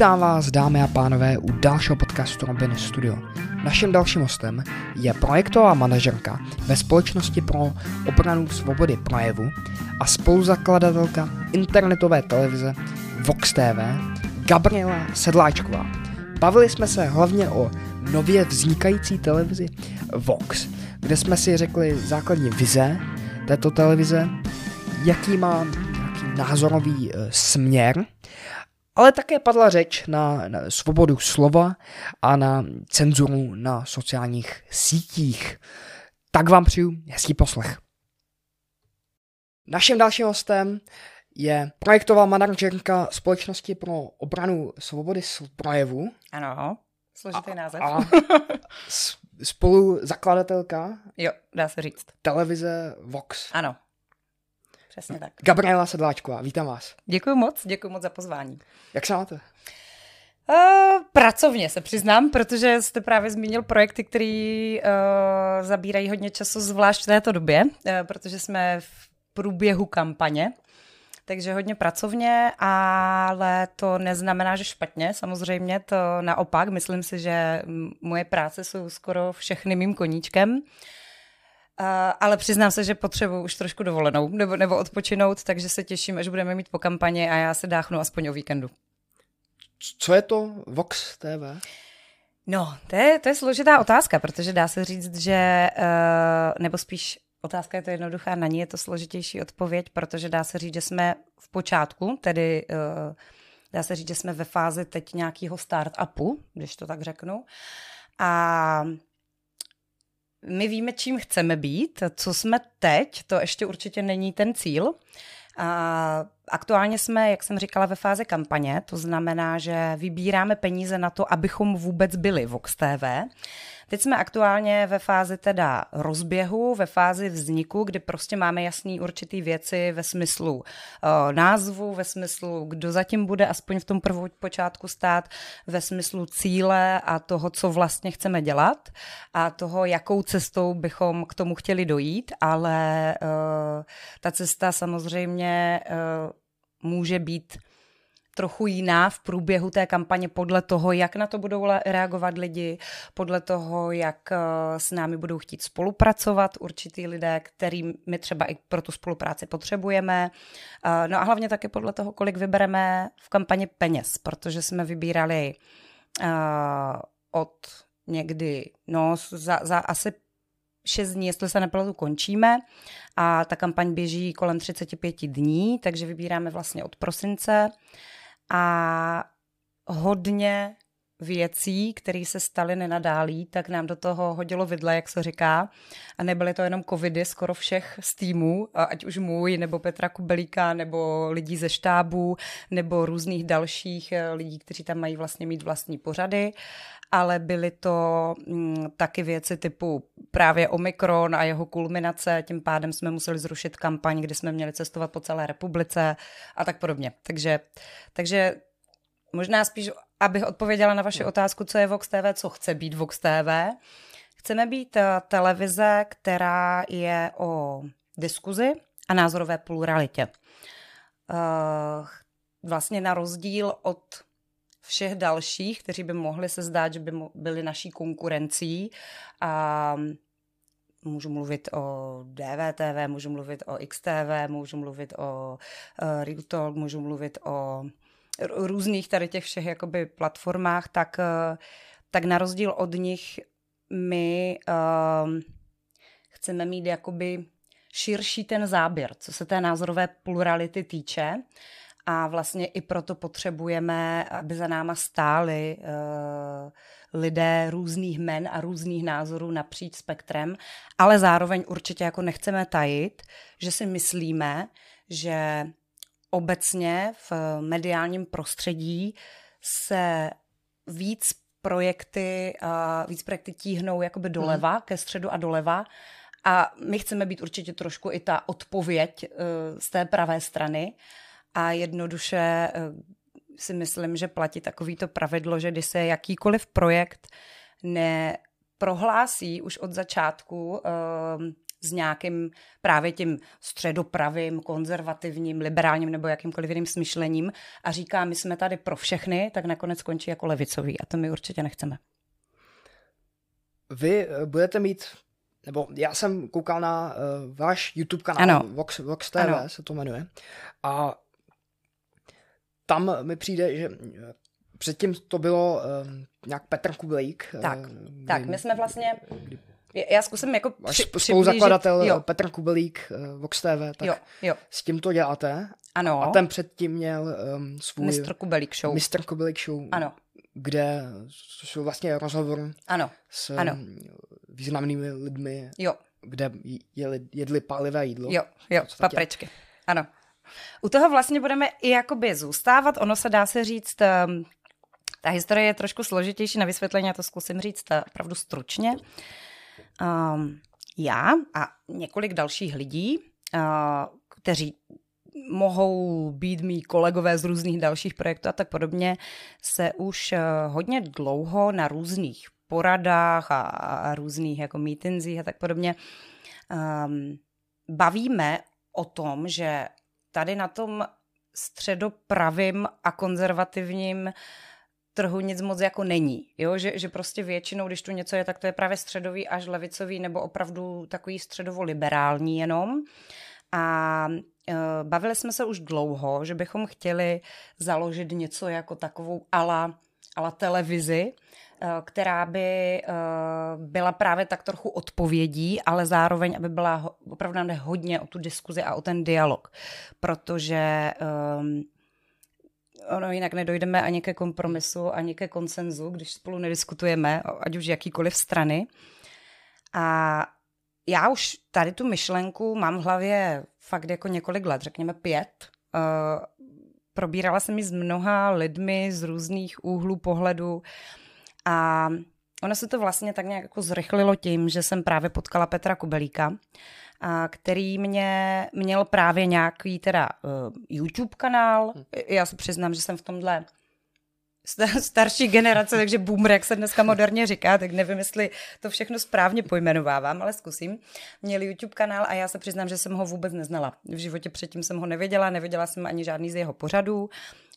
Vítám vás, dámy a pánové, u dalšího podcastu Robin Studio. Naším dalším hostem je projektová manažerka ve společnosti pro obranu svobody projevu a spoluzakladatelka internetové televize Vox TV Gabriela Sedláčková. Bavili jsme se hlavně o nově vznikající televizi Vox, kde jsme si řekli základní vize této televize, jaký má názorový směr, ale také padla řeč na svobodu slova a na cenzuru na sociálních sítích. Tak vám přeju hezký poslech. Naším dalším hostem je projektová manažerka společnosti pro obranu svobody projevu. Ano, složitý název. A spoluzakladatelka. Jo, dá se říct. Televize Vox. Ano. Přesně tak. Gabriela Sedláčková, vítám vás. Děkuji moc za pozvání. Jak se máte? Pracovně se přiznám, protože jste právě zmínil projekty, které zabírají hodně času, zvlášť v této době, protože jsme v průběhu kampaně, takže hodně pracovně, ale to neznamená, že špatně, samozřejmě to naopak. Myslím si, že moje práce jsou skoro všechny mým koníčkem. Ale přiznám se, že potřebuji už trošku dovolenou nebo odpočinout, takže se těším, až budeme mít po kampani a já se dáchnu aspoň o víkendu. Co je to Vox TV? No, to je složitá otázka, protože dá se říct, že, nebo spíš otázka je to jednoduchá, na ní je to složitější odpověď, protože dá se říct, že jsme v počátku, tedy dá se říct, že jsme ve fázi teď nějakého start-upu, když to tak řeknu. A my víme, čím chceme být, co jsme teď, to ještě určitě není ten cíl. A aktuálně jsme, jak jsem říkala, ve fázi kampaně, to znamená, že vybíráme peníze na to, abychom vůbec byli Vox TV. Teď jsme aktuálně ve fázi teda rozběhu, ve fázi vzniku, kdy prostě máme jasný určitý věci ve smyslu názvu, ve smyslu, kdo zatím bude aspoň v tom prvopočátku stát, ve smyslu cíle a toho, co vlastně chceme dělat a toho, jakou cestou bychom k tomu chtěli dojít, ale ta cesta samozřejmě může být trochu jiná v průběhu té kampaně podle toho, jak na to budou reagovat lidi, podle toho, jak s námi budou chtít spolupracovat určitý lidé, kterým my třeba i pro tu spolupráci potřebujeme. No a hlavně také podle toho, kolik vybereme v kampani peněz, protože jsme vybírali od někdy, no za asi 6 dní, jestli se nepletu, končíme a ta kampaň běží kolem 35 dní, takže vybíráme vlastně od prosince. A hodně věcí, které se staly nenadálí, tak nám do toho hodilo vidle, jak se říká. A nebyly to jenom covidy skoro všech z týmů, ať už můj, nebo Petra Kubelíka, nebo lidí ze štábu, nebo různých dalších lidí, kteří tam mají vlastně mít vlastní pořady. Ale byly to taky věci typu právě Omikron a jeho kulminace, tím pádem jsme museli zrušit kampaň, kde jsme měli cestovat po celé republice a tak podobně. Takže možná spíš, abych odpověděla na vaši otázku, co je Vox TV, co chce být Vox TV. Chceme být televize, která je o diskuzi a názorové pluralitě. Vlastně na rozdíl od všech dalších, kteří by mohli se zdát, že by byli naší konkurencí. A můžu mluvit o DVTV, můžu mluvit o XTV, můžu mluvit o Real Talk, můžu mluvit o různých tady těch všech jakoby platformách, tak na rozdíl od nich my chceme mít jakoby širší ten záběr, co se té názorové plurality týče. A vlastně i proto potřebujeme, aby za náma stáli lidé různých jmen a různých názorů napříč spektrem, ale zároveň určitě jako nechceme tajit, že si myslíme, že obecně v mediálním prostředí se víc projekty tíhnou jakoby doleva, ke středu a doleva. A my chceme být určitě trošku i ta odpověď z té pravé strany. A jednoduše si myslím, že platí takovýto pravidlo, že když se jakýkoliv projekt neprohlásí už od začátku s nějakým právě tím středopravým, konzervativním, liberálním nebo jakýmkoliv jiným smyšlením a říká, my jsme tady pro všechny, tak nakonec skončí jako levicový a to my určitě nechceme. Vy budete mít, nebo já jsem koukal na váš YouTube kanál, Vox TV ano. se to jmenuje, a tam mi přijde, že předtím to bylo nějak Petr Kubelík. Tak, my jsme vlastně... Já zkusím jako spoluzakladatel Petr Kubelík, Vox TV, tak jo. S tím to děláte. Ano. A ten předtím měl svůj... Mr. Kubelík Show. Ano. Kde jsou vlastně rozhovor s významnými lidmi, kde jedli palivé jídlo. Jo, papričky. Ano. U toho vlastně budeme i jakoby zůstávat. Ono se dá se říct... Ta historie je trošku složitější na vysvětlení, a to zkusím říct opravdu stručně. Já a několik dalších lidí, kteří mohou být mý kolegové z různých dalších projektů a tak podobně, se už hodně dlouho na různých poradách a různých jako mítinzích a tak podobně bavíme o tom, že tady na tom středopravým a konzervativním trhu nic moc jako není. Jo? Že prostě většinou, když tu něco je, tak to je právě středový až levicový nebo opravdu takový středovo-liberální jenom. A bavili jsme se už dlouho, že bychom chtěli založit něco jako takovou ala televizi, která by byla právě tak trochu odpovědí, ale zároveň, aby byla opravdu nám jde hodně o tu diskuzi a o ten dialog. Protože... Ono jinak nedojdeme ani ke kompromisu, ani ke konsenzu, když spolu nediskutujeme, ať už jakýkoliv strany. A já už tady tu myšlenku mám v hlavě fakt jako několik let, řekněme 5. Probírala jsem ji s mnoha lidmi z různých úhlů pohledu a ono se to vlastně tak nějak jako zrychlilo tím, že jsem právě potkala Petra Kubelíka, který mě měl právě nějaký teda YouTube kanál. Já se přiznám, že jsem v tomhle starší generace, takže boomer, jak se dneska moderně říká, tak nevím, jestli to všechno správně pojmenovávám, ale zkusím. Měl YouTube kanál a já se přiznám, že jsem ho vůbec neznala. V životě předtím jsem ho nevěděla jsem ani žádný z jeho pořadů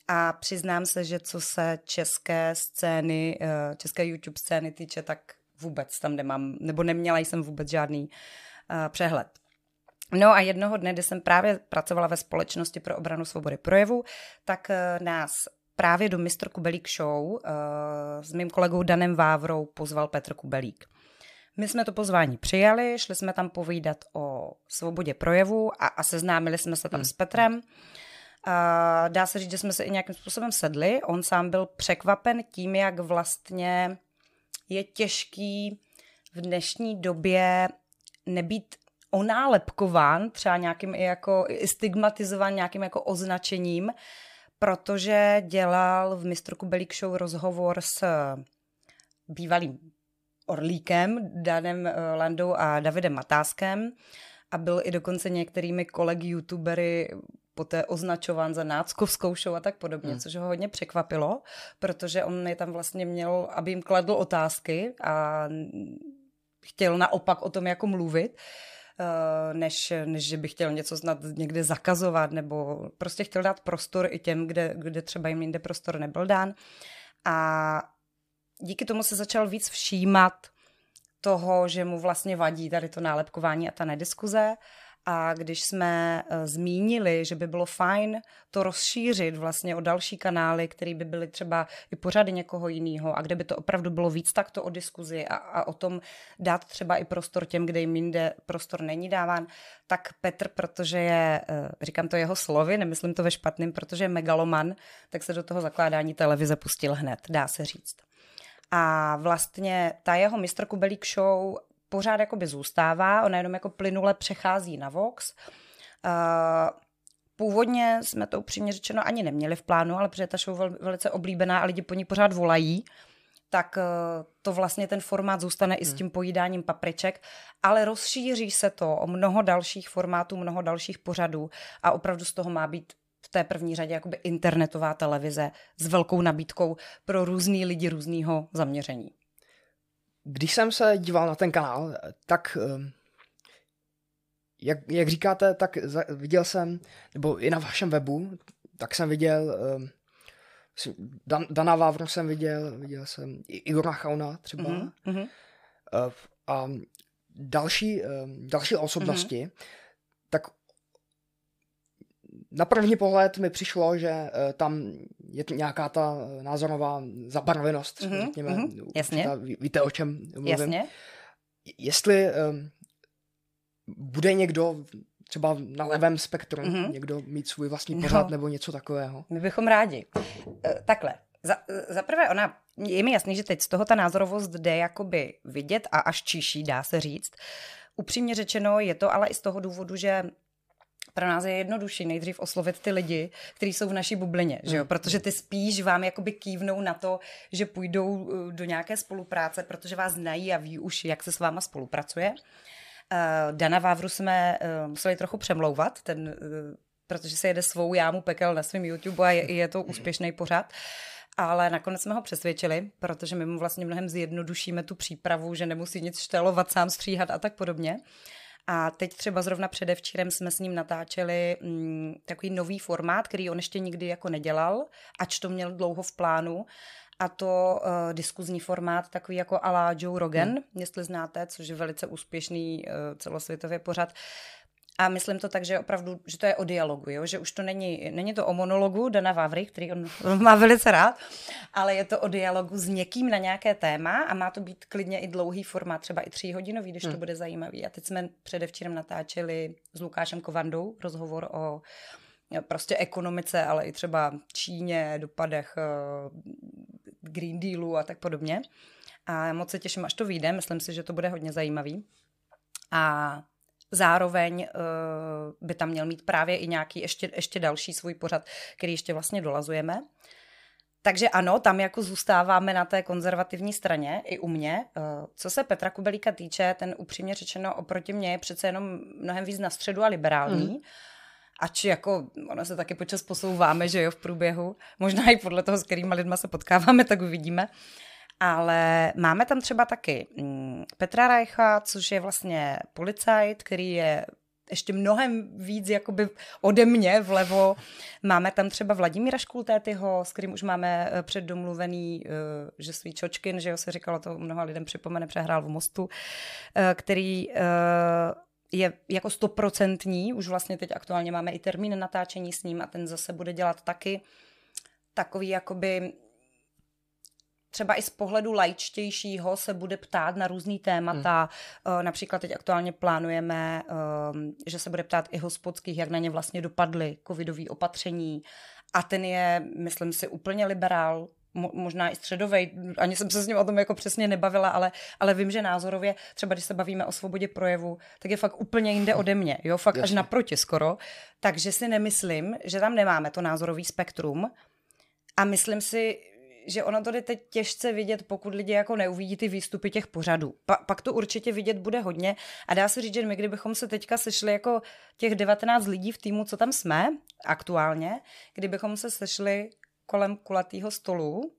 a přiznám se, že co se české YouTube scény týče, tak vůbec tam nemám, nebo neměla jsem vůbec žádný přehled. No a jednoho dne, kdy jsem právě pracovala ve Společnosti pro obranu svobody projevu, tak nás právě do Mr. Kubelík Show s mým kolegou Danem Vávrou pozval Petr Kubelík. My jsme to pozvání přijali, šli jsme tam povídat o svobodě projevu a seznámili jsme se tam s Petrem. Dá se říct, že jsme se i nějakým způsobem sedli. On sám byl překvapen tím, jak vlastně je těžký v dnešní době nebýt onálepkován třeba nějakým jako stigmatizován nějakým jako označením, protože dělal v Mr. Kubelík Show rozhovor s bývalým Orlíkem, Danem Landou a Davidem Matáskem a byl i dokonce některými kolegy youtubery poté označován za náckovskou show a tak podobně, což ho hodně překvapilo, protože on je tam vlastně měl, aby jim kladl otázky a chtěl naopak o tom jako mluvit, než že by chtěl něco snad někde zakazovat, nebo prostě chtěl dát prostor i těm, kde třeba jim jinde prostor nebyl dán. A díky tomu se začal víc všímat toho, že mu vlastně vadí tady to nálepkování a ta nediskuze. A když jsme zmínili, že by bylo fajn to rozšířit vlastně o další kanály, které by byly třeba i pořady někoho jiného a kde by to opravdu bylo víc takto o diskuzi a o tom dát třeba i prostor těm, kde jim jinde prostor není dáván, tak Petr, protože je, říkám to jeho slovy, nemyslím to ve špatném, protože je megaloman, tak se do toho zakládání televize pustil hned, dá se říct. A vlastně ta jeho Mr. Kubelík Show pořád jakoby zůstává, ona jenom jako plynule přechází na Vox. Původně jsme to upřímně řečeno ani neměli v plánu, ale protože ta show velice oblíbená a lidi po ní pořád volají, tak to vlastně ten formát zůstane i s tím pojídáním papriček, ale rozšíří se to o mnoho dalších formátů, mnoho dalších pořadů a opravdu z toho má být v té první řadě jakoby internetová televize s velkou nabídkou pro různý lidi různýho zaměření. Když jsem se díval na ten kanál, tak Jak říkáte, tak viděl jsem, nebo i na vašem webu, tak jsem viděl Dana Vávru jsem viděl jsem Igora Chauna třeba a další osobnosti, tak na první pohled mi přišlo, že tam je nějaká ta názorová zabarvenost, řekněme, jasně. Víte, o čem mluvím. Jasně. Jestli bude někdo třeba na levém spektru, někdo mít svůj vlastní pořad nebo něco takového. My bychom rádi. Takhle. Zaprvé ona, je mi jasný, že teď z toho ta názorovost jde jakoby vidět a až čiší, dá se říct. Upřímně řečeno je to ale i z toho důvodu, že pro nás je jednodušší nejdřív oslovit ty lidi, kteří jsou v naší bublině, že jo? Protože ty spíš vám jakoby kývnou na to, že půjdou do nějaké spolupráce, protože vás znají a ví už, jak se s váma spolupracuje. Dana Vávru jsme museli trochu přemlouvat, protože se jede svou jámu pekel na svém YouTube a je to úspěšný pořad. Ale nakonec jsme ho přesvědčili, protože my mu vlastně mnohem zjednodušíme tu přípravu, že nemusí nic štelovat, sám stříhat a tak podobně. A teď třeba zrovna předevčírem jsme s ním natáčeli takový nový formát, který on ještě nikdy jako nedělal, ač to měl dlouho v plánu. A to diskuzní formát, takový jako à la Joe Rogan, jestli znáte, což je velice úspěšný celosvětově pořad. A myslím to tak, že opravdu, že to je o dialogu, jo? Že už to není to o monologu Dana Vávry, který on má velice rád, ale je to o dialogu s někým na nějaké téma a má to být klidně i dlouhý formát, třeba i 3hodinový, když to bude zajímavý. A teď jsme předevčírem natáčeli s Lukášem Kovandou rozhovor o prostě ekonomice, ale i třeba Číně, dopadech Green Dealu a tak podobně. A moc se těším, až to vyjde. Myslím si, že to bude hodně zajímavý. A zároveň by tam měl mít právě i nějaký ještě další svůj pořad, který ještě vlastně dolazujeme. Takže ano, tam jako zůstáváme na té konzervativní straně, i u mě. Co se Petra Kubelíka týče, ten upřímně řečeno oproti mně je přece jenom mnohem víc na středu a liberální. Ač jako, ono se taky počas posouváme, že jo, v průběhu. Možná i podle toho, s kterýma lidma se potkáváme, tak uvidíme. Ale máme tam třeba taky Petra Rajcha, což je vlastně policajt, který je ještě mnohem víc jakoby ode mě vlevo. Máme tam třeba Vladimíra Škultétyho, s kterým už máme předdomluvený, že svý Čočkin, že jo, se říkalo to mnoha lidem připomene, přehrál v Mostu, který je jako 100%, už vlastně teď aktuálně máme i termín natáčení s ním a ten zase bude dělat taky takový jakoby třeba i z pohledu laičtějšího se bude ptát na různý témata. Například teď aktuálně plánujeme, že se bude ptát i hospodských, jak na ně vlastně dopadly covidové opatření a ten je, myslím si, úplně liberál, možná i středovej, ani jsem se s ním o tom jako přesně nebavila, ale vím, že názorově, třeba když se bavíme o svobodě projevu, tak je fakt úplně jinde ode mě, jo, fakt až naproti skoro, takže si nemyslím, že tam nemáme to názorový spektrum a myslím si, že ono to jde teď těžce vidět, pokud lidi jako neuvidí ty výstupy těch pořadů. Pak to určitě vidět bude hodně a dá se říct, že my kdybychom se teďka sešli jako těch 19 lidí v týmu, co tam jsme aktuálně, kdybychom se sešli kolem kulatého stolu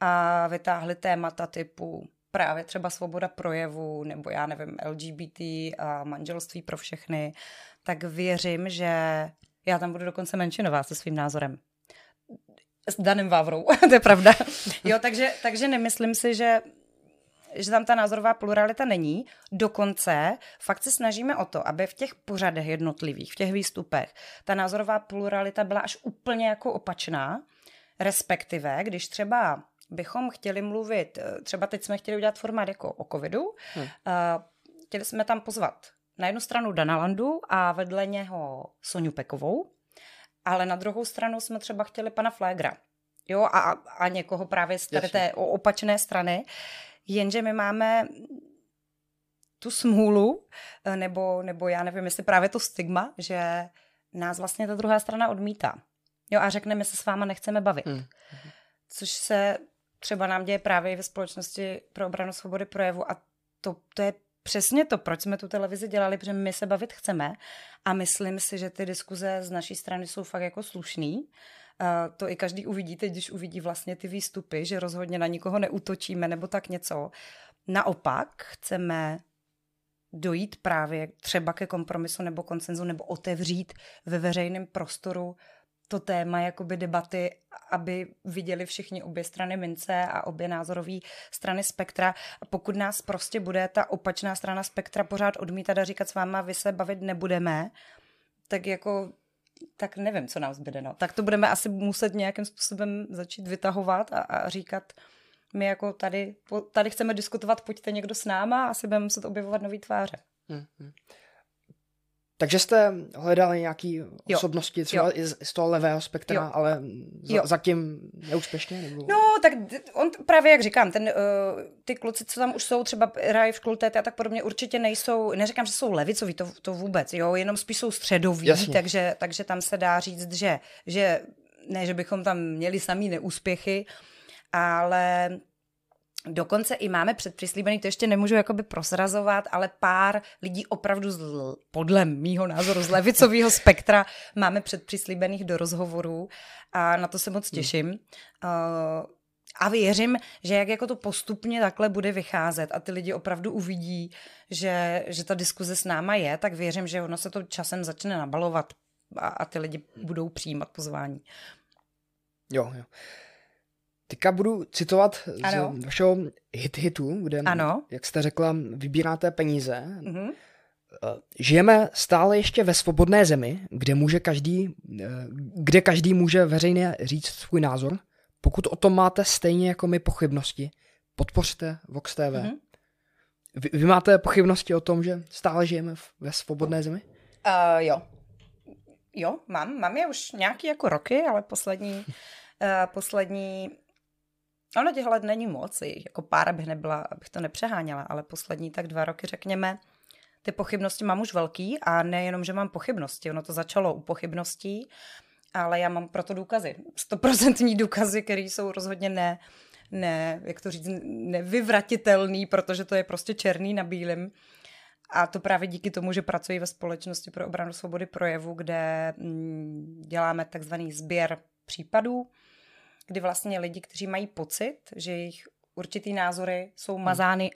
a vytáhli témata typu právě třeba svoboda projevu nebo já nevím LGBT a manželství pro všechny, tak věřím, že já tam budu dokonce menšinová se svým názorem. S Danem Vávrou, to je pravda. Jo, takže nemyslím si, že tam ta názorová pluralita není. Dokonce fakt se snažíme o to, aby v těch pořadech jednotlivých, v těch výstupech, ta názorová pluralita byla až úplně jako opačná. Respektive, když třeba bychom chtěli mluvit, třeba teď jsme chtěli udělat formát jako o covidu, chtěli jsme tam pozvat na jednu stranu Dana Landu a vedle něho Soňu Pekovou, ale na druhou stranu jsme třeba chtěli pana Flégra, jo, a někoho právě z tady té opačné strany, jenže my máme tu smůlu, nebo já nevím, jestli právě to stigma, že nás vlastně ta druhá strana odmítá. Jo, a řekne, my se s váma nechceme bavit. Což se třeba nám děje právě i ve Společnosti pro obranu svobody projevu a to je přesně to, proč jsme tu televizi dělali, protože my se bavit chceme a myslím si, že ty diskuze z naší strany jsou fakt jako slušný. To i každý uvidíte, když uvidí vlastně ty výstupy, že rozhodně na nikoho neútočíme nebo tak něco. Naopak chceme dojít právě třeba ke kompromisu nebo konsenzu nebo otevřít ve veřejném prostoru to téma jakoby debaty, aby viděli všichni obě strany mince a obě názorové strany spektra. A pokud nás prostě bude ta opačná strana spektra pořád odmítat a říkat s váma, vy se bavit nebudeme, tak jako tak nevím, co nám zbyde. No. Tak to budeme asi muset nějakým způsobem začít vytahovat a říkat, my jako tady chceme diskutovat, pojďte někdo s náma, asi budeme muset objevovat nový tváře. Mm-hmm. Takže jste hledali nějaké osobnosti třeba i z toho levého spektra, ale zatím neúspěšně? Nebo... No, tak on právě, jak říkám, ty kluci, co tam už jsou, třeba Raj v Škultéty a tak podobně, určitě nejsou, neříkám, že jsou levicoví, to vůbec, jo, jenom spíš jsou středoví, takže tam se dá říct, že ne, že bychom tam měli samý neúspěchy, ale... Dokonce i máme předpřislíbený, to ještě nemůžu jakoby prozrazovat, ale pár lidí opravdu podle mýho názoru z levicového spektra máme předpřislíbených do rozhovorů a na to se moc těším. A věřím, že jak jako to postupně takhle bude vycházet a ty lidi opravdu uvidí, že ta diskuze s náma je, tak věřím, že ono se to časem začne nabalovat a ty lidi budou přijímat pozvání. Jo. Teďka budu citovat z vašeho hitu, kde, jak jste řekla, vybíráte peníze. Mm-hmm. Žijeme stále ještě ve svobodné zemi, kde každý může veřejně říct svůj názor. Pokud o tom máte stejně jako my pochybnosti, podpořte Vox TV. Mm-hmm. Vy máte pochybnosti o tom, že stále žijeme ve svobodné zemi? Jo, mám je už nějaký jako roky, ale poslední, ono těchhle není moc, jako pár abych to nepřeháněla, ale poslední tak 2 roky, řekněme, ty pochybnosti mám už velký a nejenom, že mám pochybnosti, ono to začalo u pochybností, ale já mám proto důkazy, 100% důkazy, které jsou rozhodně nevyvratitelný, protože to je prostě černý na bílém. A to právě díky tomu, že pracuji ve Společnosti pro obranu svobody projevu, kde děláme takzvaný sběr případů, kdy vlastně lidi, kteří mají pocit, že jejich určitý názory jsou mazány,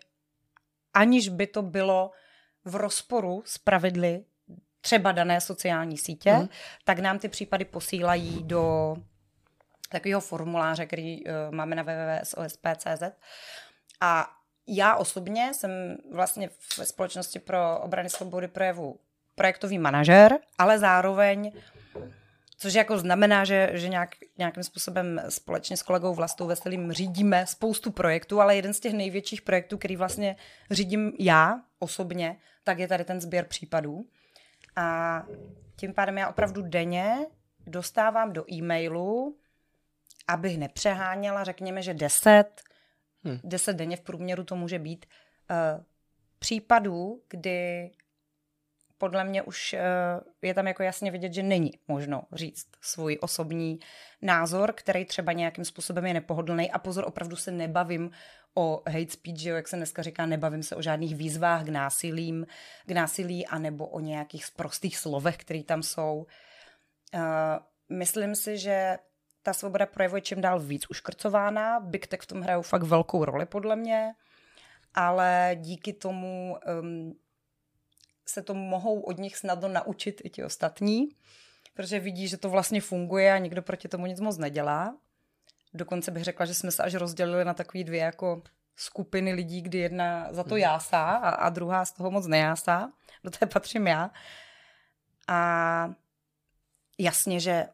aniž by to bylo v rozporu s pravidly třeba dané sociální sítě, tak nám ty případy posílají do takového formuláře, který máme na www.sosp.cz. A já osobně jsem vlastně ve Společnosti pro obrany svobody projevu projektový manažer, ale zároveň, což jako znamená, že nějakým způsobem společně s kolegou Vlastou Veselým řídíme spoustu projektů, ale jeden z těch největších projektů, který vlastně řídím já osobně, tak je tady ten sběr případů. A tím pádem já opravdu denně dostávám do e-mailu, abych nepřeháněla, řekněme, že 10 denně v průměru to může být, případů, kdy... Podle mě už je tam jako jasně vidět, že není možno říct svůj osobní názor, který třeba nějakým způsobem je nepohodlný. A pozor, opravdu se nebavím o hate speech, jak se dneska říká, nebavím se o žádných výzvách k násilí anebo o nějakých sprostých slovech, které tam jsou. Myslím si, že ta svoboda projevu je čím dál víc uškrcována. Big Tech v tom hraje fakt velkou roli podle mě, ale díky tomu... se to mohou od nich snadno naučit i ti ostatní, protože vidí, že to vlastně funguje a nikdo proti tomu nic moc nedělá. Dokonce bych řekla, že jsme se až rozdělili na takový 2 jako skupiny lidí, kdy jedna za to jásá a druhá z toho moc nejásá. Do té patřím já. A jasně, že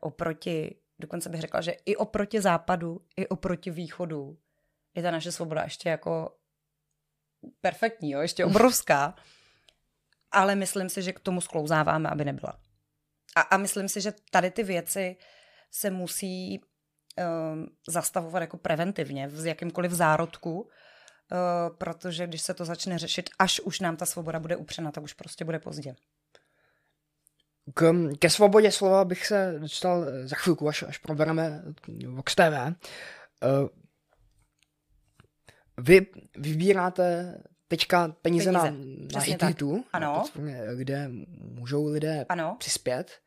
dokonce bych řekla, že i oproti západu, i oproti východu je ta naše svoboda ještě jako perfektní, jo? Ještě obrovská. Ale myslím si, že k tomu sklouzáváme, aby nebyla. A myslím si, že tady ty věci se musí zastavovat jako preventivně v jakýmkoliv zárodku, protože když se to začne řešit, až už nám ta svoboda bude upřena, tak už prostě bude pozdě. Ke svobodě slova bych se dostal za chvilku, až probereme Vox TV. Vy vybíráte... Teďka peníze na hitu, kde můžou lidé přispět.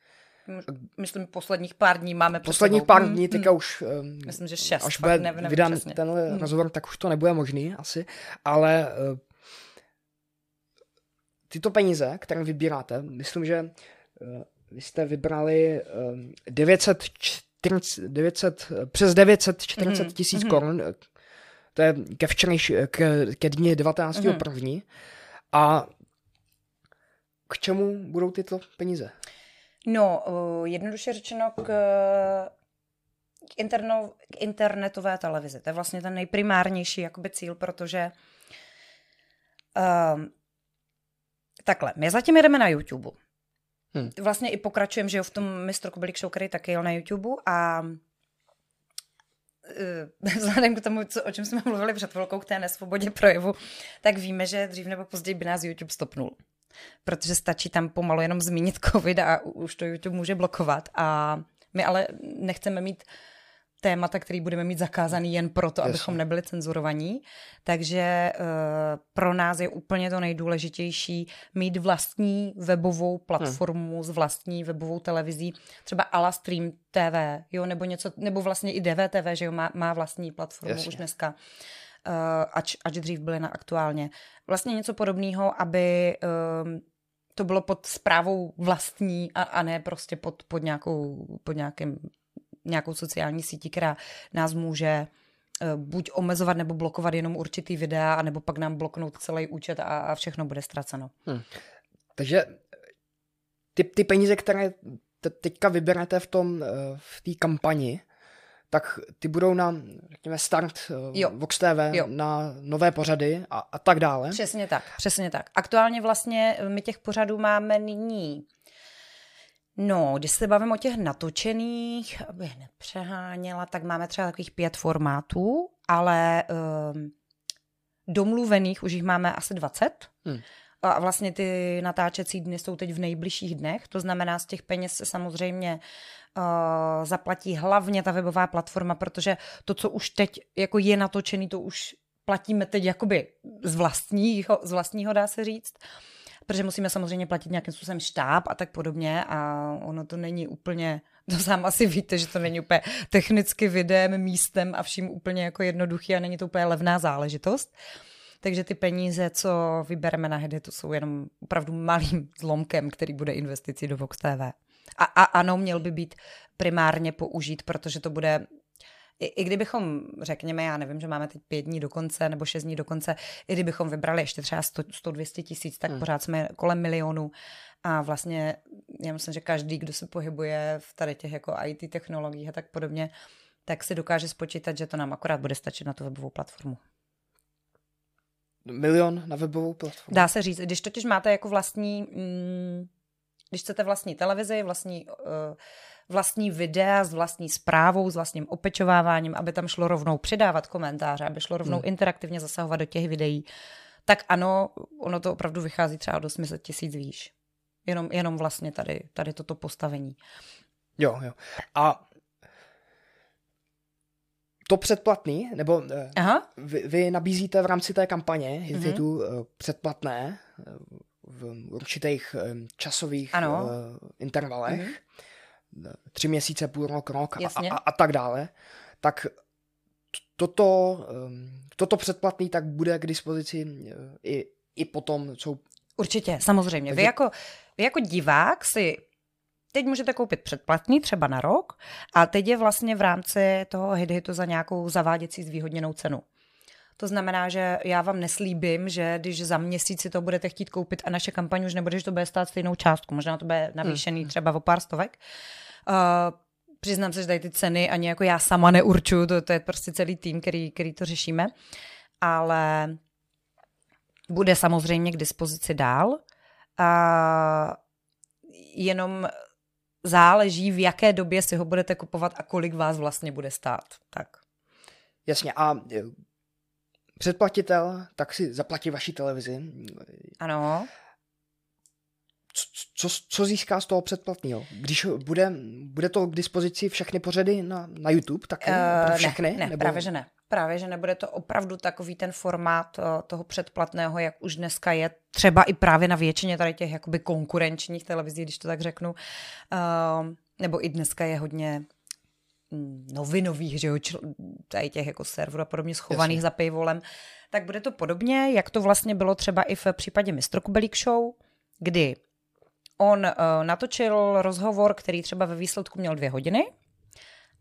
Myslím, posledních pár dní máme před sebou. Posledních pár dní, teďka už... Myslím, že 6. Až bude vydán tenhle rozhovor, tak už to nebude možný asi. Ale Tyto peníze, které vybíráte, myslím, že vy jste vybrali 940 tisíc korun, to je ke dni 19.1. A k čemu budou tyto peníze? No, jednoduše řečeno k internetové televizi. To je vlastně ten nejprimárnější jakoby cíl, protože takhle, my zatím jedeme na YouTube. Vlastně i pokračujeme, že jo, v tom Mr. Kubelík Show, který taky jel na YouTube a vzhledem k tomu, o čem jsme mluvili před chvilkou, k té nesvobodě projevu, tak víme, že dřív nebo později by nás YouTube stopnul. Protože stačí tam pomalu jenom zmínit COVID a už to YouTube může blokovat. A my ale nechceme mít témata, který budeme mít zakázaný jen proto, abychom nebyli cenzurovaní. Takže pro nás je úplně to nejdůležitější mít vlastní webovou platformu s vlastní webovou televizí, třeba ala Stream TV, jo, nebo něco, nebo vlastně i DVTV, že jo, má vlastní platformu už dneska, ač dřív byly na Aktuálně. Vlastně něco podobného, aby to bylo pod správou vlastní a ne prostě pod nějakou sociální sítí, která nás může buď omezovat nebo blokovat jenom určitý videa, anebo pak nám bloknout celý účet a všechno bude ztraceno. Takže ty peníze, které teďka vyberete v té kampani, tak ty budou na, řekněme, start Vox TV, na nové pořady a tak dále. Přesně tak. Aktuálně vlastně my těch pořadů máme nyní. No, když se bavím o těch natočených, abych nepřeháněla, tak máme třeba takových 5 formátů, ale domluvených už jich máme asi 20. A vlastně ty natáčecí dny jsou teď v nejbližších dnech, to znamená, z těch peněz se samozřejmě zaplatí hlavně ta webová platforma, protože to, co už teď jako je natočený, to už platíme teď jakoby z vlastního, dá se říct. Protože musíme samozřejmě platit nějakým způsobem štáb a tak podobně a ono to není úplně, to sám asi víte, že to není úplně technicky videem, místem a vším úplně jako jednoduchý a není to úplně levná záležitost. Takže ty peníze, co vybereme na hedy, to jsou jenom opravdu malým zlomkem, který bude investicí do Vox TV. A ano, měl by být primárně použít, protože to bude... I kdybychom, řekněme, já nevím, že máme teď 5 dní do konce nebo 6 dní do konce, i kdybychom vybrali ještě třeba 100-200 tisíc, tak pořád jsme kolem milionu a vlastně já myslím, že každý, kdo se pohybuje v tady těch jako IT technologiích a tak podobně, tak si dokáže spočítat, že to nám akorát bude stačit na tu webovou platformu. Milion na webovou platformu? Dá se říct, když totiž máte jako vlastní... Když chcete vlastní televizi, vlastní videa s vlastní zprávou, s vlastním opečováváním, aby tam šlo rovnou přidávat komentáře, aby šlo rovnou interaktivně zasahovat do těch videí, tak ano, ono to opravdu vychází třeba do 800 tisíc výš. Jenom vlastně tady toto postavení. Jo. A to předplatný, nebo vy nabízíte v rámci té kampaně hitu předplatné, v určitých časových intervalech, 3 měsíce, půl rok a tak dále, tak toto předplatný tak bude k dispozici i potom. Určitě, samozřejmě. Takže... Vy jako divák si teď můžete koupit předplatný třeba na rok a teď je vlastně v rámci toho hit-hitu za nějakou zaváděcí zvýhodněnou cenu. To znamená, že já vám neslíbím, že když za měsíc si to budete chtít koupit a naše kampaň už nebude, že to bude stát stejnou částku. Možná to bude navýšený třeba o pár stovek. Přiznám se, že tady ty ceny ani jako já sama neurčuju, to je prostě celý tým, který to řešíme. Ale bude samozřejmě k dispozici dál. Jenom záleží, v jaké době si ho budete kupovat a kolik vás vlastně bude stát. Tak. Jasně, a... Předplatitel, tak si zaplatí vaši televizi. Ano. Co získá z toho předplatného? Když bude to k dispozici všechny pořady na YouTube, tak všechny? Ne, nebo... právě že ne. Právě že nebude to opravdu takový ten formát toho předplatného, jak už dneska je třeba i právě na většině tady těch jakoby konkurenčních televizí, když to tak řeknu. Nebo i dneska je hodně... novinových, že jo, tady těch jako serverů a podobně schovaných za paywallem, tak bude to podobně, jak to vlastně bylo třeba i v případě Mr. Kubelík Show, kdy on natočil rozhovor, který třeba ve výsledku měl 2 hodiny,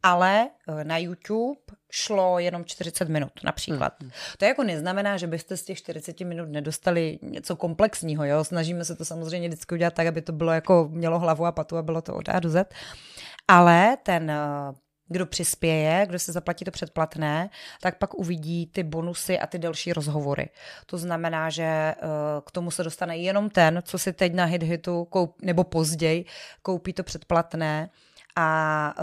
ale na YouTube šlo jenom 40 minut například. To jako neznamená, že byste z těch 40 minut nedostali něco komplexního. Jo? Snažíme se to samozřejmě vždycky udělat tak, aby to bylo jako mělo hlavu a patu a bylo to od A do Z. Ale ten, kdo přispěje, kdo se zaplatí to předplatné, tak pak uvidí ty bonusy a ty další rozhovory. To znamená, že k tomu se dostane jenom ten, co si teď na HitHitu nebo později koupí to předplatné a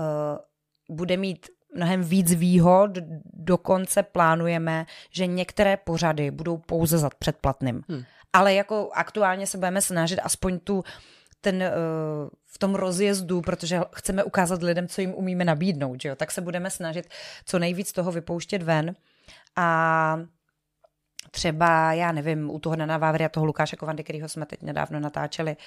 bude mít mnohem víc výhod, dokonce plánujeme, že některé pořady budou pouze za předplatným. Ale jako aktuálně se budeme snažit aspoň v tom rozjezdu, protože chceme ukázat lidem, co jim umíme nabídnout, že jo? Tak se budeme snažit co nejvíc toho vypouštět ven a třeba, já nevím, u toho Dana Vávry a toho Lukáše Kovandy, kterýho jsme teď nedávno natáčeli,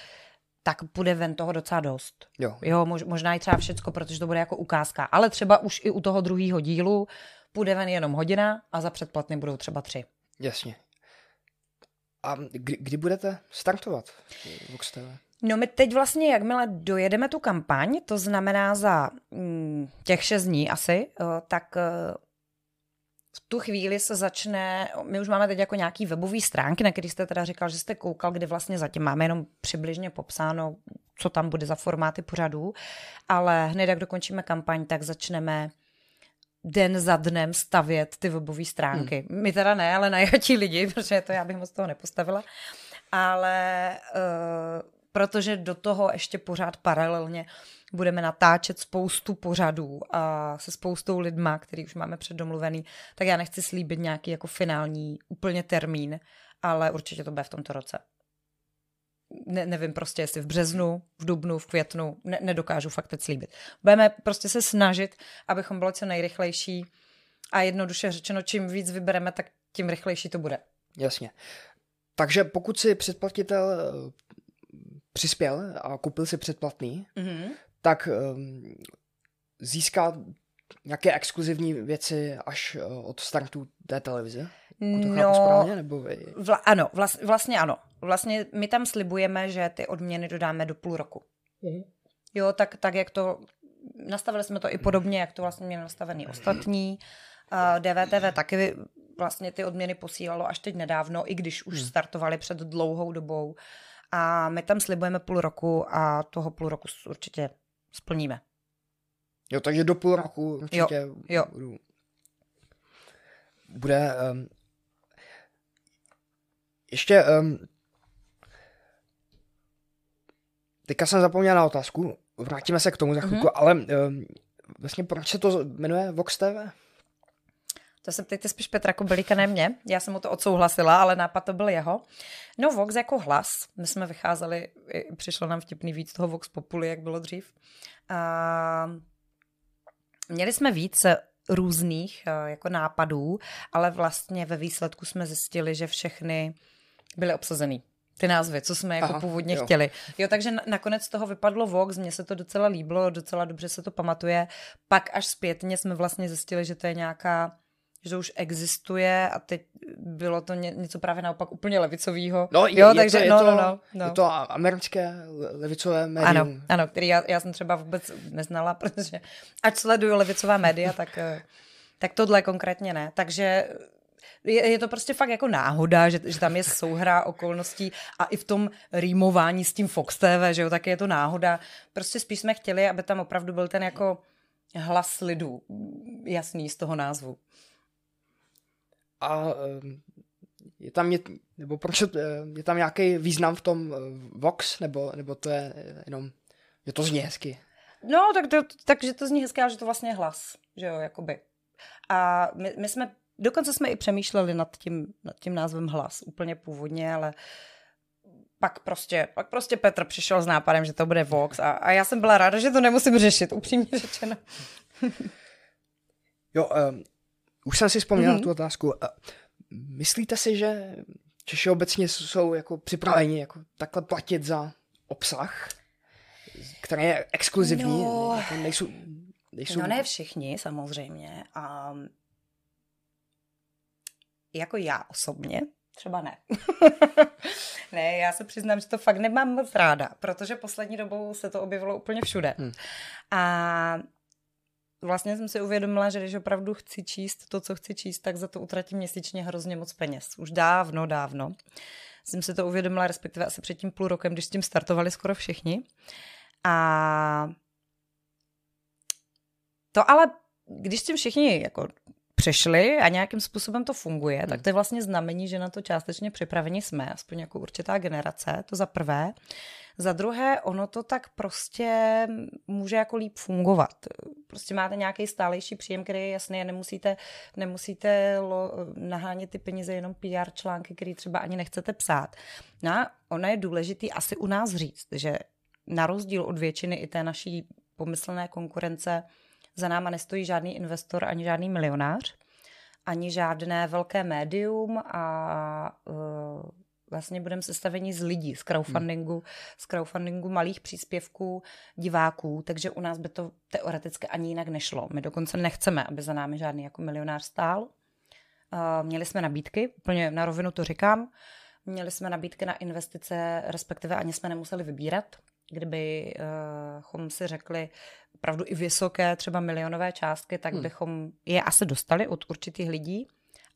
tak bude ven toho docela dost. Jo, možná i třeba všecko, protože to bude jako ukázka. Ale třeba už i u toho druhého dílu bude ven jenom hodina a za předplatný budou třeba 3. Jasně. A kdy budete startovat Vox TV? No my teď vlastně, jakmile dojedeme tu kampaň, to znamená za těch 6 dní asi, tak v tu chvíli se začne, my už máme teď jako nějaký webový stránky, na který jste teda říkal, že jste koukal, kde vlastně zatím máme jenom přibližně popsáno, co tam bude za formáty pořadů, ale hned jak dokončíme kampaň, tak začneme den za dnem stavět ty webové stránky. My teda ne, ale najatí lidi, protože to já bych moc toho nepostavila, ale protože do toho ještě pořád paralelně budeme natáčet spoustu pořadů a se spoustou lidma, který už máme předdomluvený, tak já nechci slíbit nějaký jako finální úplně termín, ale určitě to bude v tomto roce. Nevím prostě, jestli v březnu, v dubnu, v květnu, nedokážu fakt teď slíbit. Budeme prostě se snažit, abychom bylo co nejrychlejší a jednoduše řečeno, čím víc vybereme, tak tím rychlejší to bude. Jasně. Takže pokud si předplatitel přispěl a koupil si předplatný, tak získá nějaké exkluzivní věci až od startu té televize? Ano, vlastně ano. Vlastně my tam slibujeme, že ty odměny dodáme do půl roku. Jo, tak jak to nastavili jsme to i podobně, jak to vlastně měli nastavený ostatní. DVTV taky vlastně ty odměny posílalo až teď nedávno, i když už startovali před dlouhou dobou. A my tam slibujeme půl roku a toho půl roku určitě splníme. Jo, takže do půl roku určitě jo. Bude ještě teďka jsem zapomněl na otázku, vrátíme se k tomu za chvilku, ale vlastně proč se to jmenuje Vox TV? To se ptejte spíš Petra Kubelíka, ne mě. Já jsem mu to odsouhlasila, ale nápad to byl jeho. No Vox jako hlas. My jsme vycházeli, přišlo nám vtipný víc toho Vox Populi, jak bylo dřív. A měli jsme víc různých jako nápadů, ale vlastně ve výsledku jsme zjistili, že všechny byly obsazený. Ty názvy, co jsme jako původně chtěli. Jo, takže nakonec toho vypadlo Vox, mně se to docela líbilo, docela dobře se to pamatuje. Pak až zpětně jsme vlastně zjistili, že to je nějaká, že to už existuje a teď bylo to něco právě naopak úplně levicovýho. Je to americké levicové médium. Ano, který já jsem třeba vůbec neznala, protože ať sleduju levicová média, tak tohle konkrétně ne. Takže je to prostě fakt jako náhoda, že tam je souhra okolností a i v tom rýmování s tím Fox TV, že jo, tak je to náhoda. Prostě spíš jsme chtěli, aby tam opravdu byl ten jako hlas lidů, jasný z toho názvu. A je tam nebo proč je tam nějaký význam v tom Vox, nebo to je jenom, že to zní hezky? No, takže to zní hezky, ale že to vlastně je hlas, že jo, jakoby. A my jsme, dokonce jsme i přemýšleli nad tím názvem hlas, úplně původně, ale pak prostě Petr přišel s nápadem, že to bude Vox a já jsem byla ráda, že to nemusím řešit, upřímně řečeno. Jo, už jsem si vzpomněla tu otázku. Myslíte si, že Češi obecně jsou jako připraveni jako takhle platit za obsah, který je exkluzivní? No, jako nejsou... no ne všichni, samozřejmě. A jako já osobně Třeba ne. Ne, já se přiznám, že to fakt nemám moc ráda, protože poslední dobou se to objevilo úplně všude. A vlastně jsem si uvědomila, že když opravdu chci číst to, co chci číst, tak za to utratím měsíčně hrozně moc peněz. Už dávno jsem si to uvědomila, respektive asi před tím půl rokem, když s tím startovali skoro všichni. A to ale, když s tím všichni jako přešli a nějakým způsobem to funguje, tak to je vlastně znamení, že na to částečně připraveni jsme, aspoň jako určitá generace, to za prvé. Za druhé, ono to tak prostě může jako líp fungovat. Prostě máte nějaký stálejší příjem, který je jasný a nemusíte nahánět ty peníze jenom PR články, který třeba ani nechcete psát. No a ono je důležitý asi u nás říct, že na rozdíl od většiny i té naší pomyslné konkurence za náma nestojí žádný investor, ani žádný milionář, ani žádné velké médium a vlastně budeme sestaveni z lidí, z crowdfundingu malých příspěvků diváků, takže u nás by to teoreticky ani jinak nešlo. My dokonce nechceme, aby za námi žádný jako milionář stál. Měli jsme nabídky, úplně na rovinu to říkám, měli jsme nabídky na investice, respektive ani jsme nemuseli vybírat, kdybychom si řekli opravdu i vysoké, třeba milionové částky, tak bychom je asi dostali od určitých lidí,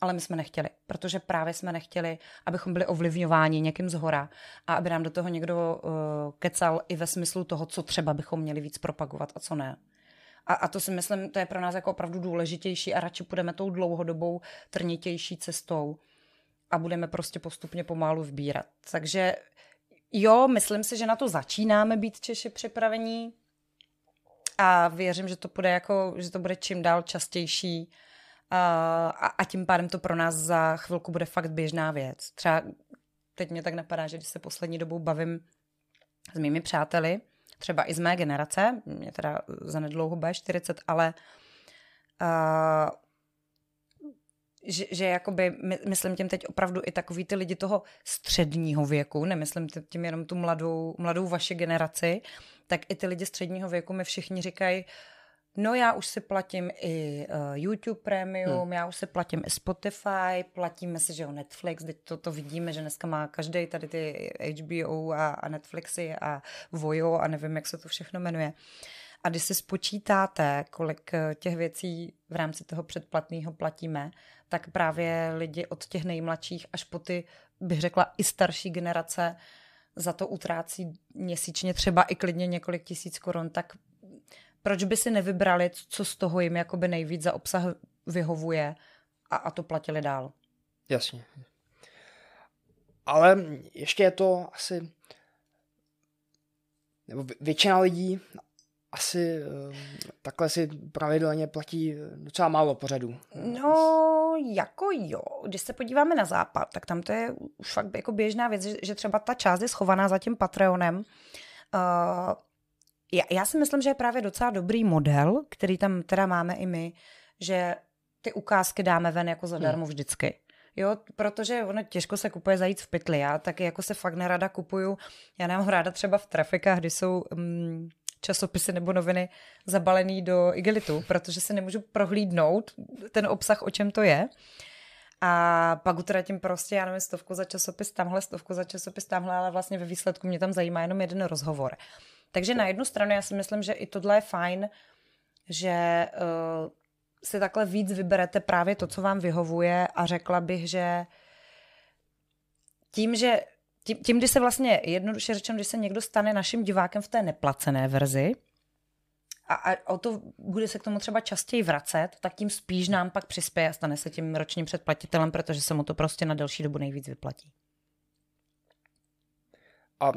ale my jsme nechtěli, protože právě jsme nechtěli, abychom byli ovlivňováni někým zhora a aby nám do toho někdo kecal i ve smyslu toho, co třeba bychom měli víc propagovat a co ne. A to si myslím, to je pro nás jako opravdu důležitější a radši půjdeme tou dlouhodobou, trnitější cestou a budeme prostě postupně pomalu vbírat. Takže jo, myslím si, že na to začínáme být Češi připravení a věřím, že to bude, jako, že to bude čím dál častější a tím pádem to pro nás za chvilku bude fakt běžná věc. Třeba teď mě tak napadá, že když se poslední dobou bavím s mými přáteli, třeba i z mé generace, mě teda zanedlouho bude 40, ale že jakoby, myslím tím teď opravdu i takový ty lidi toho středního věku, nemyslím tím jenom tu mladou vaši generaci, tak i ty lidi středního věku mi všichni říkají, no já už si platím i YouTube Premium, já už si platím i Spotify, platíme si, že jo, Netflix, teď to vidíme, že dneska má každej tady ty HBO a Netflixy a Vojo a nevím, jak se to všechno jmenuje. A když si spočítáte, kolik těch věcí v rámci toho předplatného platíme, tak právě lidi od těch nejmladších až po ty, bych řekla, i starší generace za to utrácí měsíčně třeba i klidně několik tisíc korun, tak proč by si nevybrali, co z toho jim jakoby nejvíc za obsah vyhovuje a to platili dál. Jasně. Ale ještě je to asi... Nebo většina lidí asi takhle si pravidelně platí docela málo pořadů. No, jako jo. Když se podíváme na západ, tak tam to je už fakt jako běžná věc, že třeba ta část je schovaná za tím Patreonem. Já si myslím, že je právě docela dobrý model, který tam teda máme i my, že ty ukázky dáme ven jako zadarmo vždycky. Jo, protože ono těžko se kupuje zajíc v pytli. Já taky jako se fakt nerada kupuju. Já nemám ráda třeba v trafikách, kdy jsou časopisy nebo noviny zabalený do igelitu, protože si nemůžu prohlídnout ten obsah, o čem to je. A pak utratím prostě, já nevím, 100 za časopis tamhle, 100 za časopis tamhle, ale vlastně ve výsledku mě tam zajímá jenom jeden rozhovor. Takže na jednu stranu já si myslím, že i tohle je fajn, že si takhle víc vyberete právě to, co vám vyhovuje a řekla bych, že tím, když se vlastně jednoduše řečeno, když se někdo stane naším divákem v té neplacené verzi a o to bude se k tomu třeba častěji vracet, tak tím spíš nám pak přispěje a stane se tím ročním předplatitelem, protože se mu to prostě na delší dobu nejvíc vyplatí. A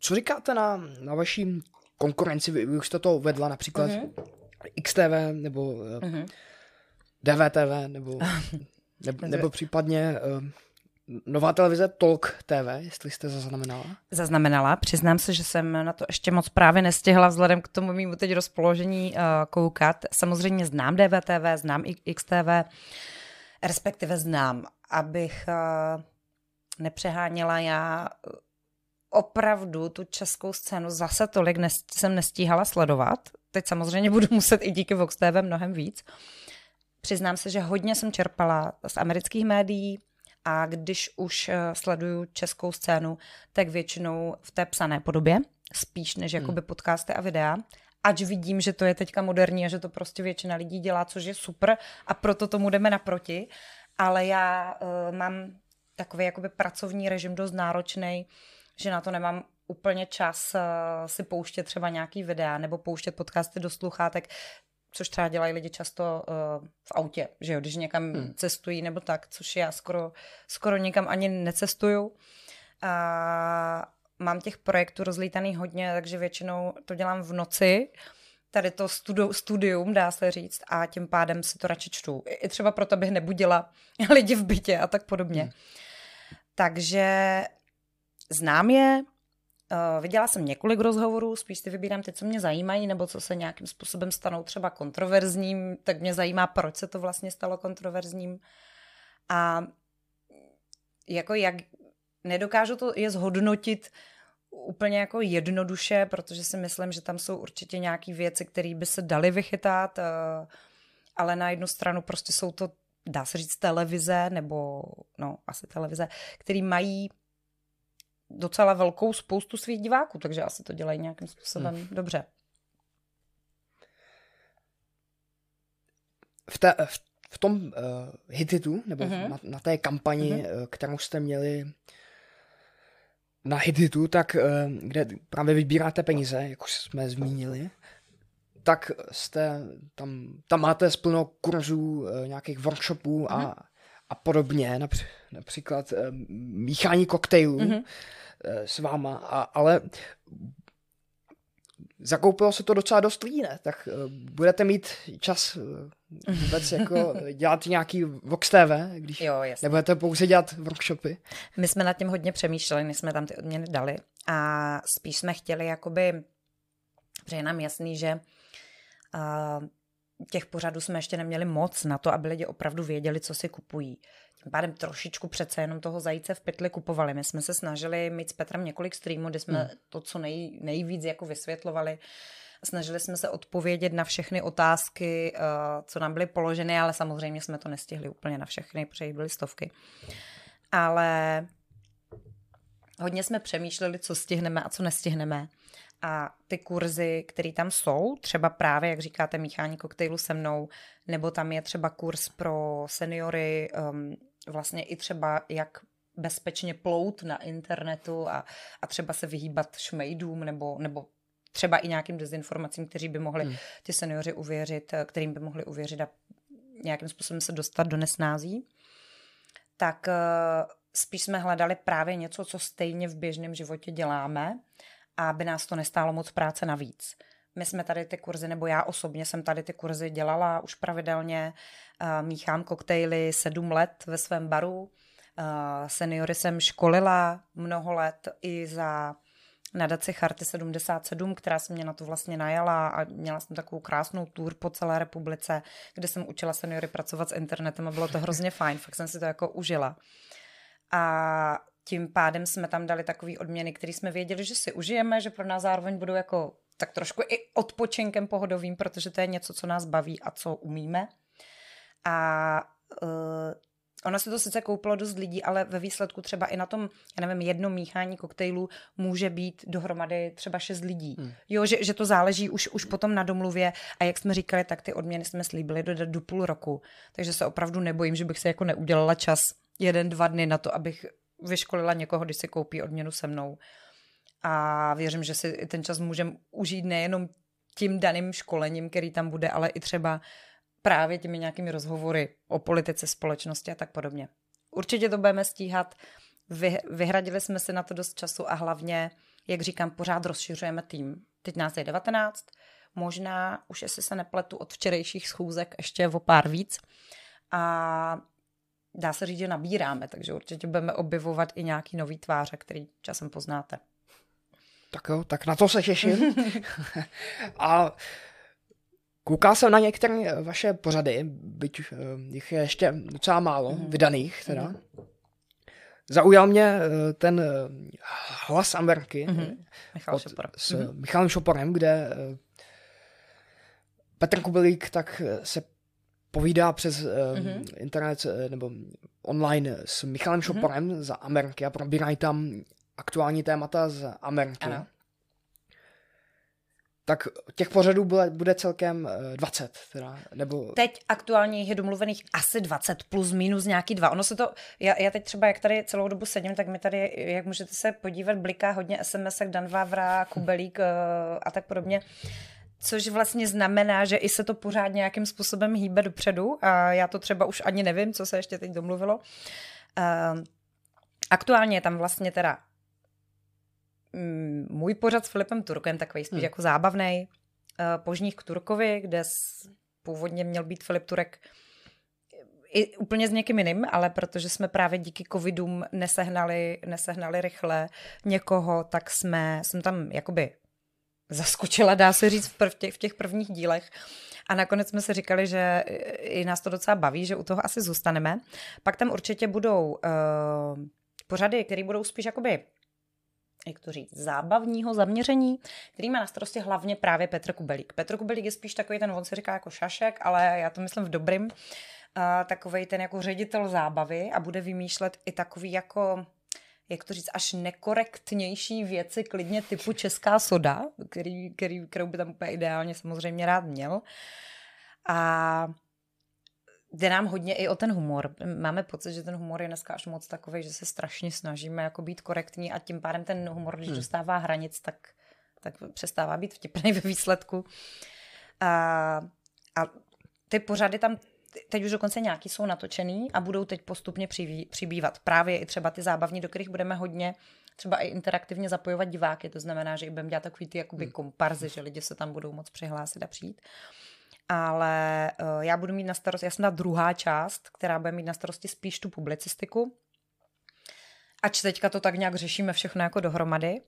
co říkáte na vaší konkurenci? Vy už jste to vedla například XTV nebo DVTV nebo případně nová televize Talk TV, jestli jste zaznamenala? Zaznamenala. Přiznám se, že jsem na to ještě moc právě nestihla vzhledem k tomu mým teď rozpoložení koukat. Samozřejmě znám DVTV, znám XTV, respektive znám, abych nepřeháněla já... Opravdu tu českou scénu zase tolik jsem nestíhala sledovat. Teď samozřejmě budu muset i díky Vox TV mnohem víc. Přiznám se, že hodně jsem čerpala z amerických médií a když už sleduju českou scénu, tak většinou v té psané podobě, spíš než jakoby podcasty a videa. Ač vidím, že to je teďka moderní a že to prostě většina lidí dělá, což je super a proto tomu jdeme naproti. Ale já mám takový jakoby pracovní režim dost náročný, že na to nemám úplně čas si pouštět třeba nějaký videa nebo pouštět podcasty do sluchátek, což třeba dělají lidi často v autě, že jo, když někam cestují nebo tak, což já skoro nikam ani necestuju. A mám těch projektů rozlítaných hodně, takže většinou to dělám v noci, tady to studium, dá se říct, a tím pádem si to radši čtu. I třeba proto, abych nebudila lidi v bytě a tak podobně. Takže znám je, viděla jsem několik rozhovorů, spíš si vybírám ty, co mě zajímají, nebo co se nějakým způsobem stanou třeba kontroverzním, tak mě zajímá, proč se to vlastně stalo kontroverzním. A jako jak nedokážu to je zhodnotit úplně jako jednoduše, protože si myslím, že tam jsou určitě nějaké věci, které by se daly vychytat, ale na jednu stranu prostě jsou to, dá se říct, televize, nebo no asi televize, které mají docela velkou spoustu svých diváků, takže asi to dělají nějakým způsobem dobře. V tom hititu, nebo na té kampani, kterou jste měli na hititu, tak kde právě vybíráte peníze, jak už jsme zmínili, tak jste tam máte plno kurzů, nějakých workshopů a podobně, například míchání koktejlů s váma, ale zakoupilo se to docela dost lidí, ne? Tak budete mít čas vůbec jako dělat nějaký Vox TV, když nebudete pouze dělat workshopy? My jsme nad tím hodně přemýšleli, než jsme tam ty odměny dali a spíš jsme chtěli jakoby, protože je nám jasný, že těch pořadů jsme ještě neměli moc na to, aby lidi opravdu věděli, co si kupují. Tím pádem trošičku přece jenom toho zajíce v pytli kupovali. My jsme se snažili mít s Petrem několik streamů, kde jsme to, co nejvíc jako vysvětlovali. Snažili jsme se odpovědět na všechny otázky, co nám byly položeny, ale samozřejmě jsme to nestihli úplně na všechny, protože jich byly stovky. Ale hodně jsme přemýšleli, co stihneme a co nestihneme. A ty kurzy, které tam jsou, třeba právě, jak říkáte, míchání koktejlu se mnou, nebo tam je třeba kurz pro seniory, vlastně i třeba jak bezpečně plout na internetu a třeba se vyhýbat šmejdům nebo třeba i nějakým dezinformacím, kteří by mohli ty senioři uvěřit, kterým by mohli uvěřit a nějakým způsobem se dostat do nesnází. Tak spíš jsme hledali právě něco, co stejně v běžném životě děláme, aby nás to nestálo moc práce navíc. My jsme tady ty kurzy, nebo já osobně jsem tady ty kurzy dělala už pravidelně, míchám koktejly 7 let ve svém baru, seniory jsem školila mnoho let i za nadaci Charty 77, která se mě na to vlastně najala a měla jsem takovou krásnou tour po celé republice, kde jsem učila seniory pracovat s internetem a bylo to hrozně fajn, fakt jsem si to jako užila. A tím pádem jsme tam dali takové odměny, které jsme věděli, že si užijeme, že pro nás zároveň budou jako tak trošku i odpočinkem pohodovým, protože to je něco, co nás baví a co umíme. A ono se to sice koupilo dost lidí, ale ve výsledku třeba i na tom, já nevím, jedno míchání koktejlů může být dohromady třeba 6 lidí. Jo, že to záleží už potom na domluvě a jak jsme říkali, tak ty odměny jsme slíbili dodat do půl roku. Takže se opravdu nebojím, že bych se jako neudělala čas 1-2 dny na to, abych vyškolila někoho, když si koupí odměnu se mnou. A věřím, že si ten čas můžeme užít nejenom tím daným školením, který tam bude, ale i třeba právě těmi nějakými rozhovory o politice, společnosti a tak podobně. Určitě to budeme stíhat. Vyhradili jsme si na to dost času a hlavně, jak říkám, pořád rozšiřujeme tým. Teď nás je 19, možná už, jestli se nepletu, od včerejších schůzek ještě o pár víc. A dá se říct, že nabíráme, takže určitě budeme objevovat i nějaký nový tváře, který časem poznáte. Tak jo, tak na to se těším. A koukal jsem na některé vaše pořady, byť jich je ještě docela málo, vydaných teda. Zaujal mě ten Hlas Ameriky s Michalem Šoporem, kde Petr Kubelík tak se povídá přes internet nebo online s Michalem Šoporem za Ameriky a probírají tam aktuální témata z Ameriky. Ano. Tak těch pořadů bude celkem 20. Teda, nebo... Teď aktuálně je domluvených asi 20 plus minus nějaký dva. Ono se to, já teď třeba, jak tady celou dobu sedím, tak mi tady, jak můžete se podívat, bliká hodně SMS-ek, Dan Vávra, Kubelík a tak podobně. Což vlastně znamená, že i se to pořád nějakým způsobem hýbe dopředu. A já to třeba už ani nevím, co se ještě teď domluvilo. Aktuálně je tam vlastně teda můj pořad s Filipem Turkem, takový spíš jako zábavnej, Požník k Turkovi, kde původně měl být Filip Turek i úplně s někým jiným, ale protože jsme právě díky covidům nesehnali rychle někoho, tak jsem tam jakoby zaskočila, dá se říct, v těch prvních dílech. A nakonec jsme si říkali, že i nás to docela baví, že u toho asi zůstaneme. Pak tam určitě budou pořady, které budou spíš jakoby, jak to říct, zábavního zaměření, který má na starosti hlavně právě Petr Kubelík. Petr Kubelík je spíš takový ten, on se říká jako Šašek, ale já to myslím v dobrým, takovej ten jako ředitel zábavy a bude vymýšlet i takový jako, jak to říct, až nekorektnější věci, klidně typu Česká soda, kterou by tam úplně ideálně samozřejmě rád měl. A jde nám hodně i o ten humor. Máme pocit, že ten humor je dneska až moc takovej, že se strašně snažíme jako být korektní a tím pádem ten humor, když dostává hranic, tak přestává být vtipný ve výsledku. A ty pořady tam teď už dokonce nějaký jsou natočený a budou teď postupně přibývat. Právě i třeba ty zábavní, do kterých budeme hodně třeba i interaktivně zapojovat diváky. To znamená, že i budeme dělat takový ty jakoby komparzy, že lidi se tam budou moc přihlásit a přijít. Ale já budu mít na starosti, já jsem ta druhá část, která bude mít na starosti spíš tu publicistiku. Ač teďka to tak nějak řešíme všechno jako dohromady.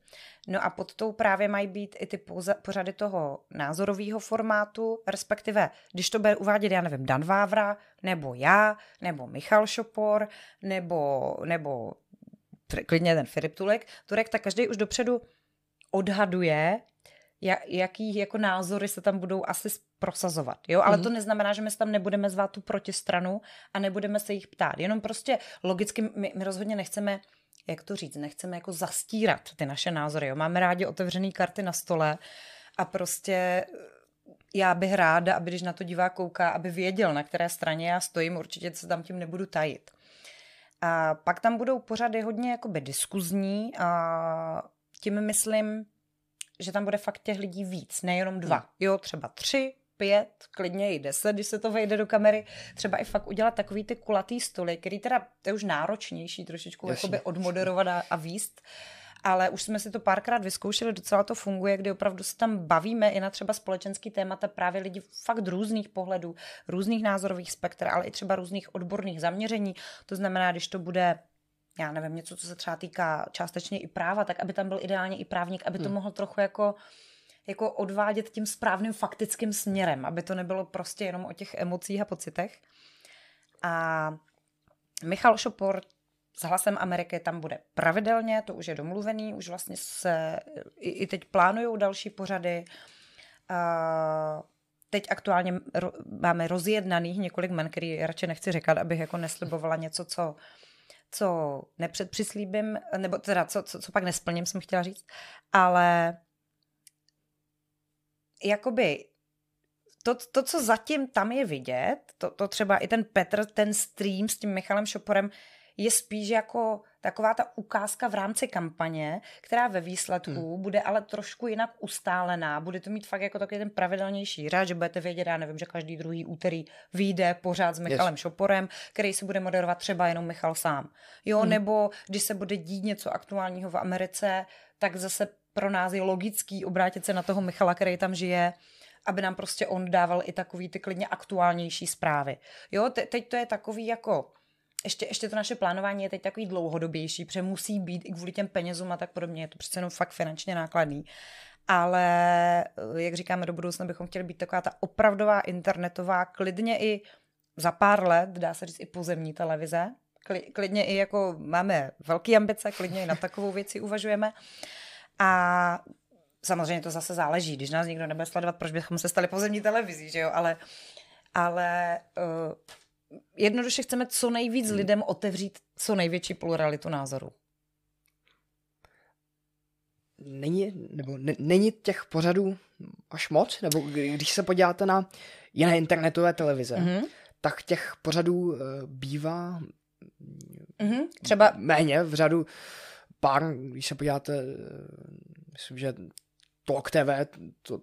No a pod tou právě mají být i ty pořady toho názorového formátu, respektive, když to bude uvádět, já nevím, Dan Vávra, nebo já, nebo Michal Šopor, nebo klidně ten Filip Turek, tak každý už dopředu odhaduje, jaký jako názory se tam budou asi prosazovat, jo? Ale to neznamená, že my se tam nebudeme zvát tu protistranu a nebudeme se jich ptát, jenom prostě logicky my rozhodně nechceme, jak to říct, nechceme jako zastírat ty naše názory, jo? Máme rádi otevřený karty na stole a prostě já bych ráda, aby když na to divák kouká, aby věděl, na které straně já stojím, určitě se tam tím nebudu tajit. A pak tam budou pořady hodně jakoby diskuzní a tím myslím, že tam bude fakt těch lidí víc, nejenom dva. Jo, třeba 3, 5, klidně i 10, když se to vejde do kamery. Třeba i fakt udělat takový ty kulatý stoly, který teda, to je už náročnější trošičku jakoby odmoderovat a víst. Ale už jsme si to párkrát vyzkoušeli, docela to funguje, kdy opravdu se tam bavíme i na třeba společenský témata, právě lidi fakt různých pohledů, různých názorových spektr, ale i třeba různých odborných zaměření. To znamená, když to bude, já nevím, něco, co se třeba týká částečně i práva, tak aby tam byl ideálně i právník, aby to mohl trochu jako odvádět tím správným faktickým směrem, aby to nebylo prostě jenom o těch emocích a pocitech. A Michal Šopor s Hlasem Ameriky tam bude pravidelně, to už je domluvený, už vlastně se i teď plánujou další pořady. Teď aktuálně máme rozjednaných několik men, který radši nechci říkat, abych jako neslibovala něco, co nepředpřislíbím, nebo teda co pak nesplním, jsem chtěla říct, ale jakoby to co zatím tam je vidět, to třeba i ten Petr, ten stream s tím Michalem Šoporem je spíš jako taková ta ukázka v rámci kampaně, která ve výsledku bude ale trošku jinak ustálená. Bude to mít fakt jako takový ten pravidelnější řád, že budete vědět, já nevím, že každý druhý úterý vyjde pořád s Michalem Šoporem, který si bude moderovat třeba jenom Michal sám. Jo, nebo když se bude dít něco aktuálního v Americe, tak zase pro nás je logický obrátit se na toho Michala, který tam žije, aby nám prostě on dával i takový ty klidně aktuálnější zprávy. Jo, teď to je takový jako... Ještě to naše plánování je teď takový dlouhodobější, protože musí být i kvůli těm penězům a tak podobně, je to přece jenom fakt finančně nákladný. Ale, jak říkáme, do budoucna bychom chtěli být taková ta opravdová internetová, klidně i za pár let, dá se říct, i pozemní televize. Klidně i jako máme velké ambice, klidně i na takovou věci uvažujeme. A samozřejmě to zase záleží, když nás nikdo nebude sledovat, proč bychom se stali pozemní televizí, že jo, ale... ale jednoduše chceme co nejvíc lidem otevřít co největší pluralitu názorů. Není těch pořadů až moc? Nebo když se podíváte na jiné internetové televize, tak těch pořadů bývá třeba méně v řadu pár, když se podíváte, myslím, že Talk TV, to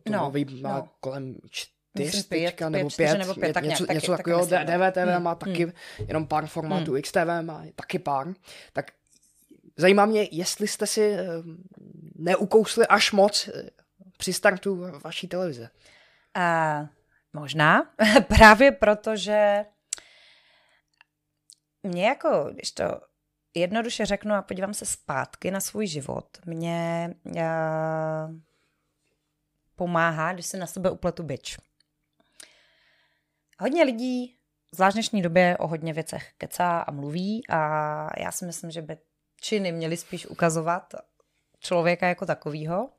má kolem 4, 5 nebo 5, tak něco takového, DVTV má taky jenom pár formátů, XTV má taky pár, tak zajímá mě, jestli jste si neukousli až moc při startu vaší televize. Možná, právě proto, že mě jako, když to jednoduše řeknu a podívám se zpátky na svůj život, mě pomáhá, když se na sebe upletu bič. Hodně lidí v dnešní době o hodně věcech kecá a mluví a já si myslím, že by činy měly spíš ukazovat člověka jako takovýho.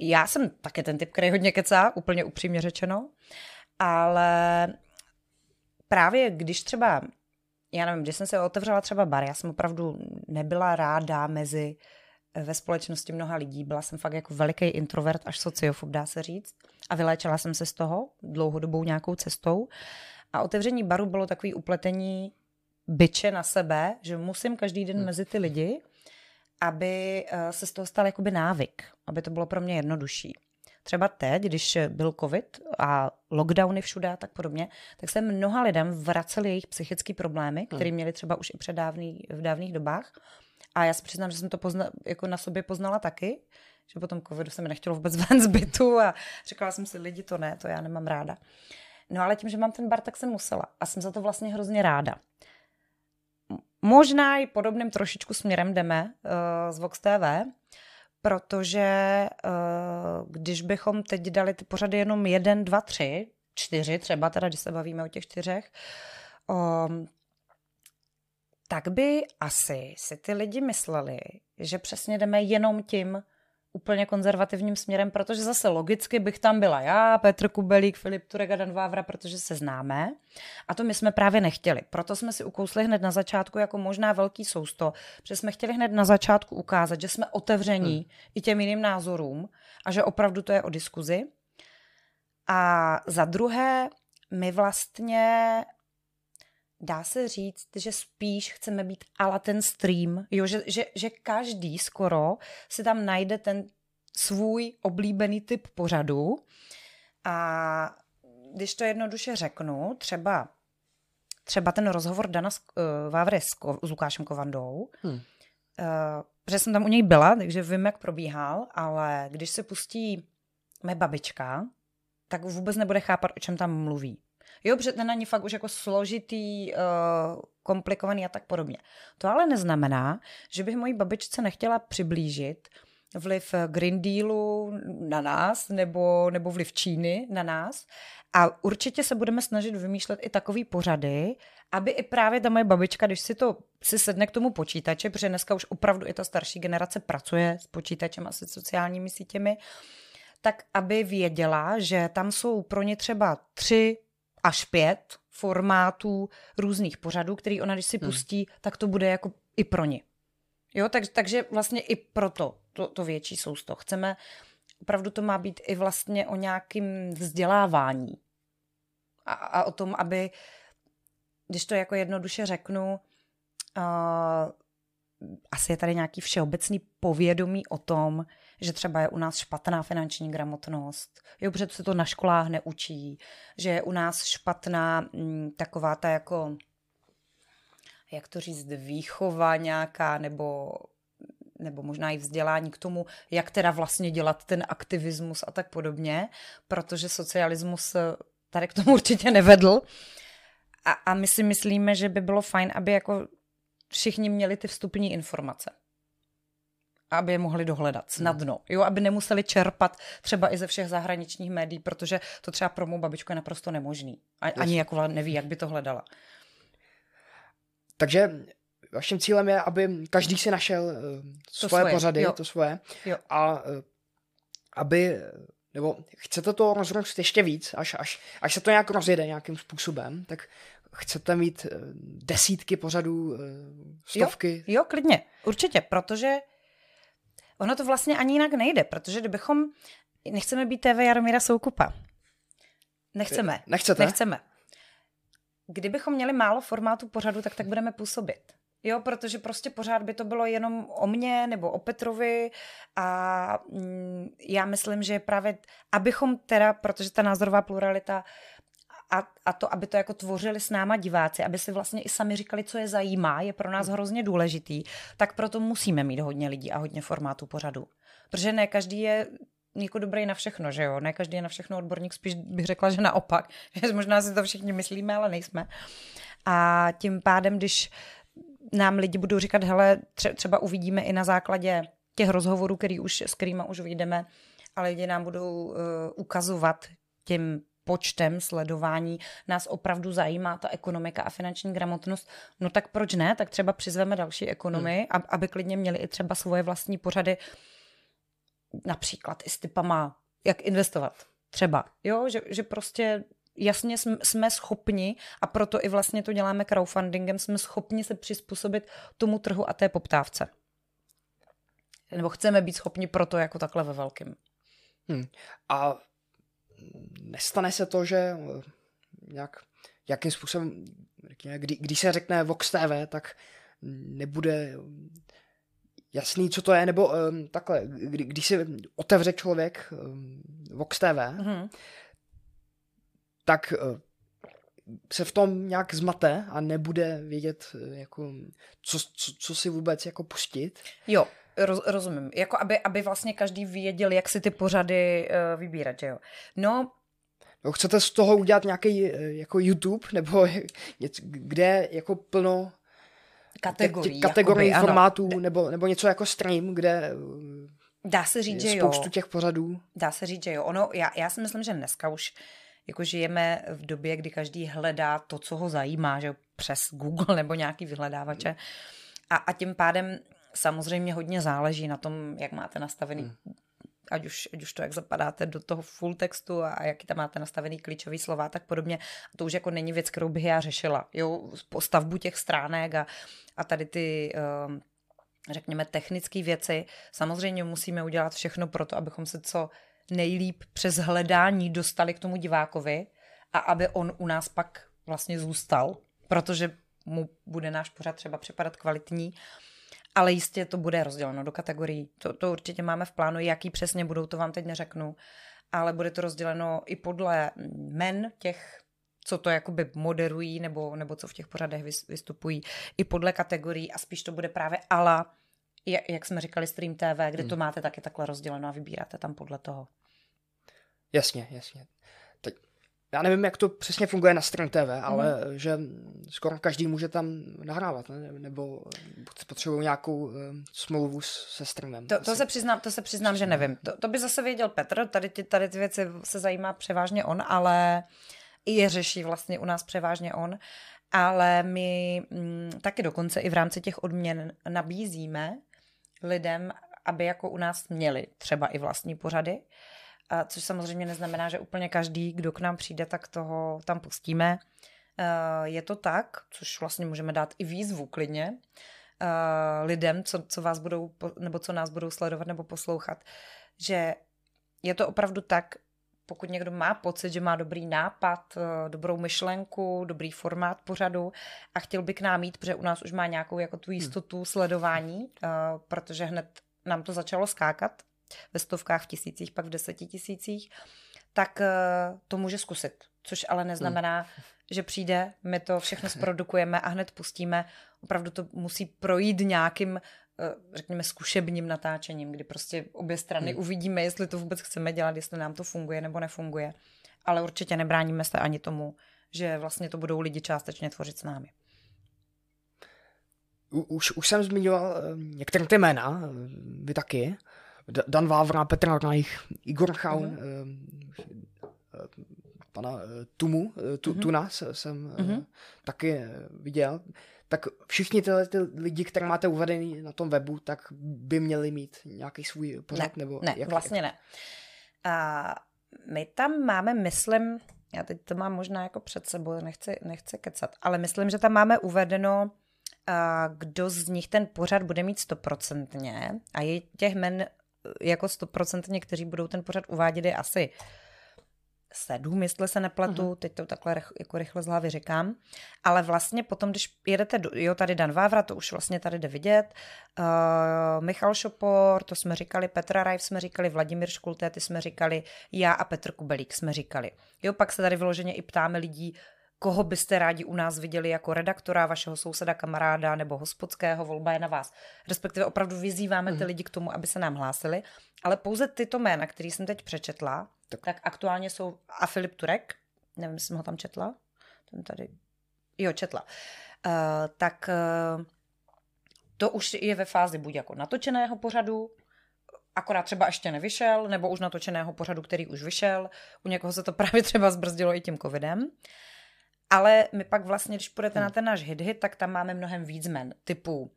Já jsem také ten typ, který hodně kecá, úplně upřímně řečeno, ale právě když třeba, já nevím, když jsem se otevřela třeba bar, já jsem opravdu nebyla ráda ve společnosti mnoha lidí, byla jsem fakt jako veliký introvert, až sociofob, dá se říct, a vyléčila jsem se z toho dlouhodobou nějakou cestou a otevření baru bylo takový upletení biče na sebe, že musím každý den mezi ty lidi, aby se z toho stal jakoby návyk, aby to bylo pro mě jednodušší. Třeba teď, když byl covid a lockdowny všude a tak podobně, tak se mnoha lidem vracely jejich psychické problémy, které měli třeba už i v dávných dobách. A já si přiznám, že jsem to jako na sobě poznala taky, že potom covidu se mi nechtělo vůbec ven z bytu a říkala jsem si, lidi, to ne, to já nemám ráda. No ale tím, že mám ten bar, tak jsem musela a jsem za to vlastně hrozně ráda. Možná i podobným trošičku směrem jdeme z Vox TV, protože když bychom teď dali ty pořady jenom 1, 2, 3, 4 třeba, teda když se bavíme o těch 4, tak by asi si ty lidi mysleli, že přesně jdeme jenom tím úplně konzervativním směrem, protože zase logicky bych tam byla já, Petr Kubelík, Filip Turek a Dan Vávra, protože se známe a to my jsme právě nechtěli. Proto jsme si ukousli hned na začátku jako možná velký sousto, protože jsme chtěli hned na začátku ukázat, že jsme otevření i těm jiným názorům a že opravdu to je o diskuzi. A za druhé, my vlastně dá se říct, že spíš chceme být ala ten stream, jo, že každý skoro si tam najde ten svůj oblíbený typ pořadu a když to jednoduše řeknu, třeba ten rozhovor Dana Vávry s Lukášem Kovandou, protože jsem tam u něj byla, takže vím, jak probíhal, ale když se pustí mé babička, tak vůbec nebude chápat, o čem tam mluví. Jo, protože ten není fakt už jako složitý, komplikovaný a tak podobně. To ale neznamená, že bych mojí babičce nechtěla přiblížit vliv Green Dealu na nás nebo vliv Číny na nás. A určitě se budeme snažit vymýšlet i takový pořady, aby i právě ta moje babička, když si sedne k tomu počítači, protože dneska už opravdu i ta starší generace pracuje s počítačem a se sociálními sítěmi, tak aby věděla, že tam jsou pro ně třeba 3 až 5 formátů různých pořadů, který ona, když si pustí, tak to bude jako i pro ně. Jo, takže vlastně i proto to větší sousto. Chceme, opravdu to má být i vlastně o nějakým vzdělávání. A o tom, aby, když to jako jednoduše řeknu, asi je tady nějaký všeobecný povědomí o tom, že třeba je u nás špatná finanční gramotnost, jo, protože se to na školách neučí, že je u nás špatná taková ta jako, jak to říct, výchova nějaká, nebo možná i vzdělání k tomu, jak teda vlastně dělat ten aktivismus a tak podobně, protože socialismus tady k tomu určitě nevedl. A my si myslíme, že by bylo fajn, aby jako všichni měli ty vstupní informace, aby je mohli dohledat snadno, jo, aby nemuseli čerpat třeba i ze všech zahraničních médií, protože to třeba pro mou babičku je naprosto nemožný. Ani jako neví, jak by to hledala. Takže vaším cílem je, aby každý si našel svoje pořady, jo. To svoje, jo. A aby nebo chcete to rozrůst ještě víc, až se to nějak rozjede nějakým způsobem, tak chcete mít desítky pořadů, stovky? Jo, klidně, určitě, protože ono to vlastně ani jinak nejde, protože kdybychom, nechceme být TV Jaromíra Soukupa. Nechceme. Nechcete? Nechceme. Kdybychom měli málo formátu pořadu, tak budeme působit. Jo, protože prostě pořád by to bylo jenom o mně nebo o Petrovi a já myslím, že právě, abychom teda, protože ta názorová pluralita a to, aby to jako tvořili s náma diváci, aby si vlastně i sami říkali, co je zajímá, je pro nás hrozně důležitý, tak proto musíme mít hodně lidí a hodně formátů pořadu. Protože ne každý je jako dobrý na všechno, že jo? Ne každý je na všechno odborník, spíš bych řekla, že naopak. Že možná si to všichni myslíme, ale nejsme. A tím pádem, když nám lidi budou říkat, hele, třeba uvidíme i na základě těch rozhovorů, s kterýma už vyjdeme, ale lidi nám budou ukazovat tím počtem sledování, nás opravdu zajímá ta ekonomika a finanční gramotnost, no tak proč ne, tak třeba přizveme další ekonomy, aby klidně měli i třeba svoje vlastní pořady, například i s tipama, jak investovat, třeba, jo, že prostě jasně jsme schopni, a proto i vlastně to děláme crowdfundingem, jsme schopni se přizpůsobit tomu trhu a té poptávce. Nebo chceme být schopni proto jako takhle ve velkým. A nestane se to, že jakým způsobem, když se řekne Vox TV, tak nebude jasný, co to je, nebo takhle, když si otevře člověk Vox TV, tak se v tom nějak zmate a nebude vědět, jako, co si vůbec jako pustit. Jo, rozumím. Jako aby vlastně každý věděl, jak si ty pořady vybírat, že jo. No, chcete z toho udělat nějaký jako YouTube, nebo něco, kde jako plno kategorií jakoby, formátů, ano. Nebo něco jako stream, kde... Dá se říct, že jo. Spoustu těch pořadů. Dá se říct, že jo. Ono, já si myslím, že dneska už jako žijeme v době, kdy každý hledá to, co ho zajímá, že přes Google nebo nějaký vyhledávače. A tím pádem samozřejmě hodně záleží na tom, jak máte nastavený, ať už to, jak zapadáte do toho full textu a jaký tam máte nastavený klíčový slova, tak podobně. A to už jako není věc, kterou bych já řešila. Jo, stavbu těch stránek a tady ty... řekněme technické věci. Samozřejmě musíme udělat všechno pro to, abychom se co nejlíp přes hledání dostali k tomu divákovi a aby on u nás pak vlastně zůstal, protože mu bude náš pořad třeba připadat kvalitní, ale jistě to bude rozděleno do kategorií. To určitě máme v plánu, jaký přesně budou, to vám teď neřeknu, ale bude to rozděleno i podle jmen těch, co to jakoby moderují nebo co v těch pořadech vystupují, i podle kategorií a spíš to bude právě ala, jak jsme říkali, Stream TV, kde to máte taky takhle rozděleno a vybíráte tam podle toho. Jasně. Tak já nevím, jak to přesně funguje na Stream TV, ale že skoro každý může tam nahrávat, ne? Nebo potřebují nějakou smlouvu se streamem. To se přiznám, že nevím. To by zase věděl Petr, tady ty věci se zajímá převážně on, ale... je řeší vlastně u nás převážně on, ale my taky dokonce i v rámci těch odměn nabízíme lidem, aby jako u nás měli třeba i vlastní pořady, což samozřejmě neznamená, že úplně každý, kdo k nám přijde, tak toho tam pustíme. Je to tak, což vlastně můžeme dát i výzvu klidně lidem, co vás budou, nebo co nás budou sledovat nebo poslouchat, že je to opravdu tak, pokud někdo má pocit, že má dobrý nápad, dobrou myšlenku, dobrý formát pořadu a chtěl by k nám jít, protože u nás už má nějakou jako tu jistotu sledování, protože hned nám to začalo skákat ve stovkách, v tisících, pak v 10 000, tak to může zkusit, což ale neznamená, že přijde, my to všechno zprodukujeme a hned pustíme. Opravdu to musí projít nějakým, řekněme, zkušebním natáčením, kdy prostě obě strany uvidíme, jestli to vůbec chceme dělat, jestli nám to funguje nebo nefunguje. Ale určitě nebráníme se ani tomu, že vlastně to budou lidi částečně tvořit s námi. Už jsem zmiňoval některé ty jména, vy taky. Dan Vávra, Petra Rajcha, Igor Chaun, pana Tuna jsem taky viděl. Tak všichni tyhle ty lidi, které máte uvedený na tom webu, tak by měli mít nějaký svůj pořad? Ne, vlastně ne. A my tam máme, myslím, já teď to mám možná jako před sebou, nechci kecat, ale myslím, že tam máme uvedeno, kdo z nich ten pořad bude mít 100%, a je těch men jako 100%, kteří budou ten pořad uvádět, je asi 7, jestli se nepletu, teď to takhle jako rychle z hlavy říkám, ale vlastně potom, když jedete, tady Dan Vávra, to už vlastně tady jde vidět, Michal Šopor, to jsme říkali, Petra Rajcha jsme říkali, Vladimír Škultéty jsme říkali, já a Petr Kubelík jsme říkali. Jo, pak se tady vyloženě i ptáme lidí, koho byste rádi u nás viděli jako redaktora, vašeho souseda, kamaráda nebo hospodského, volba je na vás. Respektive opravdu vyzýváme ty lidi k tomu, aby se nám hlásili, ale pouze tyto jména, který jsem teď přečetla, tak aktuálně jsou a Filip Turek, nevím, jestli jsem ho tam četla, ten tady, jo, četla, to už je ve fázi buď jako natočeného pořadu, akorát třeba ještě nevyšel, nebo už natočeného pořadu, který už vyšel, u někoho se to právě třeba zbrzdilo i tím covidem. Ale my pak vlastně, když půjdete na ten náš hit, tak tam máme mnohem víc men, typu,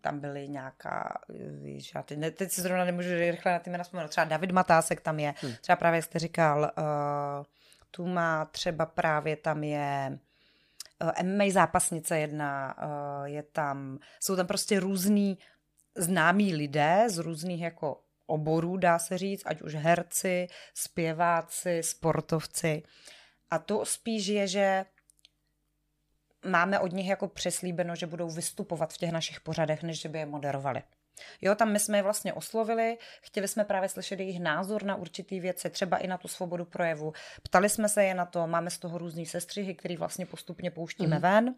tam byly nějaká, víš, já teď si zrovna nemůžu rychle na ty jména vzpomenout, třeba David Matásek tam je, třeba právě, jak jste říkal, tu má třeba právě, tam je MMA zápasnice jedna, jsou tam prostě různý známí lidé z různých jako oborů, dá se říct, ať už herci, zpěváci, sportovci. A to spíš je, že máme od nich jako přeslíbeno, že budou vystupovat v těch našich pořadech, než že by je moderovali. Jo, tam my jsme je vlastně oslovili, chtěli jsme právě slyšet jejich názor na určitý věci, třeba i na tu svobodu projevu. Ptali jsme se je na to, máme z toho různý sestřihy, který vlastně postupně pouštíme ven.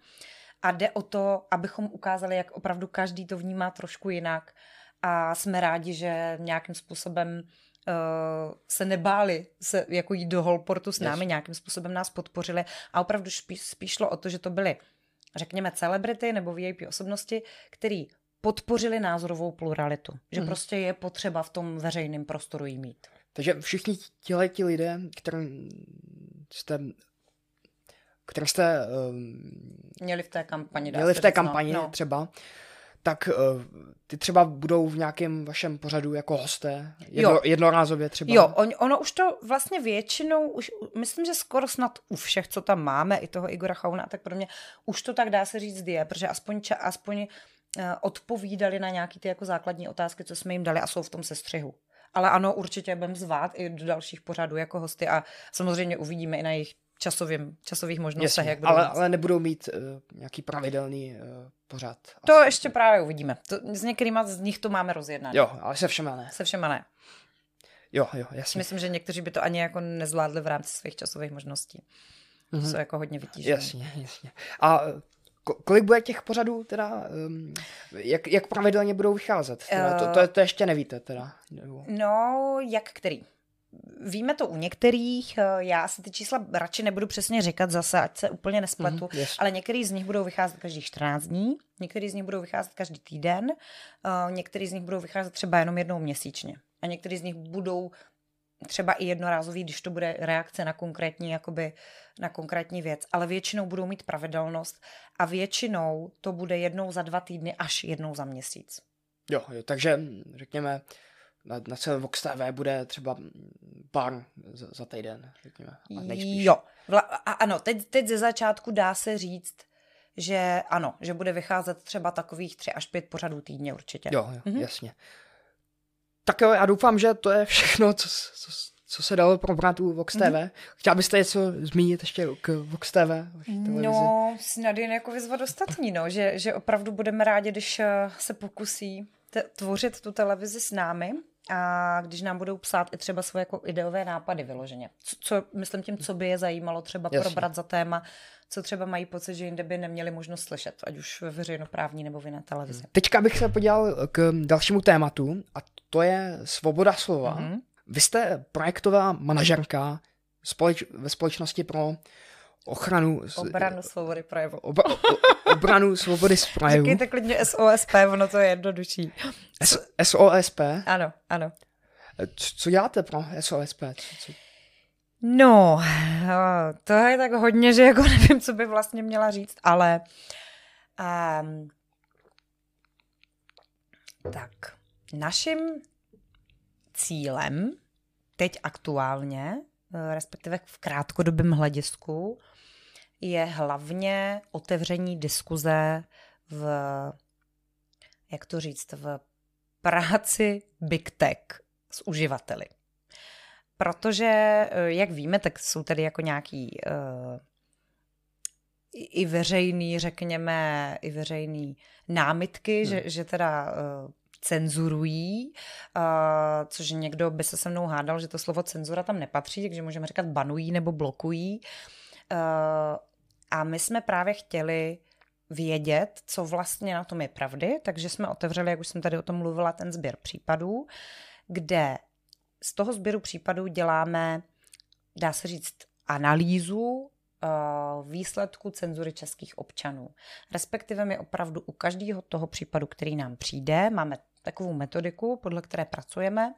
A jde o to, abychom ukázali, jak opravdu každý to vnímá trošku jinak. A jsme rádi, že nějakým způsobem se nebáli se jako jít do Holportu s námi, nějakým způsobem nás podpořili a opravdu spíš šlo o to, že to byly, řekněme, celebrity nebo VIP osobnosti, který podpořili názorovou pluralitu. Že prostě je potřeba v tom veřejném prostoru jí mít. Takže všichni ti lidé, které jste měli v té kampani, třeba, tak ty třeba budou v nějakém vašem pořadu jako hosté, jednorázově třeba. Jo, ono už to vlastně většinou, už myslím, že skoro snad u všech, co tam máme, i toho Igora Chauna a tak podobně, už to tak dá se říct je, protože aspoň odpovídali na nějaké ty jako základní otázky, co jsme jim dali a jsou v tom sestřihu. Ale ano, určitě budeme zvát i do dalších pořadů jako hosty a samozřejmě uvidíme i na jejich časových možnostech. Jasně, jak budou ale nebudou mít nějaký pravidelný pořad. To asi ještě právě uvidíme. S některýma z nich to máme rozjednané. Jo, ale se všema ne. Jo, jasně. Myslím, že někteří by to ani jako nezvládli v rámci svých časových možností. Mm-hmm. Jsou jako hodně vytížené. Jasně. A kolik bude těch pořadů teda, jak pravidelně budou vycházet? To ještě nevíte teda. No, jak který? Víme to u některých, já si ty čísla radši nebudu přesně říkat zase, ať se úplně nespletu, ale některý z nich budou vycházet každých 14 dní, některý z nich budou vycházet každý týden, některý z nich budou vycházet třeba jenom jednou měsíčně a některý z nich budou třeba i jednorázový, když to bude reakce na konkrétní věc, ale většinou budou mít pravidelnost a většinou to bude jednou za 2 týdny až jednou za měsíc. Jo, takže řekněme, na celém Vox TV bude třeba pár za týden, řekněme. Jo, ano, teď ze začátku dá se říct, že ano, že bude vycházet třeba takových 3 až 5 pořadů týdně určitě. Jo, jasně. Tak jo, já doufám, že to je všechno, co se dalo probrat u Vox TV. Chtěla byste něco zmínit ještě k Vox TV? No, snad jen jako vyzvat ostatní, že opravdu budeme rádi, když se pokusí tvořit tu televizi s námi. A když nám budou psát i třeba svoje jako ideové nápady vyloženě. Myslím tím, co by je zajímalo třeba probrat za téma, co třeba mají pocit, že jinde by neměli možnost slyšet, ať už ve veřejnoprávní nebo v jiné televizi. Teďka bych se podíval k dalšímu tématu a to je svoboda slova. Vy jste projektová manažerka ve společnosti pro obranu svobody projevu. Obranu svobody projevu. Říkejte klidně SOSP, ono to je jednodušší. SOSP? Ano. Co děláte pro SOSP? No, to je tak hodně, že jako nevím, co by vlastně měla říct, ale tak, naším cílem teď aktuálně, respektive v krátkodobém hledisku, je hlavně otevření diskuze v, jak to říct, v práci Big Tech s uživateli. Protože, jak víme, tak jsou tady jako nějaký i veřejný, řekněme, i veřejný námitky, že teda cenzurují, což někdo by se mnou hádal, že to slovo cenzura tam nepatří, takže můžeme říkat banují nebo blokují. A my jsme právě chtěli vědět, co vlastně na tom je pravdy, takže jsme otevřeli, jak už jsem tady o tom mluvila, ten sběr případů, kde z toho sběru případů děláme, dá se říct, analýzu výsledku cenzury českých občanů. Respektive my opravdu u každého toho případu, který nám přijde, máme takovou metodiku, podle které pracujeme,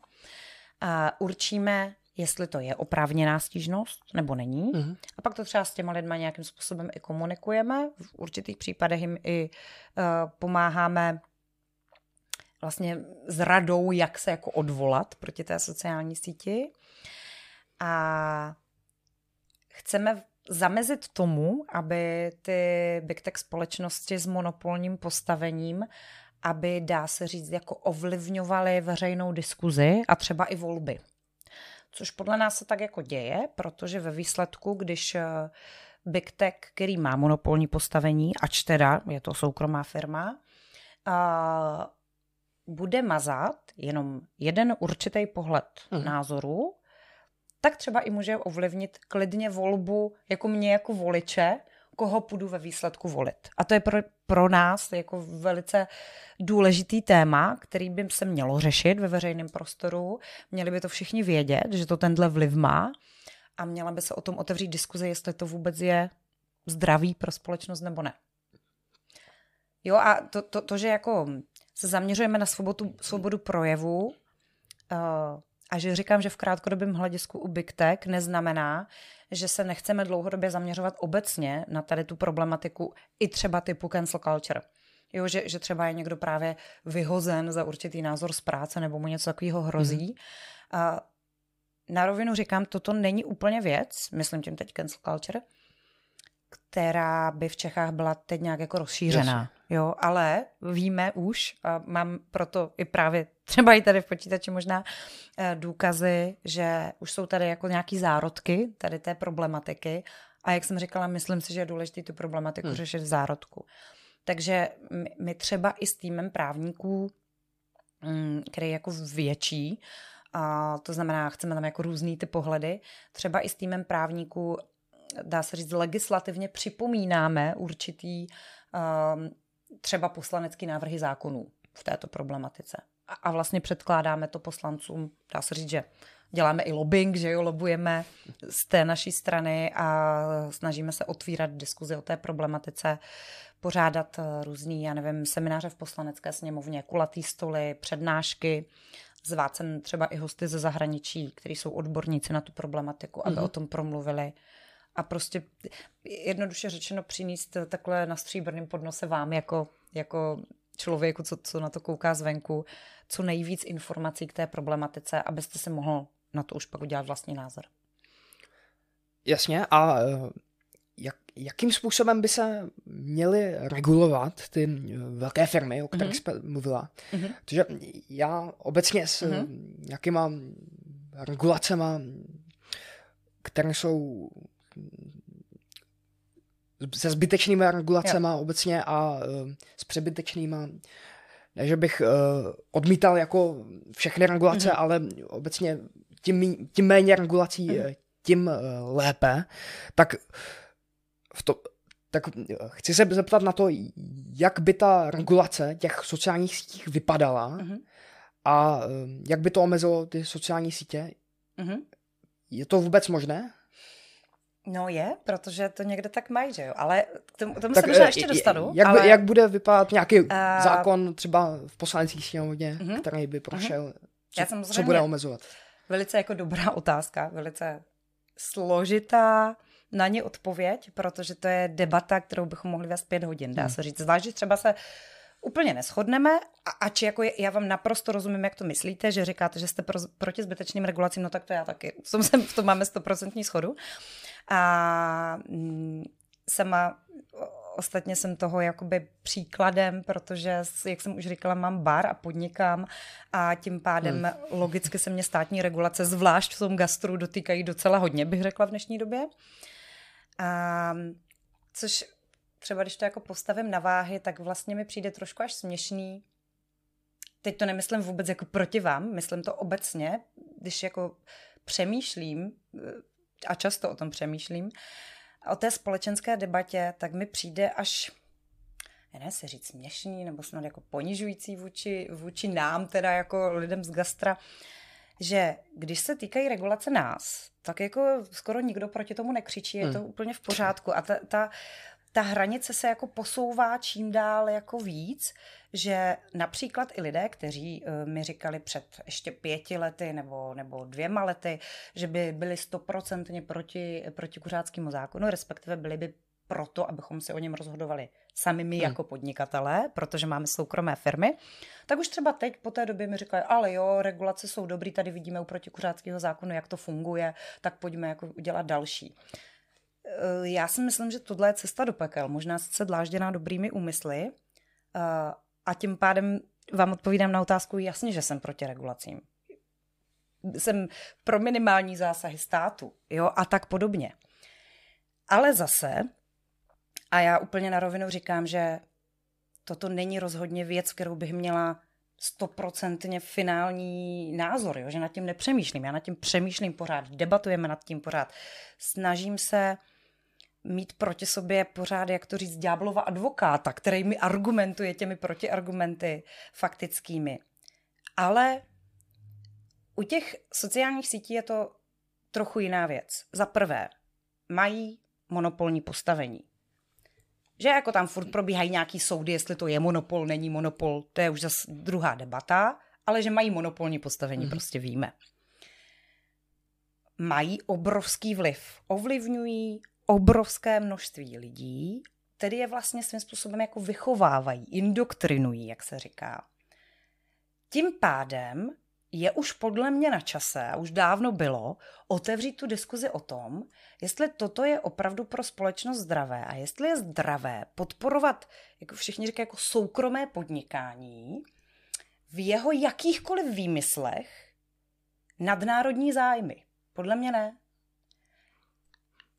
určíme, jestli to je oprávněná stížnost nebo není. Mm-hmm. A pak to třeba s těma lidma nějakým způsobem i komunikujeme. V určitých případech jim i pomáháme vlastně s radou, jak se jako odvolat proti té sociální síti. A chceme zamezit tomu, aby ty big tech společnosti s monopolním postavením, aby, dá se říct, jako ovlivňovaly veřejnou diskuzi a třeba i volby. Což podle nás se tak jako děje, protože ve výsledku, když big tech, který má monopolní postavení, ač teda je to soukromá firma, bude mazat jenom jeden určitý pohled názoru, tak třeba i může ovlivnit klidně volbu, jako mě jako voliče, koho půjdu ve výsledku volit. A to je pro nás jako velice důležitý téma, který by se mělo řešit ve veřejném prostoru. Měli by to všichni vědět, že to tenhle vliv má a měla by se o tom otevřít diskuze, jestli to vůbec je zdravý pro společnost nebo ne. Jo, a to že jako se zaměřujeme na svobodu projevu, a že říkám, že v krátkodobém hledisku u Big Tech neznamená, že se nechceme dlouhodobě zaměřovat obecně na tady tu problematiku i třeba typu cancel culture. Jo, že třeba je někdo právě vyhozen za určitý názor z práce nebo mu něco takového hrozí. A na rovinu říkám, toto není úplně věc, myslím tím teď cancel culture, která by v Čechách byla teď nějak jako rozšířená. Jo, ale víme už, a mám proto i právě třeba i tady v počítači možná důkazy, že už jsou tady jako nějaký zárodky tady té problematiky a jak jsem říkala, myslím si, že je důležité tu problematiku řešit v zárodku. Takže my třeba i s týmem právníků, který je jako větší, a to znamená, chceme tam jako různý ty pohledy, třeba i s týmem právníků, dá se říct, legislativně připomínáme určitý třeba poslanecký návrhy zákonů v této problematice. A vlastně předkládáme to poslancům, dá se říct, že děláme i lobbying, že jo, lobujeme z té naší strany a snažíme se otvírat diskuzi o té problematice, pořádat různý, já nevím, semináře v Poslanecké sněmovně, kulatý stoly, přednášky, zvát sem třeba i hosty ze zahraničí, kteří jsou odborníci na tu problematiku, aby o tom promluvili. A prostě jednoduše řečeno přinést takhle na stříbrném podnose vám jako člověku, co na to kouká zvenku, co nejvíc informací k té problematice, abyste si mohl na to už pak udělat vlastní názor. Jasně, a jakým způsobem by se měly regulovat ty velké firmy, o kterých jste mluvila? Mm-hmm. Protože já obecně s nějakýma regulacema, které jsou se zbytečnýma regulacema obecně a s přebytečnýma, že bych odmítal jako všechny regulace, ale obecně tím méně regulací, tím lépe, tak chci se zeptat na to, jak by ta regulace těch sociálních sítích vypadala a jak by to omezilo ty sociální sítě. Je to vůbec možné? No je, protože to někde tak mají, že jo, ale k tomu se možná ještě dostanu. Jak bude vypadat nějaký zákon třeba v poslaneckých sněmovně, který by prošel, co bude omezovat? Velice jako dobrá otázka, velice složitá na ně odpověď, protože to je debata, kterou bychom mohli vést 5 hodin, dá se říct. Zvlášť, že třeba se úplně neshodneme, ač jako já vám naprosto rozumím, jak to myslíte, že říkáte, že jste proti zbytečným regulacím, no tak to já taky, v tom máme 100% shodu. A sama ostatně jsem toho jakoby příkladem, protože, jak jsem už říkala, mám bar a podnikám a tím pádem logicky se mě státní regulace, zvlášť v tom gastru, dotýkají docela hodně, bych řekla v dnešní době. A což třeba, když to jako postavím na váhy, tak vlastně mi přijde trošku až směšný. Teď to nemyslím vůbec jako proti vám, myslím to obecně, když jako přemýšlím a často o tom přemýšlím, o té společenské debatě, tak mi přijde až, ne se říct směšný, nebo snad jako ponižující vůči nám, teda jako lidem z gastra, že když se týkají regulace nás, tak jako skoro nikdo proti tomu nekřičí, je to úplně v pořádku. A ta hranice se jako posouvá čím dál jako víc, že například i lidé, kteří mi říkali před ještě 5 lety nebo 2 lety, že by byli 100% proti kuřáckému zákonu, respektive byli by proto, abychom se o něm rozhodovali sami my jako podnikatelé, protože máme soukromé firmy, tak už třeba teď po té době mi říkají, ale jo, regulace jsou dobrý, tady vidíme u protikuřáckého zákonu, jak to funguje, tak pojďme jako udělat další. Já si myslím, že tohle je cesta do pekel, možná se dlážděná dobrými úmysly a tím pádem vám odpovídám na otázku, jasně, že jsem proti regulacím. Jsem pro minimální zásahy státu, jo, a tak podobně. Ale zase, a já úplně na rovinu říkám, že toto není rozhodně věc, kterou bych měla 100% finální názor, jo? Že nad tím nepřemýšlím. Já nad tím přemýšlím pořád, debatujeme nad tím pořád. Snažím se mít proti sobě pořád, jak to říct, ďáblova advokáta, který mi argumentuje těmi protiargumenty faktickými. Ale u těch sociálních sítí je to trochu jiná věc. Za prvé, mají monopolní postavení. Že jako tam furt probíhají nějaký soudy, jestli to je monopol, není monopol, to je už zase druhá debata, ale že mají monopolní postavení, prostě víme. Mají obrovský vliv. Ovlivňují obrovské množství lidí, tedy je vlastně svým způsobem jako vychovávají, indoktrinují, jak se říká. Tím pádem je už podle mě na čase, a už dávno bylo, otevřít tu diskuzi o tom, jestli toto je opravdu pro společnost zdravé a jestli je zdravé podporovat, jako všichni říkají, jako soukromé podnikání v jeho jakýchkoliv výmyslech nadnárodní zájmy. Podle mě ne.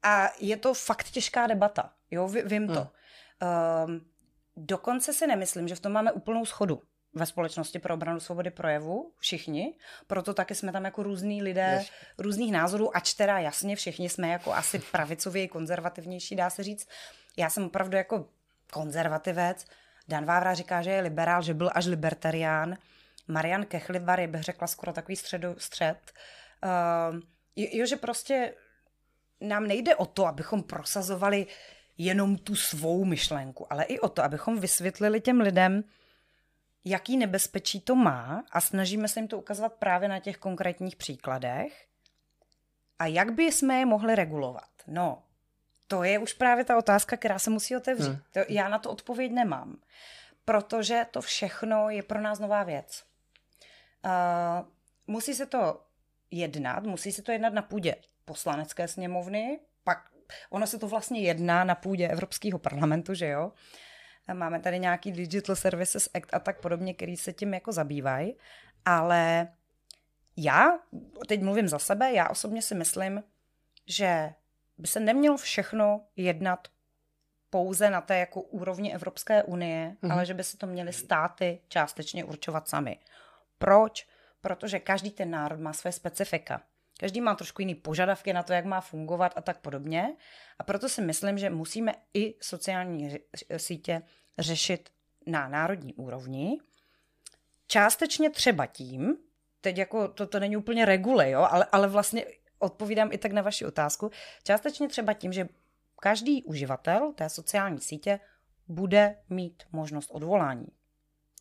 A je to fakt těžká debata. Jo, vím to. Dokonce si nemyslím, že v tom máme úplnou shodu. Ve společnosti pro obranu svobody projevu, všichni, proto taky jsme tam jako různý lidé, různých názorů, ač teda jasně všichni jsme jako asi pravicověji, konzervativnější, dá se říct. Já jsem opravdu jako konzervativec, Dan Vávra říká, že je liberál, že byl až libertarián, Marian Kechlibar je, bych řekla, skoro takový střed. Jo, že prostě nám nejde o to, abychom prosazovali jenom tu svou myšlenku, ale i o to, abychom vysvětlili těm lidem, jaký nebezpečí to má a snažíme se jim to ukazovat právě na těch konkrétních příkladech. A jak by jsme je mohli regulovat? No, to je už právě ta otázka, která se musí otevřít. Já na to odpověď nemám, protože to všechno je pro nás nová věc. Musí se to jednat, na půdě poslanecké sněmovny, pak ono se to vlastně jedná na půdě Evropského parlamentu, že jo? Máme tady nějaký Digital Services Act a tak podobně, který se tím jako zabývají, ale já, teď mluvím za sebe, já osobně si myslím, že by se nemělo všechno jednat pouze na té jako úrovni Evropské unie, ale že by se to měly státy částečně určovat sami. Proč? Protože každý ten národ má své specifika. Každý má trošku jiný požadavky na to, jak má fungovat a tak podobně. A proto si myslím, že musíme i sociální sítě řešit na národní úrovni. Částečně třeba tím, teď jako to není úplně regule, jo, ale vlastně odpovídám i tak na vaši otázku, částečně třeba tím, že každý uživatel té sociální sítě bude mít možnost odvolání.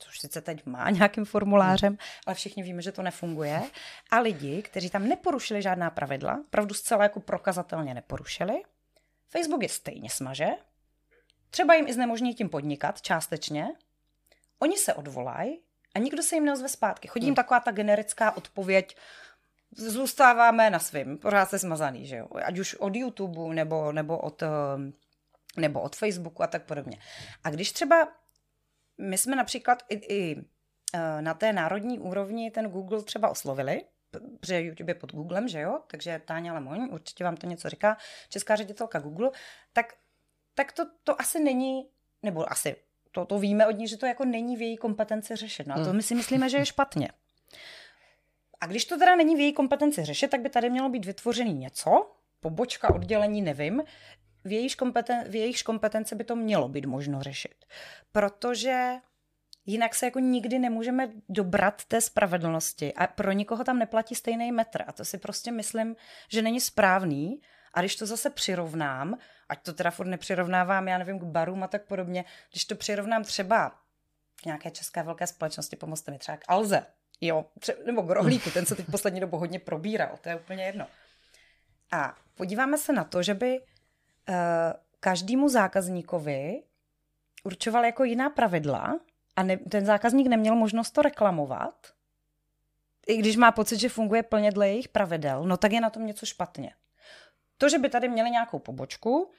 Což sice teď má nějakým formulářem, ale všichni víme, že to nefunguje. A lidi, kteří tam neporušili žádná pravidla, pravdu zcela jako prokazatelně neporušili, Facebook je stejně smaže, třeba jim i znemožní tím podnikat částečně, Oni se odvolají a nikdo se jim neozve zpátky. Chodí jim taková ta generická odpověď, zůstáváme na svým, pořád se smazaný, že jo? Ať už od YouTube nebo od Facebooku a tak podobně. A když třeba my jsme například i na té národní úrovni ten Google třeba oslovili, protože YouTube je pod Googlem, že jo? Takže Táňa Lemoň, určitě vám to něco říká, česká ředitelka Google, tak to asi není, nebo asi to víme od ní, že to jako není v její kompetenci řešit. No a to my si myslíme, že je špatně. A když to teda není v její kompetenci řešit, tak by tady mělo být vytvořený něco, pobočka, oddělení, nevím, v jejichž kompetenci by to mělo být možno řešit. Protože jinak se jako nikdy nemůžeme dobrat té spravedlnosti a pro nikoho tam neplatí stejný metr. A to si prostě myslím, že není správný. A když to zase přirovnám, ať to teda furt nepřirovnávám, já nevím, k barům a tak podobně, když to přirovnám třeba k nějaké české velké společnosti, pomozte mi třeba k Alze, jo, nebo k Rohlíku, ten se teď poslední dobu hodně probíral, to je úplně jedno. A podíváme se na to, že by každému zákazníkovi určoval jako jiná pravidla a ten zákazník neměl možnost to reklamovat, i když má pocit, že funguje plně dle jejich pravidel, no tak je na tom něco špatně. To, že by tady měli nějakou pobočku,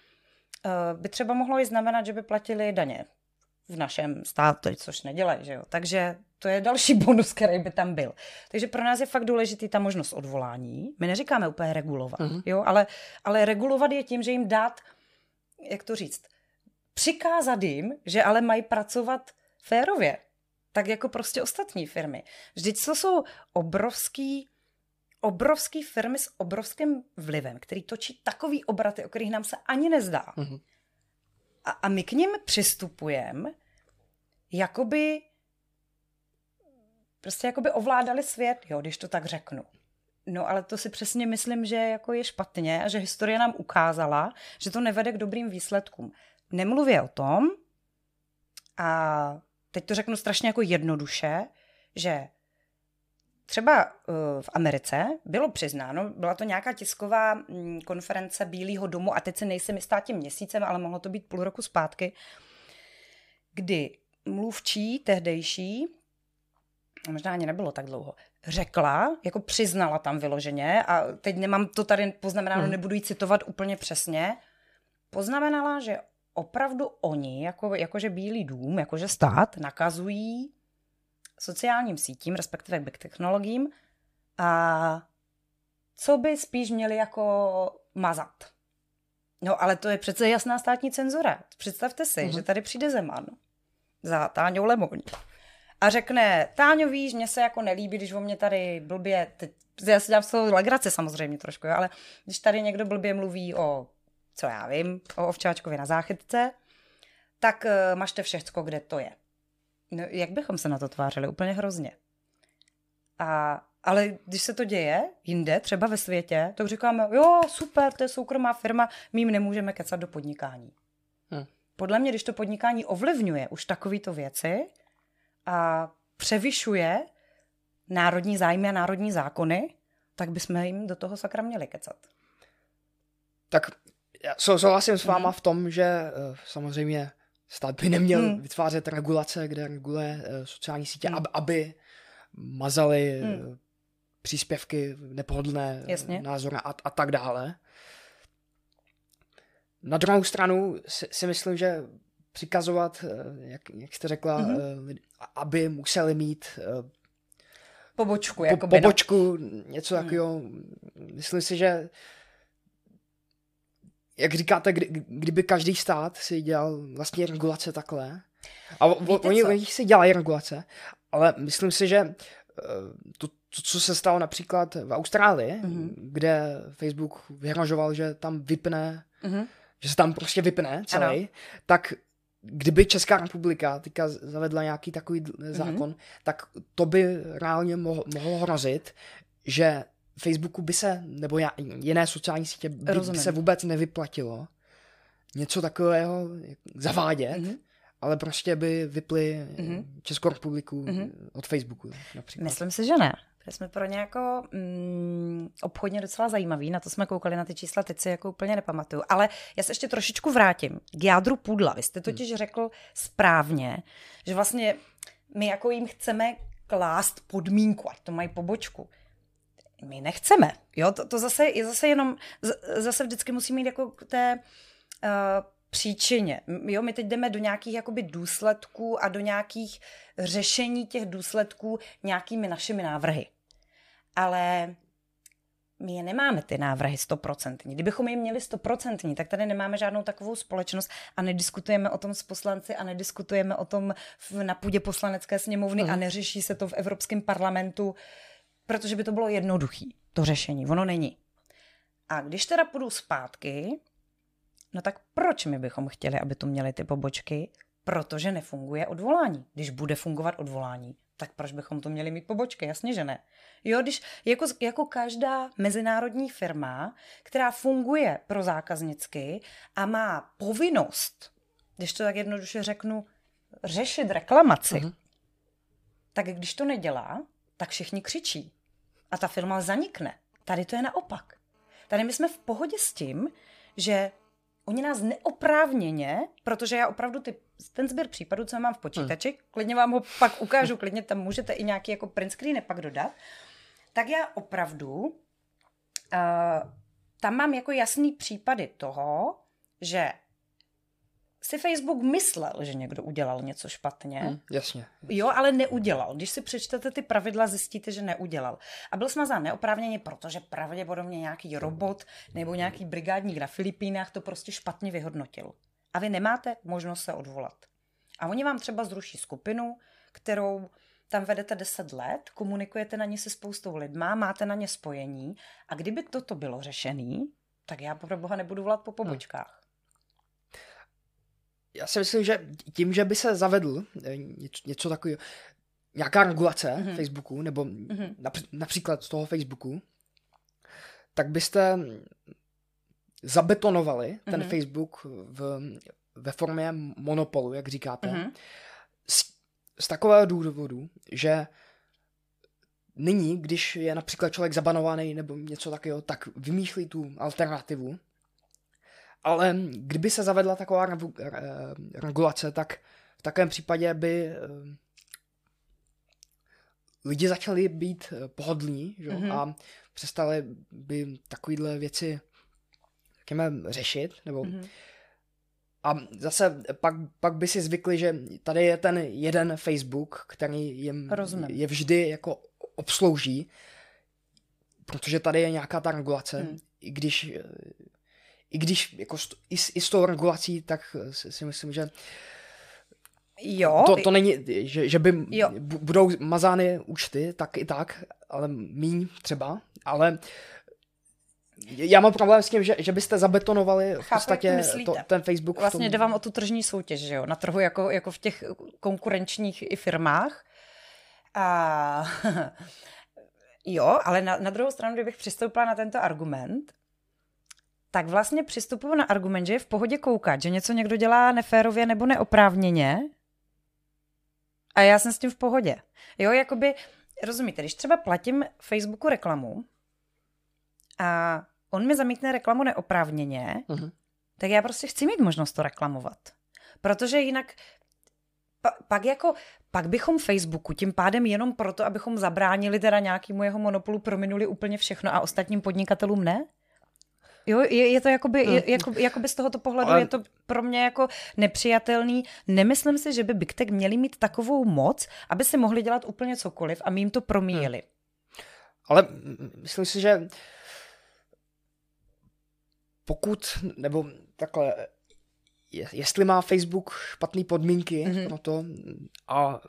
by třeba mohlo i znamenat, že by platili daně v našem státu, což nedělají, že jo. Takže to je další bonus, který by tam byl. Takže pro nás je fakt důležitý ta možnost odvolání. My neříkáme úplně regulovat, jo, ale regulovat je tím, že jim dát, jak to říct, přikázat jim, že ale mají pracovat férově, tak jako prostě ostatní firmy. Vždyť to jsou obrovský firmy s obrovským vlivem, který točí takový obraty, o kterých nám se ani nezdá. Mm-hmm. A my k nim přistupujeme, jakoby prostě jakoby ovládali svět, jo, když to tak řeknu. No ale to si přesně myslím, že jako je špatně a že historie nám ukázala, že to nevede k dobrým výsledkům. Nemluvě o tom, a teď to řeknu strašně jako jednoduše, že třeba v Americe bylo přiznáno, byla to nějaká tisková konference Bílýho domu, a teď si nejsem jistá tím měsícem, ale mohlo to být půl roku zpátky, kdy mluvčí tehdejší, možná ani nebylo tak dlouho, řekla, jako přiznala tam vyloženě, a teď nemám to tady poznamenáno, nebudu ji citovat úplně přesně, poznamenala, že opravdu oni, jakože Bílý dům, jakože stát, nakazují sociálním sítím, respektive big technologiím, a co by spíš měli jako mazat. No ale to je přece jasná státní cenzura. Představte si, že tady přijde Zeman za Táňou Lemoň a řekne, Táňo, víš, mně se jako nelíbí, když o mě tady blbě, teď, já si dám z toho legraci samozřejmě trošku, jo, ale když tady někdo blbě mluví o, co já vím, o Ovčáčkovi na záchytce, tak mažte všecko, kde to je. No, jak bychom se na to tvářili? Úplně hrozně. Ale když se to děje jinde, třeba ve světě, tak říkáme, jo, super, to je soukromá firma, my jim nemůžeme kecat do podnikání. Podle mě, když to podnikání ovlivňuje už takovýto věci a převyšuje národní zájmy a národní zákony, tak bychom jim do toho sakra měli kecat. Tak já souhlasím s váma v tom, že samozřejmě stát by neměl vytvářet regulace, kde reguluje sociální sítě, aby mazali příspěvky, nepohodlné názory a tak dále. Na druhou stranu si myslím, že přikazovat, jak jste řekla, aby museli mít pobočku něco takového, myslím si, že jak říkáte, kdyby každý stát si dělal vlastně regulace takhle, a oni si dělají regulace, ale myslím si, že to co se stalo například v Austrálii, kde Facebook vyhrožoval, že tam vypne, že se tam prostě vypne celý, tak kdyby Česká republika teďka zavedla nějaký takový zákon, tak to by reálně mohlo hrozit, že Facebooku by se, nebo jiné sociální sítě by se vůbec nevyplatilo něco takového zavádět, ale prostě by vyply Českou republiku od Facebooku například. Myslím si, že ne. že jsme pro ně jako obchodně docela zajímaví, na to jsme koukali, na ty čísla, teď si jako úplně nepamatuju, ale já se ještě trošičku vrátím k jádru pudla. Vy jste totiž řekl správně, že vlastně my jako jim chceme klást podmínku, ať to mají pobočku. My nechceme, jo, to zase je zase vždycky musíme jít jako k té příčině. Jo, my teď jdeme do nějakých jakoby důsledků a do nějakých řešení těch důsledků nějakými našimi návrhy. Ale my je nemáme ty návrhy 100%. Kdybychom je měli 100%, tak tady nemáme žádnou takovou společnost a nediskutujeme o tom s poslanci a nediskutujeme o tom na půdě poslanecké sněmovny a neřeší se to v Evropském parlamentu, protože by to bylo jednoduché, to řešení. Ono není. A když teda půjdu zpátky, no tak proč my bychom chtěli, aby tu měli ty pobočky? Protože nefunguje odvolání. Když bude fungovat odvolání, tak proč bychom to měli mít pobočky? Jasně, že ne. Jo, když jako každá mezinárodní firma, která funguje pro zákaznicky a má povinnost, když to tak jednoduše řeknu, řešit reklamaci, tak když to nedělá, tak všichni křičí a ta firma zanikne. Tady to je naopak. Tady my jsme v pohodě s tím, že oni nás neoprávněně, protože já opravdu ten sběr případů, co mám v počítači, klidně vám ho pak ukážu, klidně tam můžete i nějaký jako print screen pak dodat, tak já opravdu tam mám jako jasný případy toho, že si Facebook myslel, že někdo udělal něco špatně. Jasně. Jo, ale neudělal. Když si přečtete ty pravidla, zjistíte, že neudělal. A byl smazán neoprávněně, protože pravděpodobně nějaký robot nebo nějaký brigádník na Filipínách to prostě špatně vyhodnotil. A vy nemáte možnost se odvolat. A oni vám třeba zruší skupinu, kterou tam vedete 10 let, komunikujete na ně se spoustou lidma, máte na ně spojení. A kdyby toto bylo řešený, tak já pro boha nebudu volat po pobočkách. Já si myslím, že tím, že by se zavedl něco takového, nějaká regulace Facebooku, nebo například z toho Facebooku, tak byste zabetonovali ten Facebook ve formě monopolu, jak říkáte, z takového důvodu, že nyní, když je například člověk zabanovaný nebo něco takového, tak vymýšlí tu alternativu. Ale kdyby se zavedla taková regulace, tak v takovém případě by lidi začali být pohodlní, že? A přestali by takovýhle věci řešit. Nebo... A zase pak by si zvykli, že tady je ten jeden Facebook, který jim je vždy jako obslouží, protože tady je nějaká ta regulace, i když jako i s tou regulací, tak si myslím, že jo, to není, že by budou mazány účty, tak i tak, ale míň třeba, ale já mám problém s tím, že byste zabetonovali v podstatě ten Facebook. Vlastně jde vám o tu tržní soutěž, že jo, na trhu jako v těch konkurenčních i firmách. A jo, ale na druhou stranu, kdybych přistoupila na tento argument, tak vlastně přistupuju na argument, že je v pohodě koukat, že něco někdo dělá neférově nebo neoprávněně a já jsem s tím v pohodě. Jo, jakoby, rozumíte, když třeba platím Facebooku reklamu a on mi zamítne reklamu neoprávněně, tak já prostě chci mít možnost to reklamovat. Protože jinak pak bychom Facebooku tím pádem jenom proto, abychom zabránili teda nějakému jeho monopolu, prominuli úplně všechno a ostatním podnikatelům ne? Jo, je to jakoby z tohoto pohledu, ale... je to pro mě jako nepřijatelný. Nemyslím si, že by Big Tech měli mít takovou moc, aby si mohli dělat úplně cokoliv a my jim to promíjeli. Ale myslím si, že nebo takhle, jestli má Facebook špatné podmínky pro to a...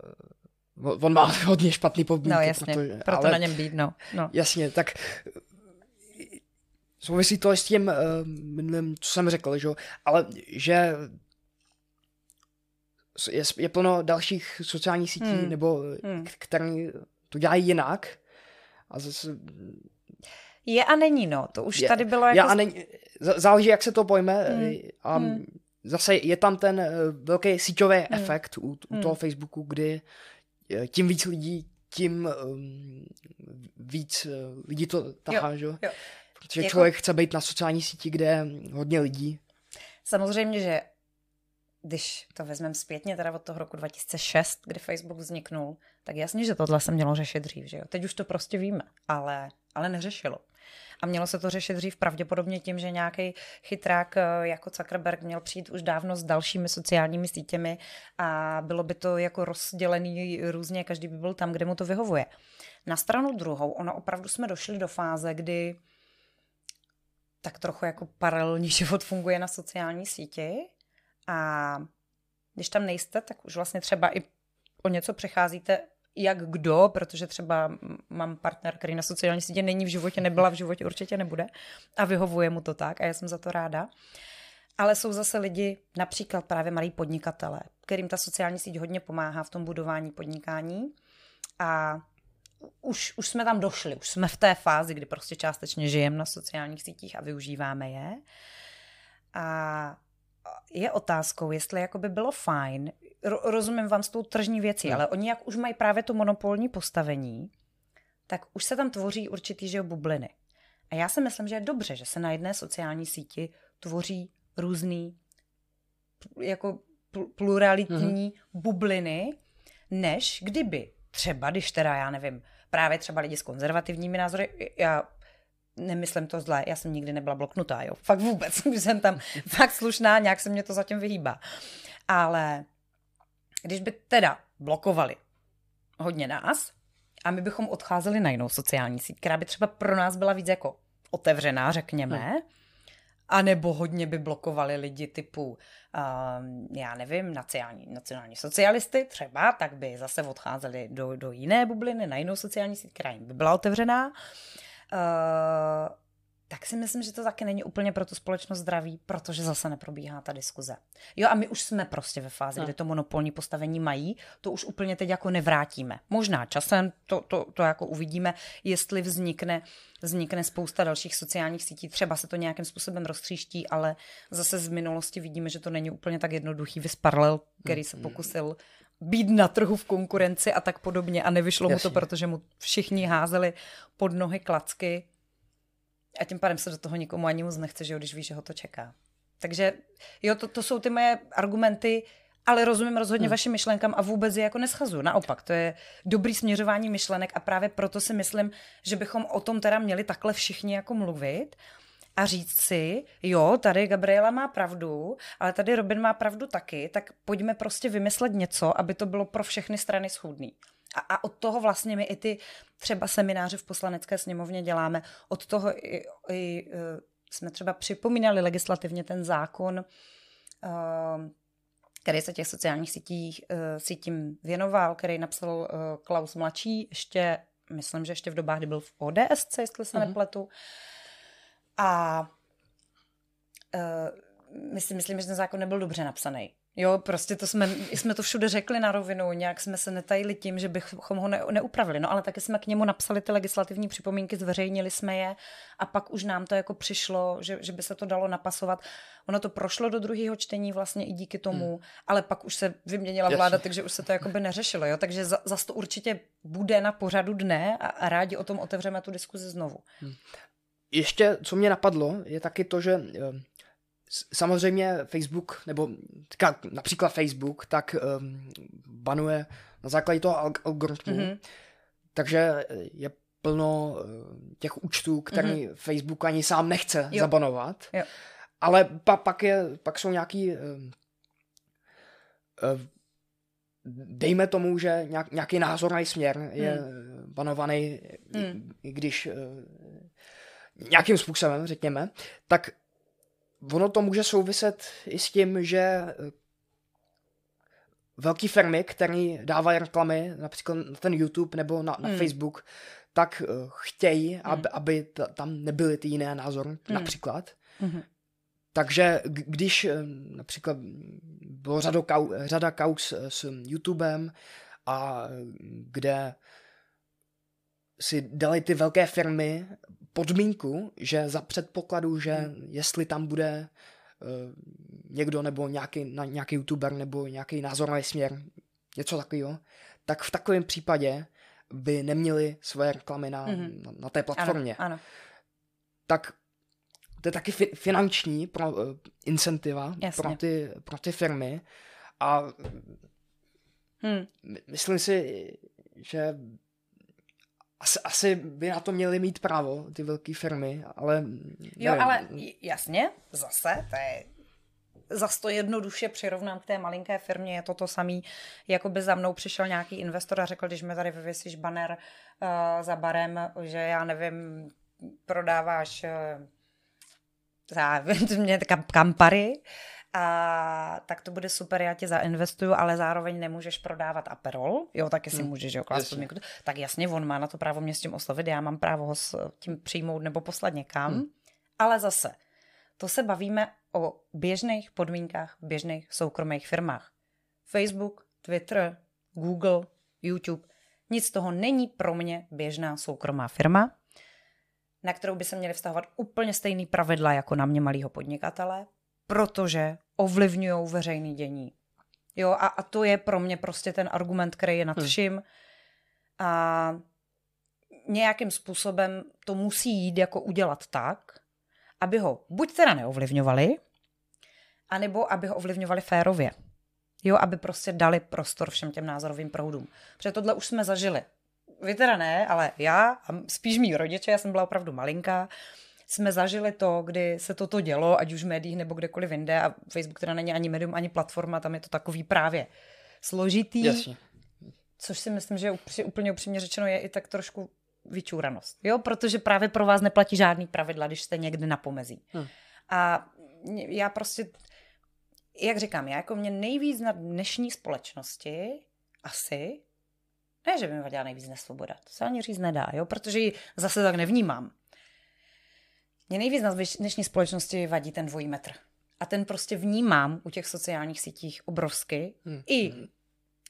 On má hodně špatný podmínky. No jasně, proto na něm být, no. Jasně, tak... Souvisí to s tím, co jsem řekl, že? Ale že je plno dalších sociálních sítí, nebo které to dělají jinak. A zase... Je a není, no. To už tady bylo jako... Záleží, jak se to pojme. A zase je tam ten velký síťový efekt u toho Facebooku, kdy tím víc lidí tím víc lidí to tahá, že? Protože jako člověk chce být na sociální síti, kde je hodně lidí. Samozřejmě, že když to vezmeme zpětně, teda od toho roku 2006, kdy Facebook vzniknul, tak jasně, že tohle se mělo řešit dřív, že jo? Teď už to prostě víme, ale neřešilo. A mělo se to řešit dřív pravděpodobně tím, že nějaký chytrák jako Zuckerberg měl přijít už dávno s dalšími sociálními sítěmi a bylo by to jako rozdělený různě, každý by byl tam, kde mu to vyhovuje. Na stranu druhou, ono opravdu jsme došli do fáze, kdy tak trochu jako paralelní život funguje na sociální síti a když tam nejste, tak už vlastně třeba i o něco přecházíte jak kdo, protože třeba mám partner, který na sociální sítě není v životě, nebyla v životě, určitě nebude a vyhovuje mu to tak a já jsem za to ráda. Ale jsou zase lidi, například právě malí podnikatelé, kterým ta sociální síť hodně pomáhá v tom budování podnikání a už jsme tam došli, už jsme v té fázi, kdy prostě částečně žijeme na sociálních sítích a využíváme je. A je otázkou, jestli jako by bylo fajn, rozumím vám s tou tržní věcí, ale oni jak už mají právě to monopolní postavení, tak už se tam tvoří určitý, že jo, bubliny. A já si myslím, že je dobře, že se na jedné sociální síti tvoří různý jako pluralitní bubliny, než kdyby třeba, když teda, já nevím, právě třeba lidi s konzervativními názory, já nemyslím to zle, já jsem nikdy nebyla bloknutá, jo, fakt vůbec, jsem tam fakt slušná, nějak se mě to zatím vyhýbá. Ale když by teda blokovali hodně nás a my bychom odcházeli na jinou sociální síť, která by třeba pro nás byla víc jako otevřená, řekněme, anebo hodně by blokovali lidi typu, já nevím, nacionální socialisty třeba, tak by zase odcházeli do jiné bubliny, na jinou sociální síť, která jim by byla otevřená, tak si myslím, že to taky není úplně pro tu společnost zdraví, protože zase neprobíhá ta diskuze. Jo, a my už jsme prostě ve fázi, kde to monopolní postavení mají, to už úplně teď jako nevrátíme. Možná časem to jako uvidíme, jestli vznikne spousta dalších sociálních sítí, třeba se to nějakým způsobem roztříští, ale zase z minulosti vidíme, že to není úplně tak jednoduchý. Viz Parlel, který se pokusil být na trhu v konkurenci a tak podobně a nevyšlo mu to, protože mu všichni házeli pod nohy klacky. A tím pádem se do toho nikomu ani moc nechce, že jo, když ví, že ho to čeká. Takže jo, to jsou ty moje argumenty, ale rozumím rozhodně vašim myšlenkám a vůbec je jako neschazu. Naopak, to je dobrý směřování myšlenek a právě proto si myslím, že bychom o tom teda měli takhle všichni jako mluvit a říct si, jo, tady Gabriela má pravdu, ale tady Robin má pravdu taky, tak pojďme prostě vymyslet něco, aby to bylo pro všechny strany schůdný. A od toho vlastně my i ty třeba semináře v Poslanecké sněmovně děláme. Od toho i jsme třeba připomínali legislativně ten zákon, který se těch sociálních sítím věnoval, který napsal Klaus Mladší, myslím, že ještě v dobách, kdy byl v ODS, jestli se nepletu. A my si myslím, že ten zákon nebyl dobře napsaný. Jo, prostě to jsme to všude řekli na rovinu, nějak jsme se netajili tím, že bychom ho neupravili, no ale taky jsme k němu napsali ty legislativní připomínky, zveřejnili jsme je a pak už nám to jako přišlo, že by se to dalo napasovat. Ono to prošlo do druhého čtení vlastně i díky tomu, ale pak už se vyměnila vláda, takže už se to jakoby neřešilo, jo, takže zas to určitě bude na pořadu dne a rádi o tom otevřeme tu diskuzi znovu. Ještě, co mě napadlo, je taky to, že samozřejmě Facebook, nebo například Facebook, tak banuje na základě toho algoritmu. Takže je plno těch účtů, které Facebook ani sám nechce zabanovat. Jo. Ale pak jsou nějaký, dejme tomu, že nějaký názorný směr je banovaný, když nějakým způsobem, řekněme, tak ono to může souviset i s tím, že velké firmy, které dávají reklamy například na ten YouTube nebo na Facebook, tak chtějí, aby tam nebyly ty jiné názory, například. Takže když například bylo řada kauz s YouTubem, a kde si dali ty velké firmy podmínku, že za předpokladu, že jestli tam bude někdo nebo nějaký YouTuber nebo nějaký názorný směr, něco takového, tak v takovém případě by neměli své reklamy na té platformě. Ano. Tak to je taky finanční incentiva pro ty firmy a myslím si, že asi by na to měly mít právo ty velké firmy, ale nevím. Jo, ale jasně, zase, to je zas to jednoduše přirovnám k té malinké firmě, je to to samý, jako by za mnou přišel nějaký investor a řekl, když mi tady vyvěsíš banner za barem, že já nevím, prodáváš kampary, a tak to bude super, já tě zainvestuju, ale zároveň nemůžeš prodávat Aperol, jo, taky si můžeš, jo, Klaus Mladší, tak jasně, on má na to právo mě s tím oslovit, já mám právo ho s tím přijmout nebo poslat někam, ale zase, to se bavíme o běžných podmínkách, běžných soukromých firmách. Facebook, Twitter, Google, YouTube, nic z toho není pro mě běžná soukromá firma, na kterou by se měly vztahovat úplně stejný pravidla jako na mě malýho podnikatele, protože ovlivňují veřejný dění. Jo, a to je pro mě prostě ten argument, který je nad vším. A nějakým způsobem to musí jít jako udělat tak, aby ho buď teda neovlivňovali, anebo aby ho ovlivňovali férově. Jo, aby prostě dali prostor všem těm názorovým proudům. Protože tohle už jsme zažili. Vy teda ne, ale já a spíš mý rodiče, já jsem byla opravdu malinká, jsme zažili to, kdy se toto dělo, ať už v médiích nebo kdekoliv jinde, a Facebook teda není ani médium, ani platforma, tam je to takový právě složitý, jasně. Což si myslím, že úplně upřímně řečeno je i tak trošku vyčúranost, jo, protože právě pro vás neplatí žádný pravidla, když jste někde na pomezí. A já prostě, jak říkám, já jako mě nejvíc na dnešní společnosti asi, ne, že by mi vadila nejvíc nesvoboda, to se ani říct nedá, jo, protože ji zase tak nevnímám. Mě nejvíc na dnešní společnosti vadí ten dvojí metr. A ten prostě vnímám u těch sociálních sítích obrovsky. I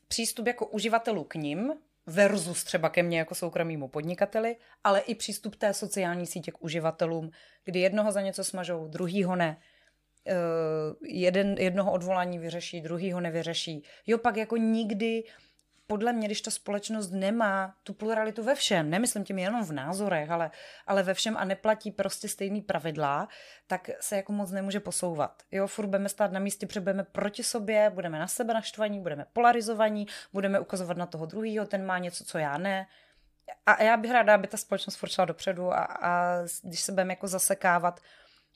přístup jako uživatelů k nim versus třeba ke mně jako soukromému podnikateli, ale i přístup té sociální sítě k uživatelům, kdy jednoho za něco smažou, druhýho ne. Jednoho odvolání vyřeší, druhýho nevyřeší. Jo, pak jako nikdy, podle mě, když ta společnost nemá tu pluralitu ve všem, nemyslím tím jenom v názorech, ale ve všem a neplatí prostě stejný pravidla, tak se jako moc nemůže posouvat. Jo, furt budeme stát na místě, budeme proti sobě, budeme na sebe naštvaní, budeme polarizovaní, budeme ukazovat na toho druhýho, ten má něco, co já ne. A já bych ráda, aby ta společnost furt šla dopředu a když se budeme jako zasekávat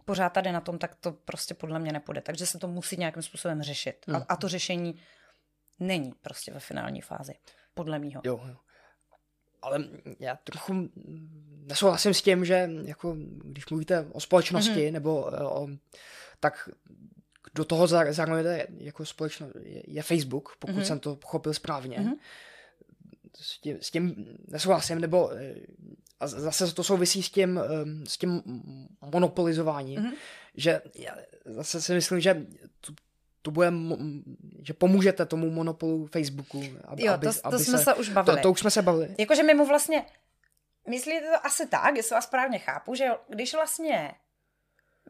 pořád tady na tom, tak to prostě podle mě nepůjde. Takže se to musí nějakým způsobem řešit. A to řešení není prostě ve finální fázi, podle mýho. Jo. Ale já trochu nesouhlasím s tím, že jako, když mluvíte o společnosti, nebo tak do toho zahrnujete jako společnost je Facebook, pokud jsem to pochopil správně. S tím nesouhlasím, nebo a zase to souvisí s tím monopolizování, že zase si myslím, že to bude, že pomůžete tomu monopolu Facebooku. To už jsme se bavili. Jakože my mu vlastně, myslíte to asi tak, jestli vás správně chápu, že když vlastně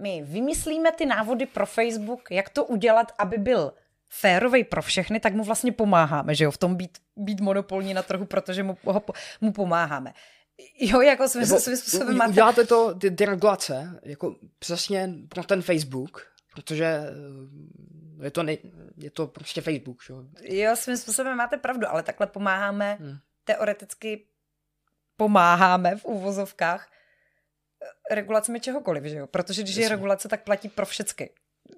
my vymyslíme ty návody pro Facebook, jak to udělat, aby byl férovej pro všechny, tak mu vlastně pomáháme, že jo, v tom být monopolní na trhu, protože mu pomáháme. Jo, jako svým způsobem máte. Uděláte to, ty regulace, jako přesně pro ten Facebook, protože je to prostě Facebook. Že? Jo, svým způsobem máte pravdu, ale takhle pomáháme, teoreticky pomáháme v úvozovkách regulacemi čehokoliv, že jo? Protože když je regulace, tak platí pro všechny.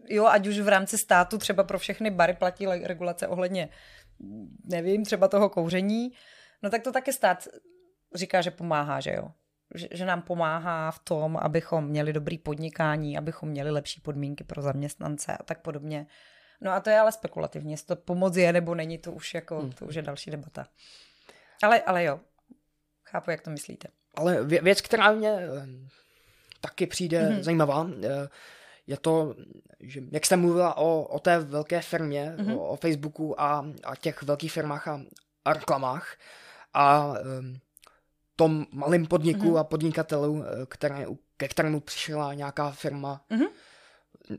Jo, ať už v rámci státu třeba pro všechny bary platí regulace ohledně, nevím, třeba toho kouření, no tak to taky stát říká, že pomáhá, že jo? Že nám pomáhá v tom, abychom měli dobrý podnikání, abychom měli lepší podmínky pro zaměstnance a tak podobně. No a to je ale spekulativně, jestli to pomoc je nebo není, to už je další debata. Ale jo, chápu, jak to myslíte. Ale věc, která mě taky přijde zajímavá, je to, že jak jste mluvila o té velké firmě, o Facebooku a těch velkých firmách a reklamách a tom malým podniku a podnikatelů, ke kterému přišla nějaká firma,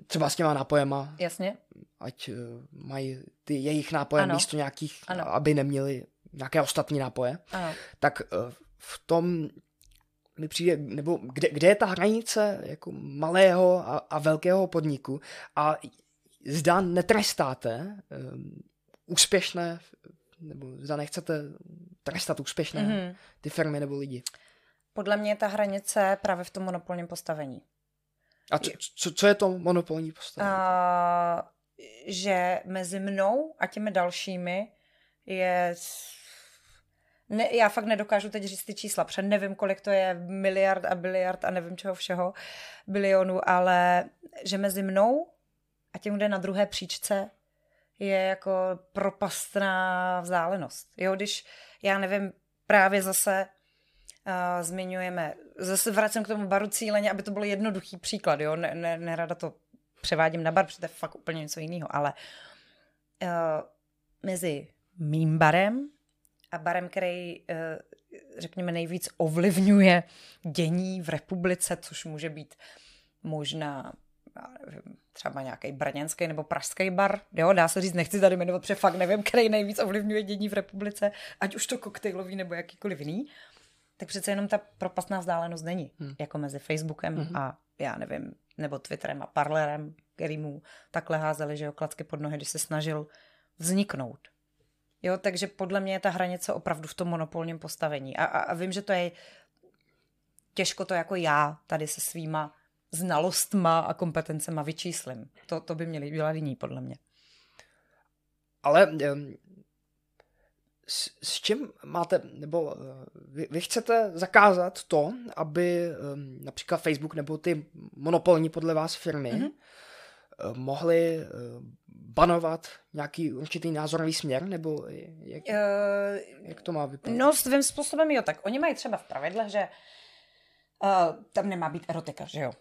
třeba s těma nápojema. Jasně. Ať mají ty jejich nápoje místo nějakých, aby neměli nějaké ostatní nápoje, ano. Tak v tom mi přijde, nebo kde je ta hranice jako malého a velkého podniku a zda netrestáte úspěšné, nebo zda nechcete trestat úspěšné ty firmy nebo lidi. Podle mě je ta hranice právě v tom monopolním postavení. A co je to monopolní postavení? Že mezi mnou a těmi dalšími je... Ne, já fakt nedokážu teď říct ty čísla, protože nevím, kolik to je miliard a biliard a nevím čeho všeho, bilionů, ale že mezi mnou a tím, kde na druhé příčce je jako propastná vzdálenost. Jo, když, já nevím, právě zase zmiňujeme, zase vracím k tomu baru cíleně, aby to byl jednoduchý příklad, jo, nerada to převádím na bar, protože to je fakt úplně něco jiného, ale mezi mým barem a barem, který, řekněme, nejvíc ovlivňuje dění v republice, což může být možná třeba nějaký brněnský nebo pražský bar, jo, dá se říct, nechci tady jmenovat, protože fakt nevím, který nejvíc ovlivňuje dění v republice, ať už to koktejlový nebo jakýkoliv jiný, tak přece jenom ta propastná vzdálenost není, jako mezi Facebookem a já nevím, nebo Twitterem a Parlerem, který mu takhle házeli, že jo, klacky pod nohy, když se snažil vzniknout. Jo, takže podle mě je ta hranice opravdu v tom monopolním postavení. A vím, že to je těžko to jako já tady se svýma znalostma a kompetencema vyčíslim. To by měli dělat jiní, podle mě. Ale s čím máte, nebo vy chcete zakázat to, aby například Facebook nebo ty monopolní podle vás firmy mohli banovat nějaký určitý názorový směr, nebo jak to má vypadat? No, svým způsobem jo, tak oni mají třeba v pravidlech, že tam nemá být erotika, že jo.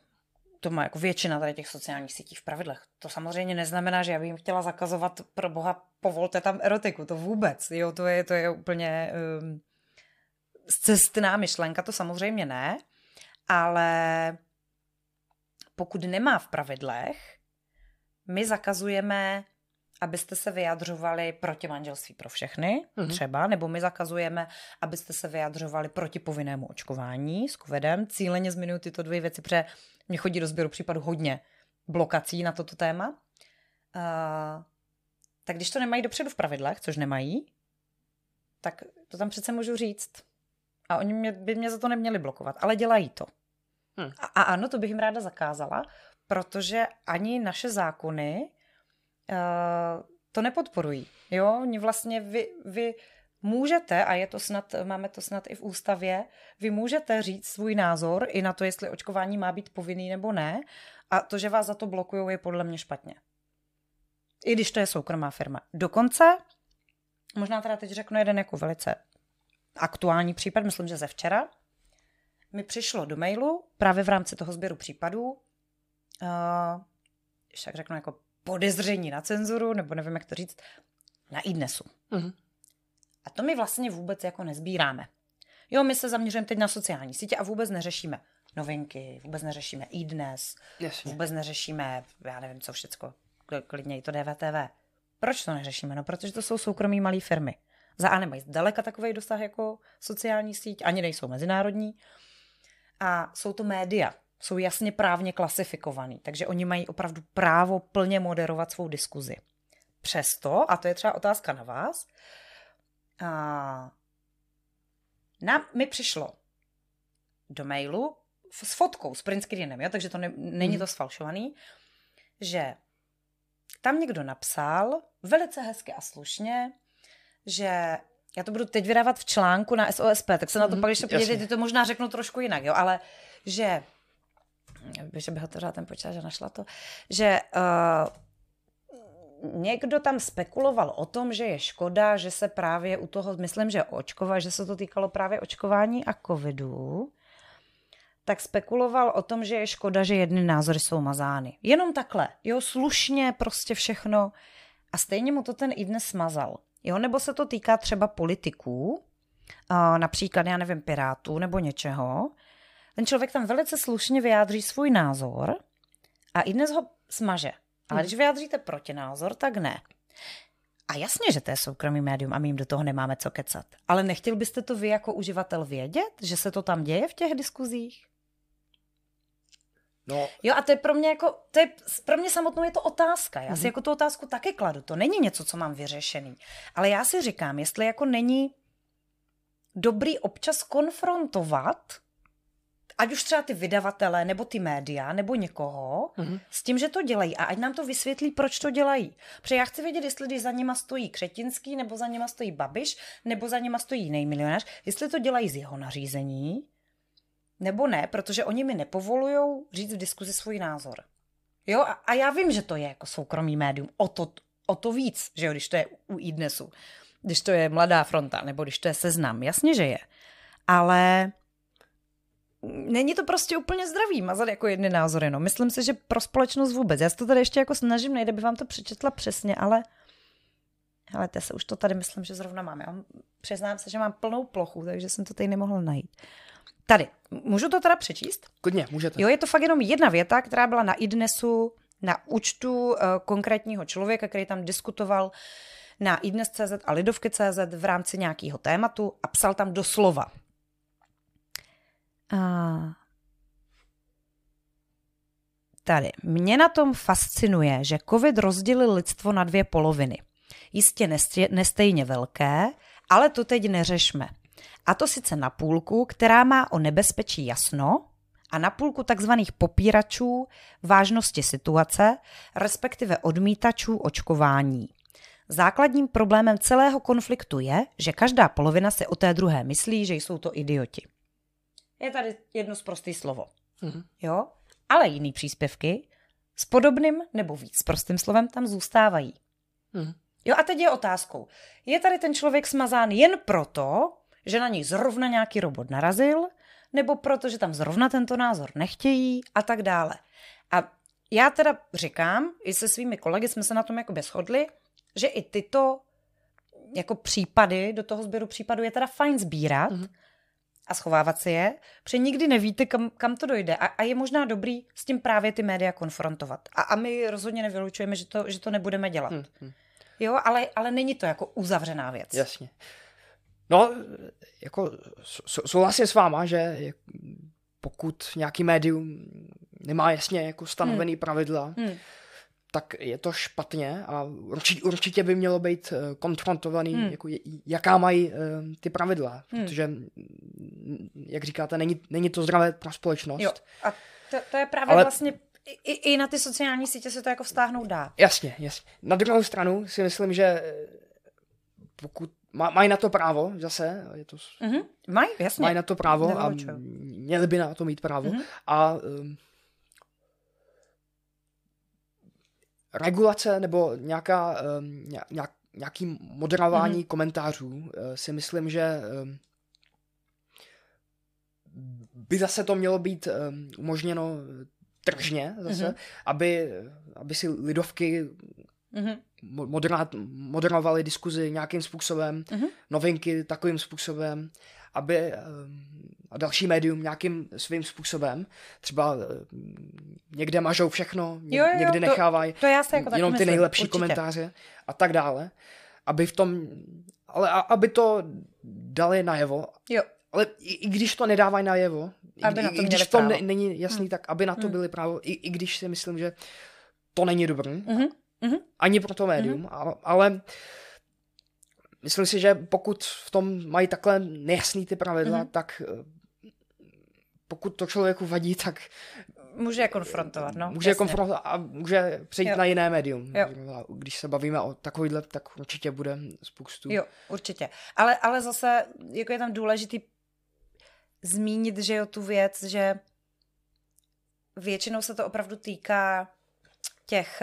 To má jako většina tady těch sociálních sítí v pravidlech. To samozřejmě neznamená, že já bych jim chtěla zakazovat, pro boha, povolte tam erotiku, to vůbec, jo, to je úplně scestná myšlenka, to samozřejmě ne, ale pokud nemá v pravidlech, my zakazujeme, abyste se vyjadřovali proti manželství pro všechny, třeba, nebo my zakazujeme, abyste se vyjadřovali proti povinnému očkování s covidem. Cíleně zmiňuji tyto dvě věci, protože mě chodí do sběru případů hodně blokací na toto téma. Tak když to nemají dopředu v pravidlech, což nemají, tak to tam přece můžu říct. A oni by mě za to neměli blokovat, ale dělají to. A ano, to bych jim ráda zakázala, protože ani naše zákony to nepodporují. Jo, vlastně vy můžete, a je to snad, máme to snad i v ústavě, vy můžete říct svůj názor i na to, jestli očkování má být povinný nebo ne, a to, že vás za to blokujou, je podle mě špatně. I když to je soukromá firma. Dokonce, možná teda teď řeknu jeden jako velice aktuální případ, myslím, že ze včera, mi přišlo do mailu právě v rámci toho sběru případů, však řeknu jako podezření na cenzuru, nebo nevím, jak to říct, na iDnesu. A to my vlastně vůbec jako nezbíráme. Jo, my se zaměřujeme teď na sociální sítě a vůbec neřešíme novinky, vůbec neřešíme iDnes, vůbec neřešíme, já nevím co všecko, klidně i to DVTV. Proč to neřešíme? No, protože to jsou soukromí malé firmy. Za A nemají zdaleka takovej dosah jako sociální síť, ani nejsou mezinárodní. A jsou to média. Jsou jasně právně klasifikovaný, takže oni mají opravdu právo plně moderovat svou diskuzi. Přesto, a to je třeba otázka na vás, mi přišlo do mailu s fotkou, s print screenem, jo, takže to není to sfalšovaný, že tam někdo napsal velice hezky a slušně, že já to budu teď vydávat v článku na SOSP, tak se na to pak ještě podívejte, ty to možná řeknu trošku jinak, jo, ale že bych otevřela ten počítač, že našla to, že někdo tam spekuloval o tom, že je škoda, že se právě u toho, myslím, že že se to týkalo právě očkování a covidu, tak spekuloval o tom, že je škoda, že jedny názory jsou mazány. Jenom takhle, jo, slušně prostě všechno. A stejně mu to ten iDnes smazal. Jo, nebo se to týká třeba politiků, například, já nevím, Pirátů nebo něčeho. Ten člověk tam velice slušně vyjádří svůj názor a iDnes ho smaže. Ale když vyjádříte protinázor, tak ne. A jasně, že to je soukromý médium a my jim do toho nemáme co kecat. Ale nechtěl byste to vy jako uživatel vědět, že se to tam děje v těch diskuzích? No. Jo, a to je pro mě jako, to je, pro mě samotnou je to otázka. Já si jako tu otázku taky kladu. To není něco, co mám vyřešený. Ale já si říkám, jestli jako není dobrý občas konfrontovat, ať už třeba ty vydavatele, nebo ty média, nebo někoho, s tím, že to dělají. A ať nám to vysvětlí, proč to dělají. Protože já chci vědět, jestli když za nima stojí Křetinský, nebo za nima stojí Babiš, nebo za nima stojí jiný milionář, jestli to dělají z jeho nařízení, nebo ne, protože oni mi nepovolujou říct v diskuzi svůj názor. Jo, a já vím, že to je jako soukromý médium. O to víc, že jo, když to je u iDnesu. Když to je Mladá fronta, nebo když to je Seznam. Jasně, že je. Ale není to prostě úplně zdravý mazat jako jedny názory. No. Myslím si, že pro společnost vůbec. Já se to tady ještě jako snažím, nejde by vám to přečetla přesně, ale helejte se, už to tady myslím, že zrovna mám. Já přiznám se, že mám plnou plochu, takže jsem to tady nemohla najít. Tady. Můžu to teda přečíst? Klidně, můžete. Jo, je to fakt jenom jedna věta, která byla na iDnesu, na účtu konkrétního člověka, který tam diskutoval na iDnes.cz a Lidovky.cz v rámci nějakého tématu a psal tam doslova. Tady. Mě na tom fascinuje, že covid rozdělil lidstvo na dvě poloviny. Jistě nestejně velké, ale to teď neřešme. A to sice na půlku, která má o nebezpečí jasno, a na půlku takzvaných popíračů vážnosti situace, respektive odmítačů očkování. Základním problémem celého konfliktu je, že každá polovina se o té druhé myslí, že jsou to idioti. Je tady jedno sprostý slovo. Jo? Ale jiný příspěvky s podobným nebo víc prostým slovem tam zůstávají. Jo, a teď je otázkou. Je tady ten člověk smazán jen proto, že na něj zrovna nějaký robot narazil, nebo proto, že tam zrovna tento názor nechtějí a tak dále. A já teda říkám, i se svými kolegy jsme se na tom jakoby shodli, že i tyto jako případy, do toho sběru případů je teda fajn sbírat a schovávat si je, protože nikdy nevíte, kam to dojde. A je možná dobrý s tím právě ty média konfrontovat. A my rozhodně nevylučujeme, že to nebudeme dělat. Jo, ale není to jako uzavřená věc. Jasně. No, jako souhlasím s váma, že pokud nějaký médium nemá jasně jako stanovený pravidla, tak je to špatně a určitě by mělo být konfrontovaný, jako jaká mají ty pravidla, protože, jak říkáte, není to zdravé pro společnost. Jo, a to je právě vlastně i na ty sociální sítě se to jako vztáhnout dá. Jasně. Na druhou stranu si myslím, že pokud mají na to právo, zase. Je to, mají, jasně. Mají na to právo nevylučuju. A měli by na to mít právo. A regulace nebo nějaký moderování komentářů si myslím, že by zase to mělo být umožněno tržně zase, aby si Lidovky moderovali diskuzi nějakým způsobem, novinky takovým způsobem, aby a další médium nějakým svým způsobem. Třeba někde mažou všechno, někde nechávají jenom ty nejlepší komentáře a tak dále. Aby v tom, ale aby to dali najevo. Jo. Ale i když to nedávají najevo, i když to není jasný, tak aby na to byli právo, i když si myslím, že to není dobrý. Ani pro to médium, ale myslím si, že pokud v tom mají takhle nejasný ty pravidla, tak pokud to člověku vadí, tak může je konfrontovat, no. Může je konfrontovat a může přejít na jiné médium. Jo. Když se bavíme o takovýhle, tak určitě bude spoustu. Jo, určitě. Ale zase jako je tam důležitý zmínit, že jo, tu věc, že většinou se to opravdu týká těch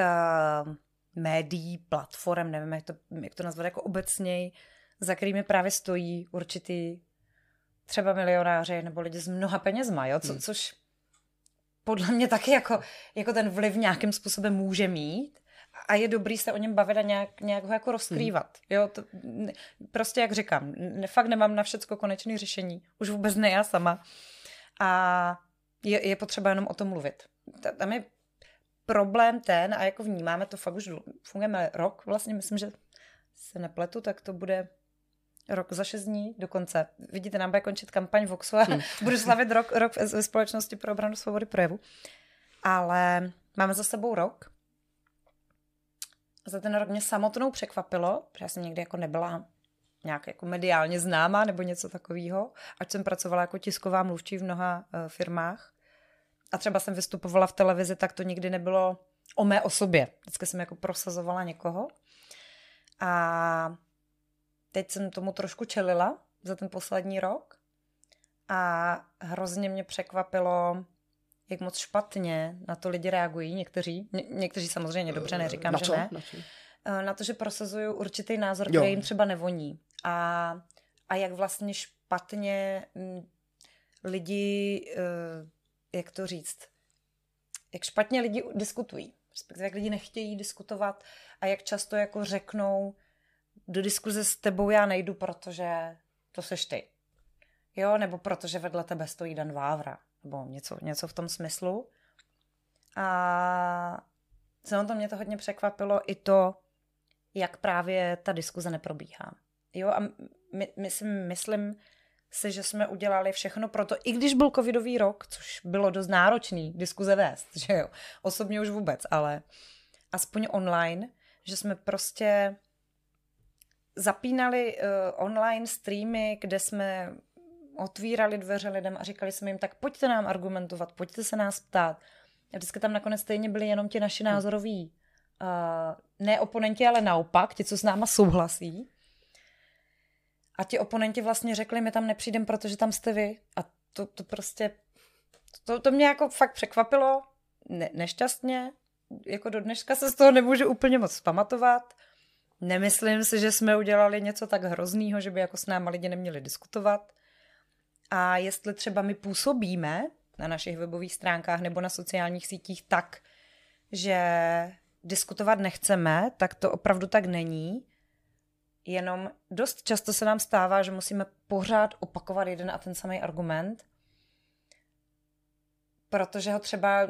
médií, platform, nevím, jak to nazvat, jako obecněji, za kterými právě stojí určitý třeba milionáři nebo lidi s mnoha penězma, jo? Což podle mě taky jako ten vliv nějakým způsobem může mít a je dobrý se o něm bavit a nějak ho jako rozkrývat. Jo? To, prostě jak říkám, fakt nemám na všecko konečné řešení, už vůbec ne já sama a je potřeba jenom o tom mluvit. Tam je problém ten, a jako vnímáme to fakt už fungujeme rok, vlastně myslím, že se nepletu, tak to bude rok za 6 dní dokonce. Vidíte, nám bude končit kampaň Voxu a budu slavit rok ve Společnosti pro obranu svobody projevu. Ale máme za sebou rok. Za ten rok mě samotnou překvapilo, protože já jsem někdy jako nebyla nějak jako mediálně známá nebo něco takového, ač jsem pracovala jako tisková mluvčí v mnoha firmách. A třeba jsem vystupovala v televizi, tak to nikdy nebylo o mé osobě. Vždycky jsem jako prosazovala někoho. A teď jsem tomu trošku čelila za ten poslední rok. A hrozně mě překvapilo, jak moc špatně na to lidi reagují, někteří. Někteří samozřejmě dobře, neříkám, že ne. Na to, že prosazuju určitý názor, který jim třeba nevoní. A jak vlastně špatně lidi, jak to říct, jak špatně lidi diskutují. Respektive, jak lidi nechtějí diskutovat a jak často jako řeknou, do diskuze s tebou já nejdu, protože to seš ty. Jo, nebo protože vedle tebe stojí Dan Vávra. Nebo něco v tom smyslu. A samozřejmě mě to hodně překvapilo i to, jak právě ta diskuze neprobíhá. Jo, a myslím si, že jsme udělali všechno proto, i když byl covidový rok, což bylo dost náročný diskuze vést, že jo, osobně už vůbec, ale aspoň online, že jsme prostě zapínali online streamy, kde jsme otvírali dveře lidem a říkali jsme jim, tak pojďte nám argumentovat, pojďte se nás ptát. A vždycky tam nakonec stejně byli jenom ti naši názoroví, ne oponenti, ale naopak, ti, co s náma souhlasí. A ti oponenti vlastně řekli, my tam nepřijdem, protože tam jste vy. A to prostě, to mě jako fakt překvapilo, nešťastně, jako do dneška se z toho nemůžu úplně moc pamatovat. Nemyslím si, že jsme udělali něco tak hroznýho, že by jako s náma lidi neměli diskutovat. A jestli třeba my působíme na našich webových stránkách nebo na sociálních sítích tak, že diskutovat nechceme, tak to opravdu tak není. Jenom dost často se nám stává, že musíme pořád opakovat jeden a ten samý argument, protože ho třeba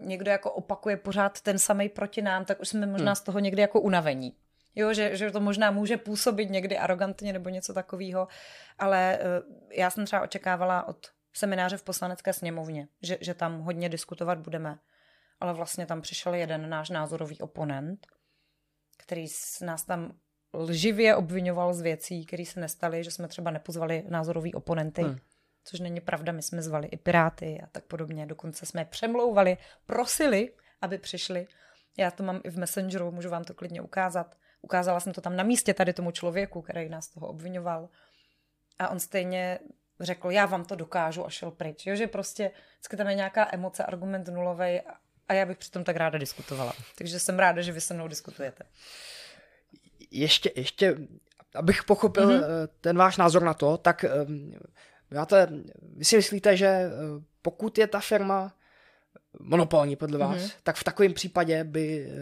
někdo jako opakuje pořád ten samý proti nám, tak už jsme možná z toho někdy jako unavení. Jo, že to možná může působit někdy arrogantně nebo něco takového, ale já jsem třeba očekávala od semináře v Poslanecké sněmovně, že tam hodně diskutovat budeme. Ale vlastně tam přišel jeden náš názorový oponent, který nás tam lživě obvinoval z věcí, které se nestaly, že jsme třeba nepozvali názorový oponenty, což není pravda, my jsme zvali i Piráty a tak podobně. Dokonce jsme je přemlouvali, prosili, aby přišli. Já to mám i v Messengeru, můžu vám to klidně ukázat. Ukázala jsem to tam na místě tady tomu člověku, který nás toho obvinoval. A on stejně řekl, já vám to dokážu a šel pryč. Jo, že prostě vždycky tam je nějaká emoce, argument nulovej a já bych přitom tak ráda diskutovala. Takže jsem ráda, že vy se mnou diskutujete. Ještě abych pochopil ten váš názor na to, tak vy si myslíte, že pokud je ta firma monopolní podle vás, tak v takovém případě by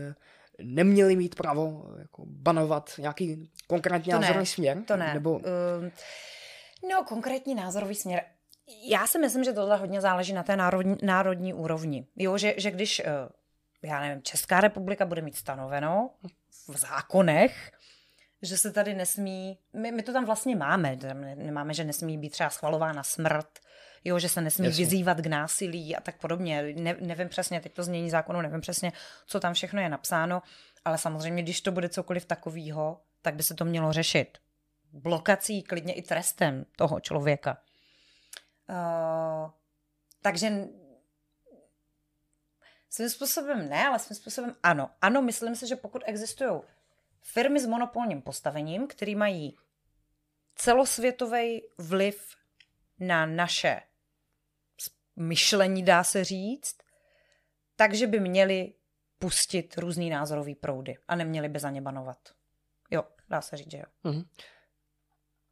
neměli mít právo jako banovat nějaký konkrétní názorový směr? To ne. Nebo... No, konkrétní názorový směr. Já si myslím, že tohle hodně záleží na té národní úrovni. Jo, že když, já nevím, Česká republika bude mít stanoveno v zákonech, že se tady nesmí, my to tam vlastně máme, nemáme, že nesmí být třeba schvalována smrt, jo, že se nesmí vyzývat k násilí a tak podobně. Nevím přesně, teď to znění zákonu, nevím přesně, co tam všechno je napsáno, ale samozřejmě, když to bude cokoliv takovýho, tak by se to mělo řešit. Blokací, klidně i trestem toho člověka. Takže svým způsobem ne, ale svým způsobem ano. Ano, myslím si, že pokud existují firmy s monopolním postavením, které mají celosvětový vliv na naše myšlení, dá se říct, takže by měli pustit různý názorový proudy a neměli by za ně banovat. Jo, dá se říct, že jo. Mm-hmm.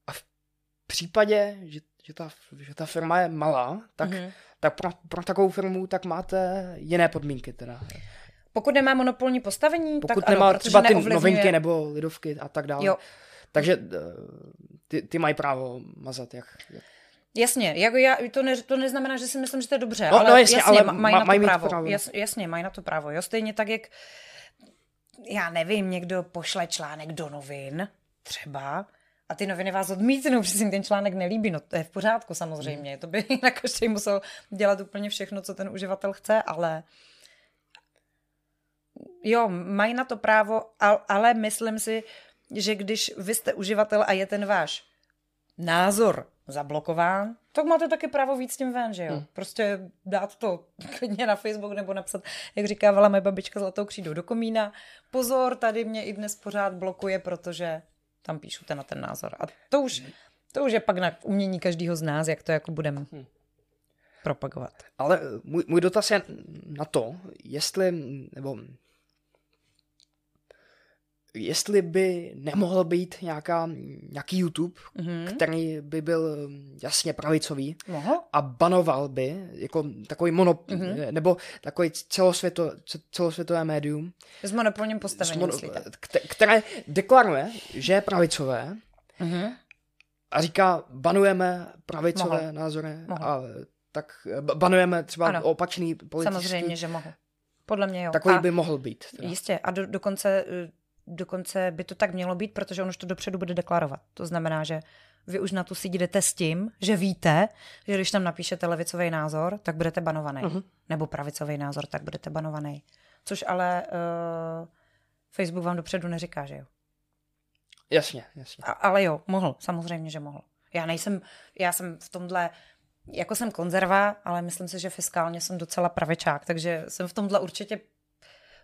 A v případě, že ta firma je malá, tak, tak pro takovou firmu tak máte jiné podmínky teda. Pokud nemá monopolní postavení, pokud tak nemá ano, třeba ty Novinky nebo Lidovky a tak dále. Jo. Takže ty mají právo mazat, jak... Jasně, jako já, to neznamená, že si myslím, že to je dobře, no, ale jasně, mají na to právo. Jasně, mají na to právo. Jo? Stejně tak, jak já nevím, někdo pošle článek do novin třeba a ty noviny vás odmítnou, protože si ten článek nelíbí. No to je v pořádku samozřejmě, to by jinak každý musel dělat úplně všechno, co ten uživatel chce, ale jo, mají na to právo, ale myslím si, že když vy jste uživatel a je ten váš názor zablokován, tak máte taky právo víc tím ven, že jo? Prostě dát to klidně na Facebook nebo napsat, jak říkávala moje babička zlatou křídu do komína, pozor, tady mě i dnes pořád blokuje, protože tam píšu ten na ten názor. A to už je pak na umění každého z nás, jak to jako budeme propagovat. Ale můj dotaz je na to, jestli by nemohl být nějaký YouTube, který by byl jasně pravicový a banoval by jako takový nebo takový celosvětové médium. S monopolním postavením, které deklaruje, že je pravicové a říká, banujeme pravicové názory a tak banujeme třeba opačný politický. Samozřejmě, že mohu. Podle mě jo. Takový by mohl být. Teda. Jistě. A dokonce by to tak mělo být, protože on už to dopředu bude deklarovat. To znamená, že vy už na tu síť jdete s tím, že víte, že když tam napíšete levicový názor, tak budete banovaný. Nebo pravicový názor, tak budete banovaný. Což ale Facebook vám dopředu neříká, že jo? Jasně. Ale jo, mohl. Samozřejmě, že mohl. Já jsem v tomhle, jako jsem konzerva, ale myslím si, že fiskálně jsem docela pravičák, takže jsem v tomhle určitě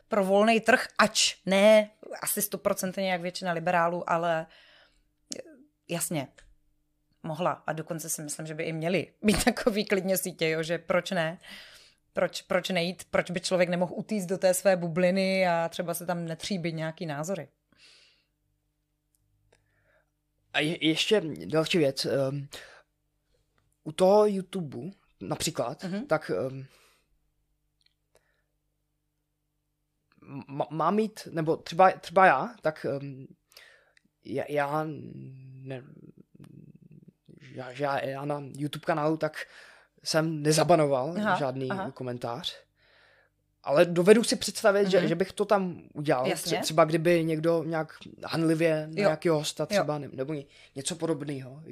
pro volný trh, ač ne, asi 100% jak většina liberálů, ale jasně, mohla. A dokonce si myslím, že by i měli být takový klidně sítě, jo, že proč ne? Proč nejít? Proč by člověk nemohl utíct do té své bubliny a třeba se tam netříbit nějaký názory? A ještě další věc. U toho YouTubeu například, tak mám mít, nebo třeba já, tak já na YouTube kanálu tak jsem nezabanoval žádný komentář, ale dovedu si představit, že bych to tam udělal. Jasně. Třeba kdyby někdo nějak hanlivě nějakého hosta třeba, nebo něco podobného,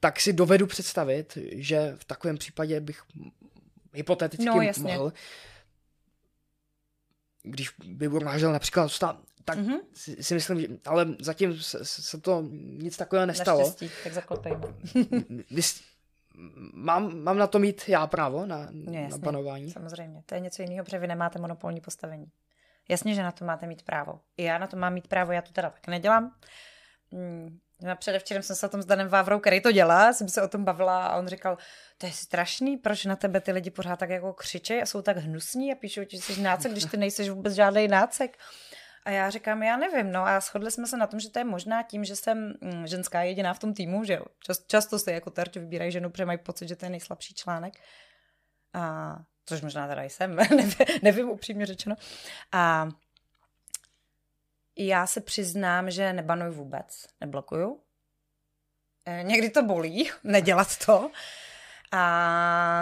tak si dovedu představit, že v takovém případě bych hypoteticky mohl, když by urážel například stát, tak si myslím, že, ale zatím se to nic takového nestalo. Naštěstí, tak zaklopejme. Mám na to mít já právo na panování? Samozřejmě, to je něco jiného, protože vy nemáte monopolní postavení. Jasně, že na to máte mít právo. I já na to mám mít právo, já to teda tak nedělám. Předevčírem jsem se o tom s Danem Vávrou, který to dělá, jsem se o tom bavila a on říkal, to je strašný, proč na tebe ty lidi pořád tak jako křičejí a jsou tak hnusní a píšou ti, že jsi nácek, když ty nejseš vůbec žádný nácek. A já říkám, já nevím, no a shodli jsme se na tom, že to je možná tím, že jsem ženská jediná v tom týmu, že často se jako terč vybírají ženu, protože mají pocit, že to je nejslabší článek. A což možná teda jsem, nevím upřímně řečeno. A já se přiznám, že nebanuju vůbec, neblokuju. Někdy to bolí, nedělat to. A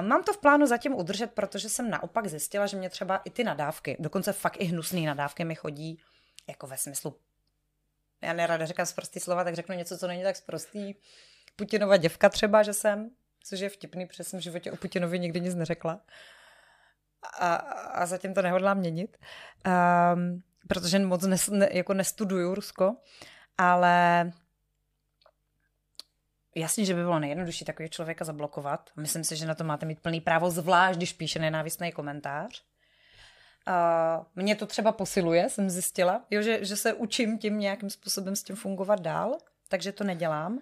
mám to v plánu zatím udržet, protože jsem naopak zjistila, že mě třeba i ty nadávky, dokonce fakt i hnusný nadávky mi chodí, jako ve smyslu, já nerada říkám sprostý slova, tak řeknu něco, co není tak sprostý. Putinova děvka třeba, že jsem, což je vtipný, protože jsem v životě o Putinovi nikdy nic neřekla. A zatím to nehodlám měnit. Protože moc nestuduju Rusko, ale jasně, že by bylo nejjednodušší takový člověka zablokovat. Myslím si, že na to máte mít plný právo, zvlášť když píše nenávistný komentář. Mě to třeba posiluje, jsem zjistila, jo, že se učím tím nějakým způsobem s tím fungovat dál, takže to nedělám.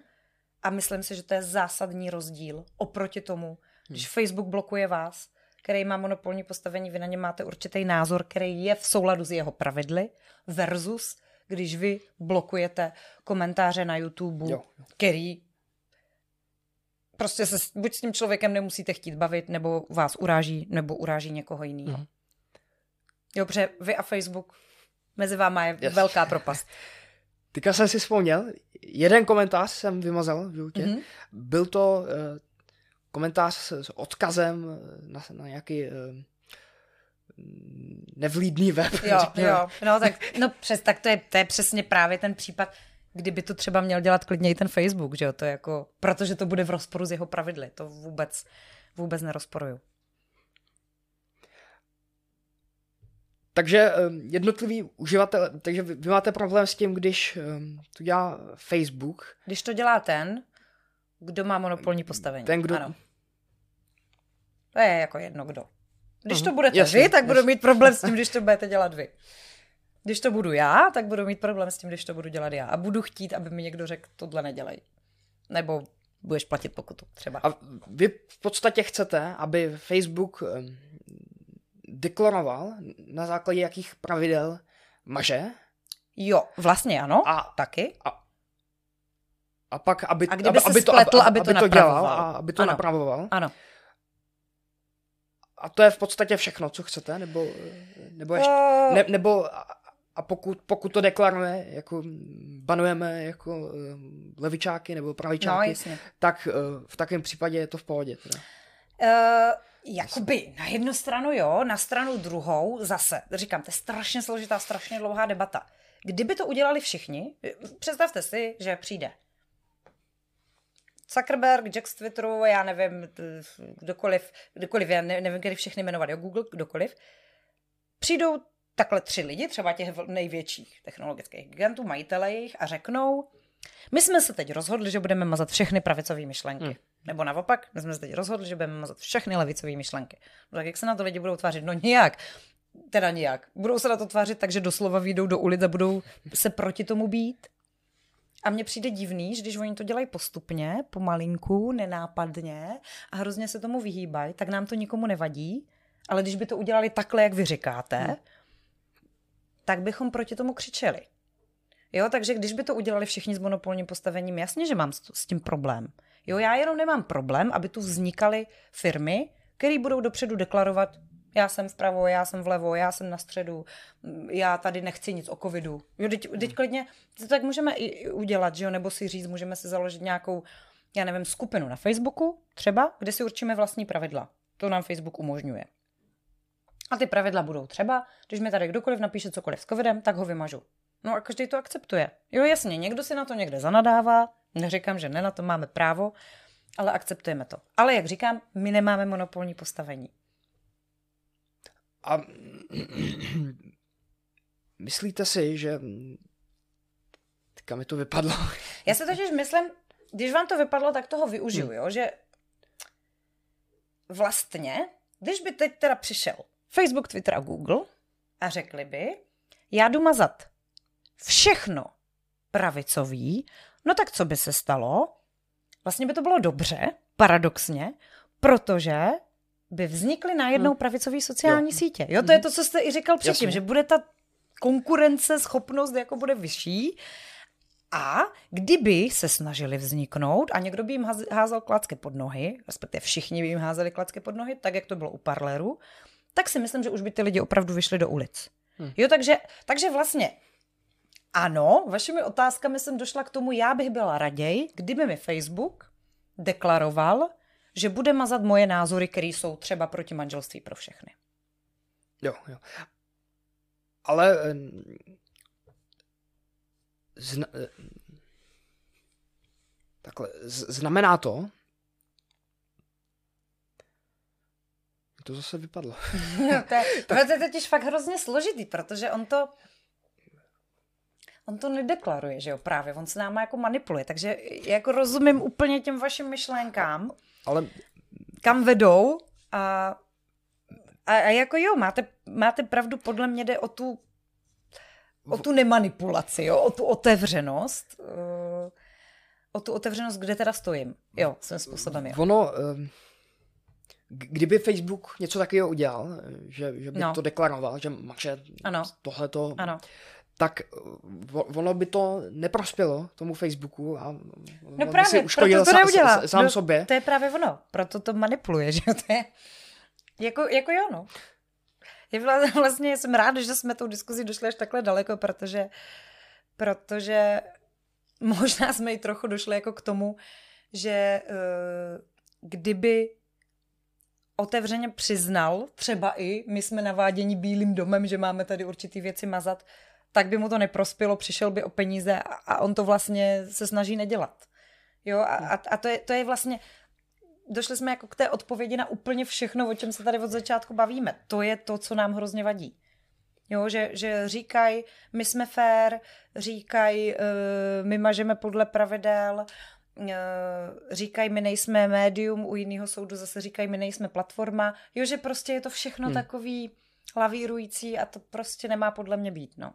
A myslím si, že to je zásadní rozdíl oproti tomu, když Facebook blokuje vás, který má monopolní postavení, vy na něm máte určitý názor, který je v souladu s jeho pravidly, versus když vy blokujete komentáře na YouTube, který prostě se buď s tím člověkem nemusíte chtít bavit, nebo vás uráží, nebo uráží někoho jiného. Jo, protože vy a Facebook, mezi váma je velká propast. Teďka jsem si vzpomněl, jeden komentář jsem vymazal v životě, byl to komentář s odkazem na nějaký nevlídný web. Jo. No, to je přesně právě ten případ, kdyby to třeba měl dělat klidně i ten Facebook, že jo, to je jako, protože to bude v rozporu s jeho pravidly, to vůbec nerozporuju. Takže jednotlivý uživatel, takže vy máte problém s tím, když to dělá Facebook. Když to dělá ten, kdo má monopolní postavení. Ten, kdo... Ano. To je jako jedno kdo. Když to budete vy, tak budu mít problém s tím, když to budete dělat vy. Když to budu já, tak budu mít problém s tím, když to budu dělat já. A budu chtít, aby mi někdo řekl, tohle nedělej. Nebo budeš platit pokutu třeba. A vy v podstatě chcete, aby Facebook deklaroval, na základě jakých pravidel maže? Jo, vlastně ano, a, taky. A pak, aby to napravoval. Ano. A to je v podstatě všechno, co chcete? Nebo ještě... Ne, nebo... A pokud to deklaruje, jako banujeme jako levičáky nebo pravičáky, no, tak v takovém případě je to v pohodě. Jakoby na jednu stranu jo, na stranu druhou zase. Říkám, to je strašně složitá, strašně dlouhá debata. Kdyby to udělali všichni, představte si, že přijde Zuckerberg, Jack z Twitteru, já nevím, kdokoliv, já nevím, kdy všechny jmenovat, jo, Google, kdokoliv, přijdou takhle 3 lidi, třeba těch největších technologických gigantů, majitele jich, a řeknou, my jsme se teď rozhodli, že budeme mazat všechny pravicové myšlenky. Nebo naopak, my jsme se teď rozhodli, že budeme mazat všechny levicové myšlenky. No tak jak se na to lidi budou tvářit? No nijak. Teda nijak. Budou se na to tvářit tak, že doslova vyjdou do ulic a budou se proti tomu bít. A mně přijde divný, že když oni to dělají postupně, pomalinku, nenápadně a hrozně se tomu vyhýbají, tak nám to nikomu nevadí. Ale když by to udělali takhle, jak vy říkáte, tak bychom proti tomu křičeli. Jo, takže když by to udělali všichni s monopolním postavením, jasně, že mám s tím problém. Jo, já jenom nemám problém, aby tu vznikaly firmy, které budou dopředu deklarovat, já jsem vpravo, já jsem vlevo, já jsem na středu, já tady nechci nic o covidu. Jo, teď klidně, to tak můžeme i udělat, že jo, nebo si říct, můžeme si založit nějakou, já nevím, skupinu na Facebooku třeba, kde si určíme vlastní pravidla. To nám Facebook umožňuje. A ty pravidla budou třeba, když mi tady kdokoliv napíše cokoliv s covidem, tak ho vymažu. No a každý to akceptuje. Jo, jasně, někdo si na to někde zanadává, neříkám, že ne, na to máme právo, ale akceptujeme to. Ale jak říkám, my nemáme monopolní postavení. A myslíte si, že... Teďka mi to vypadlo. Já si totiž myslím, když vám to vypadlo, tak toho využiju, jo, že vlastně, když by teď teda přišel Facebook, Twitter a Google a řekli by, já jdu mazat všechno pravicový, no tak co by se stalo? Vlastně by to bylo dobře, paradoxně, protože by vznikly najednou pravicové sociální sítě. Jo, to je to, co jste i říkal předtím, že bude ta konkurenceschopnost jako bude vyšší a kdyby se snažili vzniknout a někdo by jim házal klacky pod nohy, respektive všichni by jim házeli klacky pod nohy, tak jak to bylo u Parleru, tak si myslím, že už by ty lidi opravdu vyšli do ulic. Jo, takže vlastně ano, vašimi otázkami jsem došla k tomu, já bych byla raději, kdyby mi Facebook deklaroval, že bude mazat moje názory, které jsou třeba proti manželství pro všechny. Jo. Ale znamená to, to zase vypadlo. No to je totiž fakt hrozně složitý, protože on to nedeklaruje, že jo, právě. On se náma jako manipuluje, takže jako rozumím úplně těm vašim myšlenkám, ale... kam vedou a jako jo, máte pravdu, podle mě jde o tu nemanipulaci, jo, o tu otevřenost, kde teda stojím, jo, svým způsobem, jo. Ono... Kdyby Facebook něco takového udělal, že by to deklaroval, že mače tohleto, tak ono by to neprospělo tomu Facebooku a no právě, si uškodil sám sobě. To je právě ono, proto to manipuluje, že to je jako jo, no. Vlastně jsem ráda, že jsme tou diskuzí došli až takhle daleko, protože možná jsme i trochu došli jako k tomu, že kdyby otevřeně přiznal, třeba i my jsme naváděni Bílým domem, že máme tady určitý věci mazat, tak by mu to neprospělo, přišel by o peníze a on to vlastně se snaží nedělat. Jo, a to je vlastně, došli jsme jako k té odpovědi na úplně všechno, o čem se tady od začátku bavíme. To je to, co nám hrozně vadí. Jo, že říkají, my jsme fair, říkají, my mažeme podle pravidel, říkají, my nejsme médium, u jiného soudu zase říkají, my nejsme platforma. Jo, že prostě je to všechno takový lavírující a to prostě nemá podle mě být, no.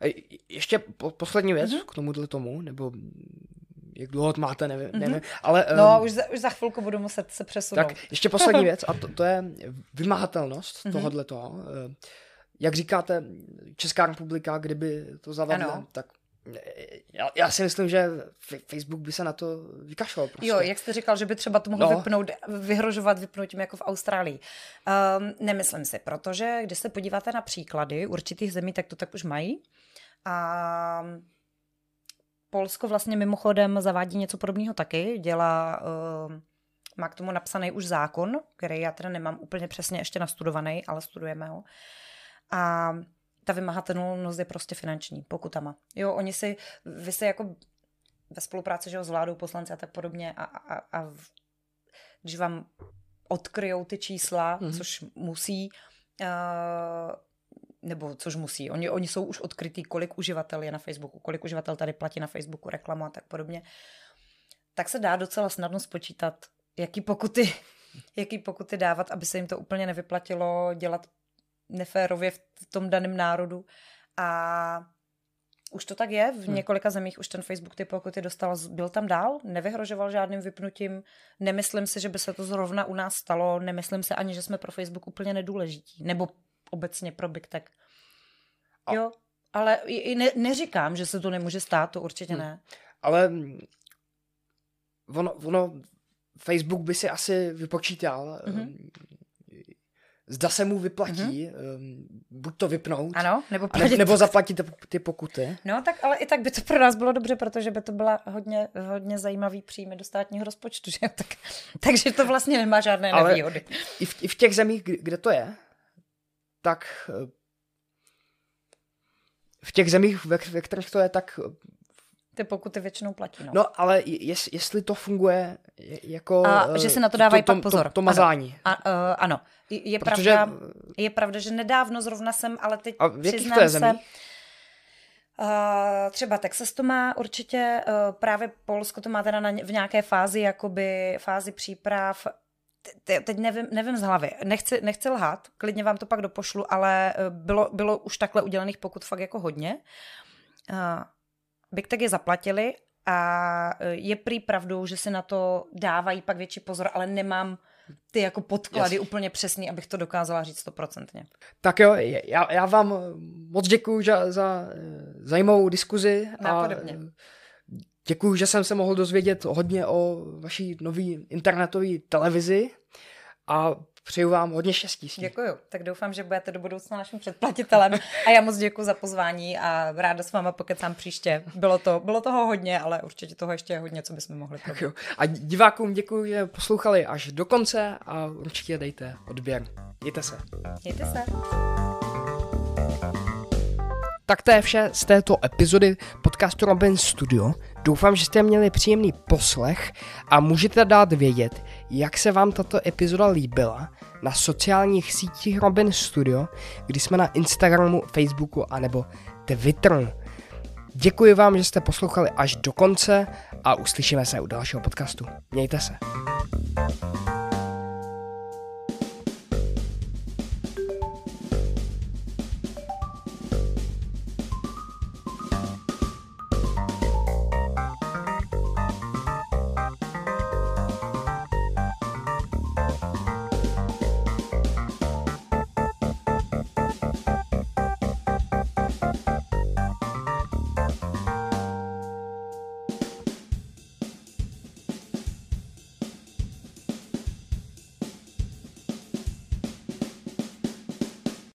A ještě poslední věc k tomuhle tomu, nebo jak dlouho to máte, nevím. Ale, no, už za chvilku budu muset se přesunout. Tak ještě poslední věc a to je vymahatelnost tohohle toho. Jak říkáte, Česká republika, kdyby to zavedla, tak já si myslím, že Facebook by se na to vykašlal. Prostě. Jo, jak jste říkal, že by třeba to mohlo vyhrožovat vypnoutím jako v Austrálii. Nemyslím si, protože když se podíváte na příklady určitých zemí, tak to tak už mají. A Polsko vlastně mimochodem zavádí něco podobného taky. Má k tomu napsaný už zákon, který já teda nemám úplně přesně ještě nastudovaný, ale studujeme ho. A ta vymahatelnost je prostě finanční, pokutama. Jo, vy se jako ve spolupráci s vládou, poslanci a tak podobně a když vám odkryjou ty čísla, což musí, oni jsou už odkrytý, kolik uživatel je na Facebooku, kolik uživatel tady platí na Facebooku reklamu a tak podobně, tak se dá docela snadno spočítat, jaký pokuty dávat, aby se jim to úplně nevyplatilo dělat neférově v tom daném národu a už to tak je, v několika zemích už ten Facebook ty pokuty dostal, byl tam dál, nevyhrožoval žádným vypnutím, nemyslím si, že by se to zrovna u nás stalo, nemyslím si ani, že jsme pro Facebook úplně nedůležití, nebo obecně pro Big Tech. Jo, ale neříkám, že se to nemůže stát, to určitě ne. Ale ono Facebook by si asi vypočítal, zda se mu vyplatí buď to vypnout, nebo zaplatit ty pokuty. No tak, ale i tak by to pro nás bylo dobře, protože by to byla hodně, hodně zajímavý příjmy do státního rozpočtu. Že? Takže to vlastně nemá žádné nevýhody. I v těch zemích, kde to je, tak v těch zemích, ve kterých to je, tak ty pokuty většinou platí. No ale jestli to funguje jako a že se na to dávají pak pozor. To mazání. Ano. Je pravda, že nedávno zrovna jsem, ale teď přiznám se. Třeba Texas to má určitě, právě Polsko to má teda v nějaké fázi, jakoby fázi příprav. Teď nevím z hlavy, nechci lhát, klidně vám to pak dopošlu, ale bylo už takhle udělaných pokut fakt jako hodně. Big Tech je zaplatili a je prý pravdou, že si na to dávají pak větší pozor, ale nemám ty jako podklady úplně přesný, abych to dokázala říct 100%. Tak jo, já vám moc děkuju za zajímavou diskuzi. Nápodobně. Děkuju, že jsem se mohl dozvědět hodně o vaší nový internetové televizi a přeju vám hodně štěstí. Děkuju. Tak doufám, že budete do budoucna naším předplatitelem a já moc děkuju za pozvání a ráda s váma pokecám příště. Bylo toho hodně, ale určitě toho ještě je hodně, co bychom mohli probrat. A divákům děkuju, že poslouchali až do konce a určitě dejte odběr. Mějte se. Mějte se. Tak to je vše z této epizody podcastu Robin Studio. Doufám, že jste měli příjemný poslech a můžete dát vědět, jak se vám tato epizoda líbila na sociálních sítích Robin Studio, kdy jsme na Instagramu, Facebooku anebo Twitteru. Děkuji vám, že jste poslouchali až do konce a uslyšíme se u dalšího podcastu. Mějte se.